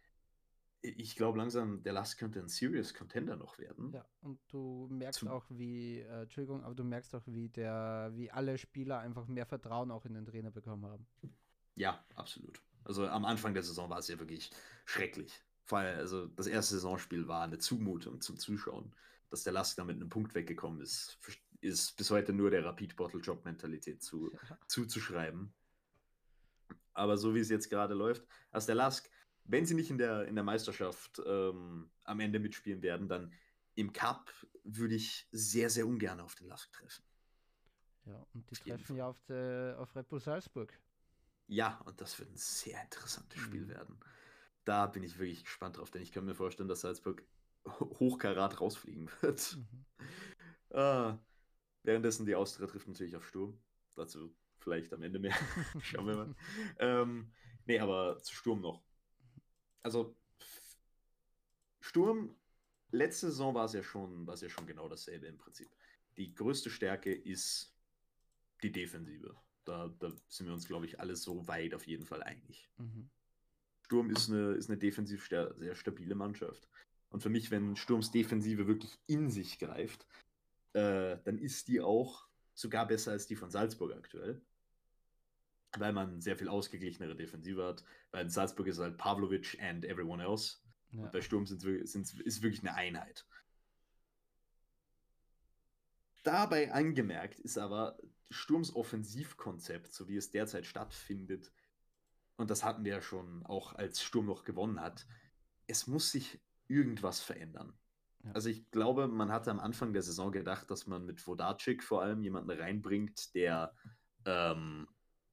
ich glaube langsam, der Lask könnte ein Serious Contender noch werden. Ja, und du merkst auch, wie alle Spieler einfach mehr Vertrauen auch in den Trainer bekommen haben. Ja, absolut. Also am Anfang der Saison war es ja wirklich schrecklich. Vor allem, also das erste Saisonspiel war eine Zumutung zum Zuschauen. Dass der Lask da mit einem Punkt weggekommen ist, ist bis heute nur der Rapid-Bottle-Job-Mentalität zuzuschreiben. Aber so wie es jetzt gerade läuft, also der Lask, wenn sie nicht in der Meisterschaft am Ende mitspielen werden, dann im Cup würde ich sehr, sehr ungern auf den Lask treffen. Ja, und die treffen ja auf Red Bull Salzburg. Ja, und das wird ein sehr interessantes Spiel werden. Da bin ich wirklich gespannt drauf, denn ich kann mir vorstellen, dass Salzburg hochkarat rausfliegen wird. Mhm. Währenddessen die Austria trifft natürlich auf Sturm. Dazu vielleicht am Ende mehr. Schauen wir mal. Nee, aber zu Sturm noch. Also Sturm, letzte Saison war es ja schon genau dasselbe im Prinzip. Die größte Stärke ist die Defensive. Da sind wir uns, glaube ich, alle so weit auf jeden Fall einig. Mhm. Sturm ist eine defensiv sehr stabile Mannschaft. Und für mich, wenn Sturms Defensive wirklich in sich greift, dann ist die auch sogar besser als die von Salzburg aktuell. Weil man sehr viel ausgeglichenere Defensive hat. Weil in Salzburg ist halt Pavlovic and everyone else. Ja. Und bei Sturm ist wirklich eine Einheit. Dabei angemerkt ist aber Sturms Offensivkonzept, so wie es derzeit stattfindet, und das hatten wir ja schon auch, als Sturm noch gewonnen hat, es muss sich irgendwas verändern. Ja. Also ich glaube, man hatte am Anfang der Saison gedacht, dass man mit Vodacic vor allem jemanden reinbringt, der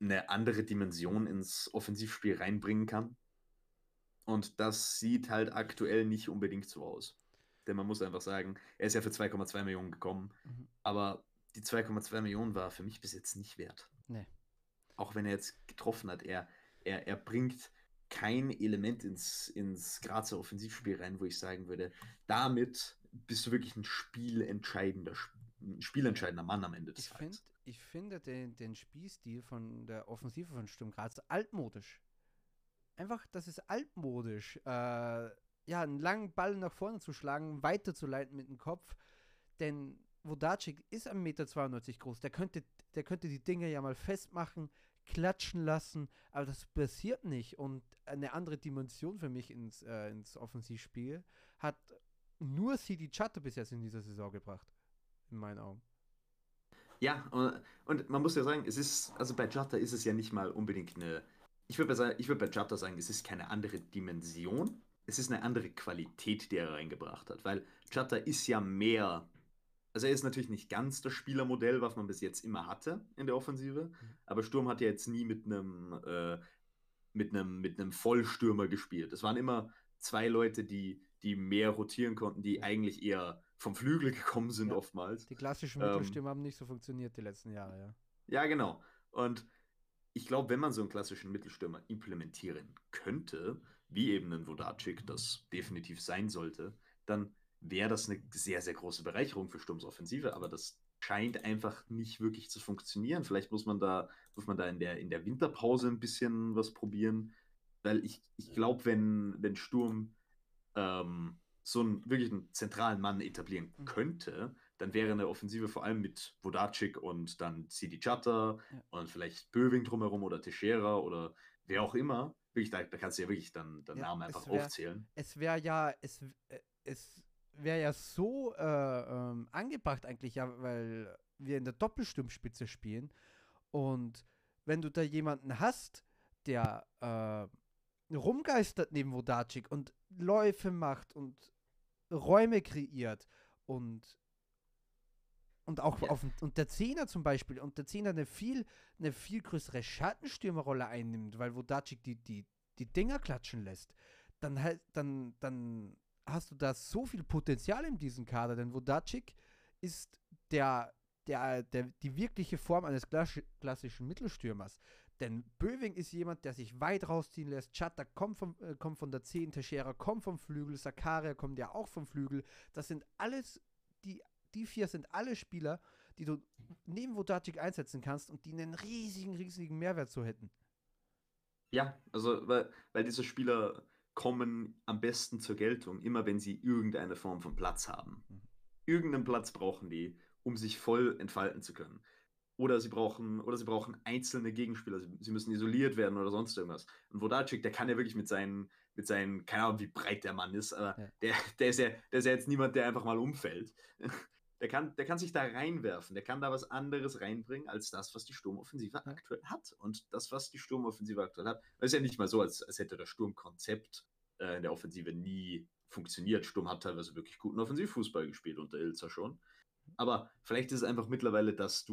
eine andere Dimension ins Offensivspiel reinbringen kann. Und das sieht halt aktuell nicht unbedingt so aus. Denn man muss einfach sagen, er ist ja für 2,2 Millionen gekommen, aber die 2,2 Millionen war für mich bis jetzt nicht wert. Nee. Auch wenn er jetzt getroffen hat, er bringt kein Element ins Grazer Offensivspiel rein, wo ich sagen würde, damit bist du wirklich ein spielentscheidender Mann am Ende des Tages. Ich finde den Spielstil von der Offensive von Sturm Graz altmodisch. Einfach, das ist altmodisch. Ja, einen langen Ball nach vorne zu schlagen, weiterzuleiten mit dem Kopf, denn Vodacic ist 1,92 Meter groß, der könnte die Dinger ja mal festmachen, klatschen lassen, aber das passiert nicht und eine andere Dimension für mich ins Offensivspiel hat nur Sidi Chato bis jetzt in dieser Saison gebracht, in meinen Augen. Ja, und man muss ja sagen, es ist, also bei Chato ist es ja nicht mal unbedingt eine, ich würde bei Chato sagen, es ist keine andere Dimension, es ist eine andere Qualität, die er reingebracht hat, weil Chato ist ja mehr. Also er ist natürlich nicht ganz das Spielermodell, was man bis jetzt immer hatte in der Offensive, aber Sturm hat ja jetzt nie mit einem Vollstürmer gespielt. Es waren immer zwei Leute, die mehr rotieren konnten, die eigentlich eher vom Flügel gekommen sind oftmals. Die klassischen Mittelstürmer haben nicht so funktioniert die letzten Jahre, ja. Ja, genau. Und ich glaube, wenn man so einen klassischen Mittelstürmer implementieren könnte, wie eben ein Vodacic das definitiv sein sollte, dann wäre das eine sehr, sehr große Bereicherung für Sturms Offensive, aber das scheint einfach nicht wirklich zu funktionieren. Vielleicht muss man da in der Winterpause ein bisschen was probieren, weil ich glaube, wenn Sturm so einen wirklich einen zentralen Mann etablieren könnte, dann wäre eine Offensive vor allem mit Vodacic und dann Sidi Chatta und vielleicht Böwing drumherum oder Teixeira oder wer auch immer. Wirklich, da kannst du ja wirklich dann Namen einfach aufzählen. Es wäre ja so angebracht eigentlich, ja, weil wir in der Doppelsturmspitze spielen und wenn du da jemanden hast, der rumgeistert neben Vodacic und Läufe macht und Räume kreiert und auch und der Zehner zum Beispiel und der Zehner eine viel größere Schattenstürmerrolle einnimmt, weil Vodacic die Dinger klatschen lässt, dann hast du da so viel Potenzial in diesem Kader, denn Vodacic ist die wirkliche Form eines klassischen Mittelstürmers. Denn Böwing ist jemand, der sich weit rausziehen lässt. Chatta kommt von der 10, Teixeira kommt vom Flügel, Zakaria kommt ja auch vom Flügel. Das sind alles, die vier sind alle Spieler, die du neben Vodacic einsetzen kannst und die einen riesigen Mehrwert so hätten. Ja, also weil diese Spieler kommen am besten zur Geltung, immer wenn sie irgendeine Form von Platz haben. Irgendeinen Platz brauchen die, um sich voll entfalten zu können. Oder sie brauchen einzelne Gegenspieler, sie müssen isoliert werden oder sonst irgendwas. Und Vodacic, der kann ja wirklich mit seinen, keine Ahnung, wie breit der Mann ist, aber der ist ja jetzt niemand, der einfach mal umfällt. Der kann sich da reinwerfen, der kann da was anderes reinbringen, als das, was die Sturmoffensive aktuell hat. Und das, was die Sturmoffensive aktuell hat, ist ja nicht mal so, als hätte das Sturmkonzept in der Offensive nie funktioniert. Sturm hat teilweise wirklich guten Offensivfußball gespielt, unter Ilzer schon. Aber vielleicht ist es einfach mittlerweile, dass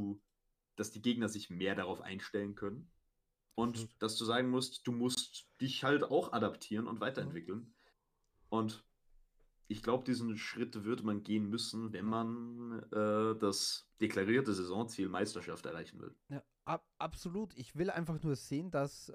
die Gegner sich mehr darauf einstellen können und dass du sagen musst, du musst dich halt auch adaptieren und weiterentwickeln. Und ich glaube, diesen Schritt wird man gehen müssen, wenn man das deklarierte Saisonziel Meisterschaft erreichen will. Ja, absolut. Ich will einfach nur sehen, dass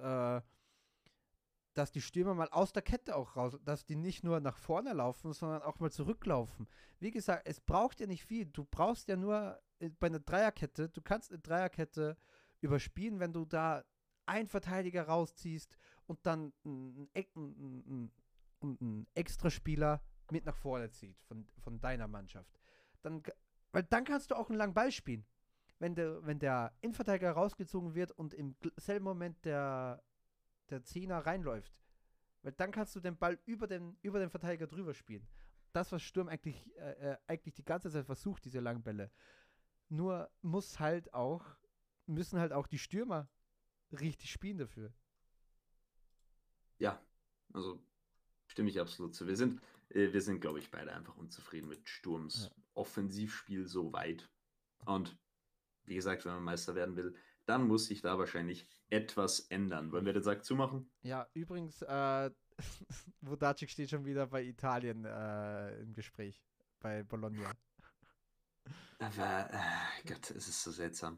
die Stürmer mal aus der Kette auch raus, dass die nicht nur nach vorne laufen, sondern auch mal zurücklaufen. Wie gesagt, es braucht ja nicht viel. Du brauchst ja nur bei einer Dreierkette, du kannst eine Dreierkette überspielen, wenn du da einen Verteidiger rausziehst und dann einen Extraspieler mit nach vorne zieht von deiner Mannschaft. Weil dann kannst du auch einen langen Ball spielen. Wenn der Innenverteidiger rausgezogen wird und im selben Moment der Zehner reinläuft. Weil dann kannst du den Ball über den Verteidiger drüber spielen. Das, was Sturm eigentlich die ganze Zeit versucht, diese langen Bälle. Nur müssen halt auch die Stürmer richtig spielen dafür. Ja, also stimme ich absolut zu. Wir sind, glaube ich, beide einfach unzufrieden mit Sturms Offensivspiel so weit. Und wie gesagt, wenn man Meister werden will, dann muss sich da wahrscheinlich etwas ändern. Wollen wir den Sack zumachen? Ja, übrigens, Vodacic steht schon wieder bei Italien im Gespräch, bei Bologna. Aber, Gott, es ist so seltsam.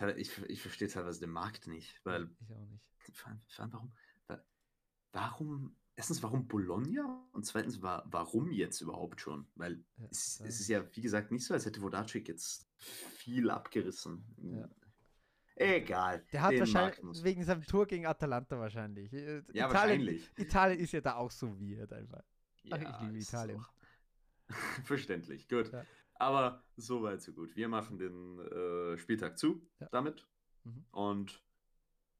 Ja. Ich verstehe teilweise den Markt nicht. Weil, ich auch nicht. Vor allem, warum? Erstens, warum Bologna? Und zweitens, warum jetzt überhaupt schon? Weil ja, es ist ja, wie gesagt, nicht so, als hätte Vodacic jetzt viel abgerissen. Ja. Egal. Der hat wahrscheinlich, wegen seinem Tor gegen Atalanta wahrscheinlich. Ja, wahrscheinlich. Italien ist ja da auch so weird einfach. Ja, ach, ich liebe Italien. Verständlich, gut. Ja. Aber so weit, so gut. Wir machen den Spieltag zu damit. Mhm. Und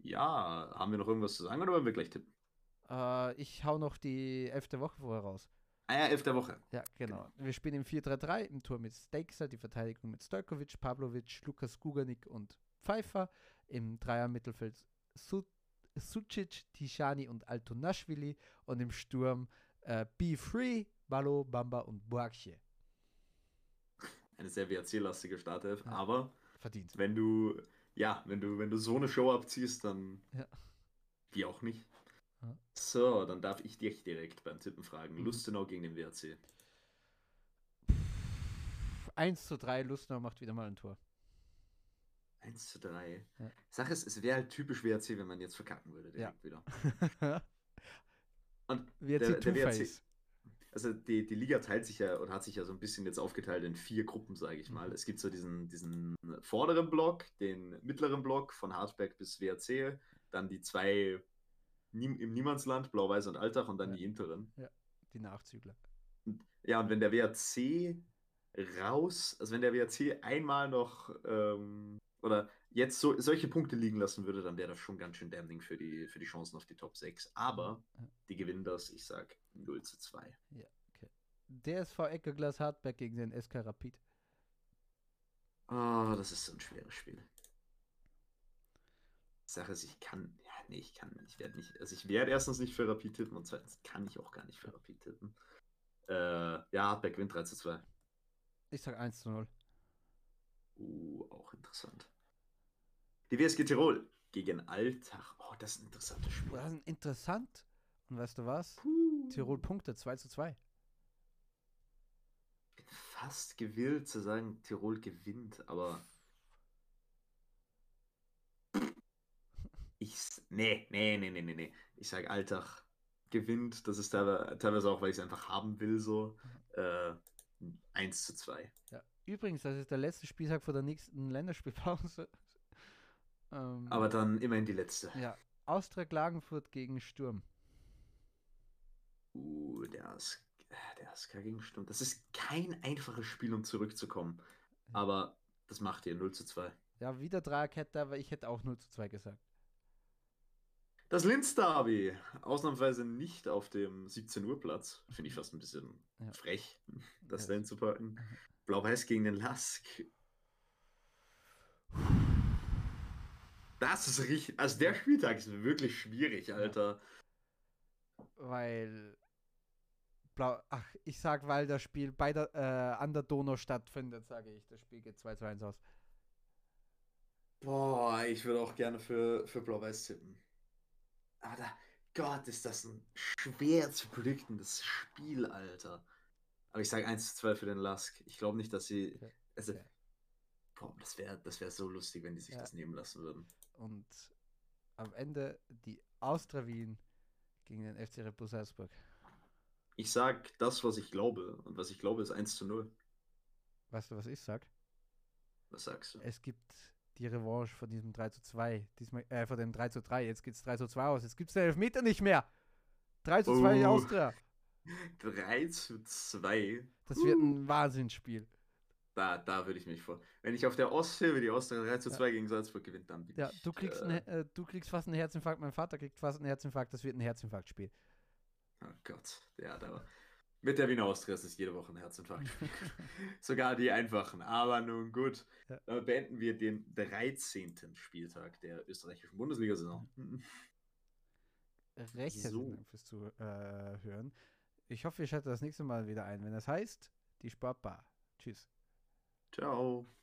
ja, haben wir noch irgendwas zu sagen oder wollen wir gleich tippen? Ich hau noch die 11. Woche vorher raus. Ah ja, 11. Woche. Ja, genau. Wir spielen im 4-3-3, im Tor mit Stekser, die Verteidigung mit Stojkovic, Pavlovic, Lukas Guganik und Pfeiffer. Im Dreier-Mittelfeld Sučić, Tijani und Altunashvili. Und im Sturm B-Free, Balo, Bamba und Boakye. Eine sehr WAC-lastige Startelf, ja, aber verdient. Wenn du so eine Show abziehst, dann ja, die auch nicht. So, dann darf ich dich direkt beim Tippen fragen. Lustenau gegen den WAC. 1:3, Lustenau macht wieder mal ein Tor. 1:3? Ja. Sache ist, es wäre halt typisch WAC, wenn man jetzt verkacken würde direkt wieder. Und der WAC, also die Liga teilt sich ja und hat sich ja so ein bisschen jetzt aufgeteilt in 4 Gruppen, sage ich mal. Es gibt so diesen vorderen Block, den mittleren Block von Hartberg bis WAC, dann die 2 im Niemandsland, Blau-Weiß und Altach und dann die hinteren. Ja, die Nachzügler. Ja, und wenn der WAC einmal noch oder jetzt solche Punkte liegen lassen würde, dann wäre das schon ganz schön damning für die Chancen auf die Top 6. Aber die gewinnen das, ich sag 0:2. Ja, okay. DSV Eckerglas Hartberg gegen den SK Rapid. Oh, das ist so ein schweres Spiel. Sache ist, ich werde erstens nicht für Rapid tippen und zweitens kann ich auch gar nicht für Rapid tippen. Ja, Hartberg gewinnt 3:2. Ich sag 1:0. Auch interessant. Die WSG Tirol gegen Altach. Oh, das ist ein interessantes Spiel. Das ist interessant. Und weißt du was? Tirol Punkte 2:2. Ich bin fast gewillt zu sagen, Tirol gewinnt, aber Nee. Ich sage, Altach gewinnt. Das ist teilweise auch, weil ich es einfach haben will, so. 1:2. Ja. Übrigens, das ist der letzte Spieltag vor der nächsten Länderspielpause. Aber dann immerhin die letzte. Ja. Austria Klagenfurt gegen Sturm. Der SK gegen Sturm. Das ist kein einfaches Spiel, um zurückzukommen. Aber das macht ihr 0:2. Ja, wieder Dreierkette, aber ich hätte auch 0:2 gesagt. Das Linz-Derby, ausnahmsweise nicht auf dem 17-Uhr-Platz. Finde ich fast ein bisschen frech, das da hinzupacken. Blau-Weiß gegen den Lask. Das ist richtig. Also der Spieltag ist wirklich schwierig, Alter. Weil das Spiel an der Donau stattfindet, sage ich. Das Spiel geht 2:1 aus. Boah, ich würde auch gerne für Blau-Weiß tippen. Aber Gott, ist das ein schwer zu prediktendes Spiel, Alter. Aber ich sage 1:2 für den Lask. Ich glaube nicht, dass sie... Also, boah, das wäre so lustig, wenn die sich das nehmen lassen würden. Und am Ende die Austria Wien gegen den FC Red Bull Salzburg. Ich sage das, was ich glaube. Und was ich glaube, ist 1:0. Weißt du, was ich sag? Was sagst du? Es gibt die Revanche von diesem 3:2, von dem 3:3, jetzt geht's 3:2 aus, jetzt gibt's den Elfmeter nicht mehr. 3:2 in Austria. 3:2. Das wird ein Wahnsinnsspiel. Da würde ich mich freuen. Wenn ich auf der Osthilfe die Austria 3:2 gegen Salzburg gewinnt, dann bin ich... Du kriegst fast einen Herzinfarkt, mein Vater kriegt fast einen Herzinfarkt, das wird ein Herzinfarktspiel. Oh Gott, mit der Wiener Austria ist es jede Woche ein Herzinfarkt. Sogar die einfachen. Aber nun gut, damit beenden wir den 13. Spieltag der österreichischen Bundesliga-Saison. Recht herzlichen Dank fürs Zuhören. Ich hoffe, ihr schaltet das nächste Mal wieder ein, wenn das heißt, die Sportbar. Tschüss. Ciao.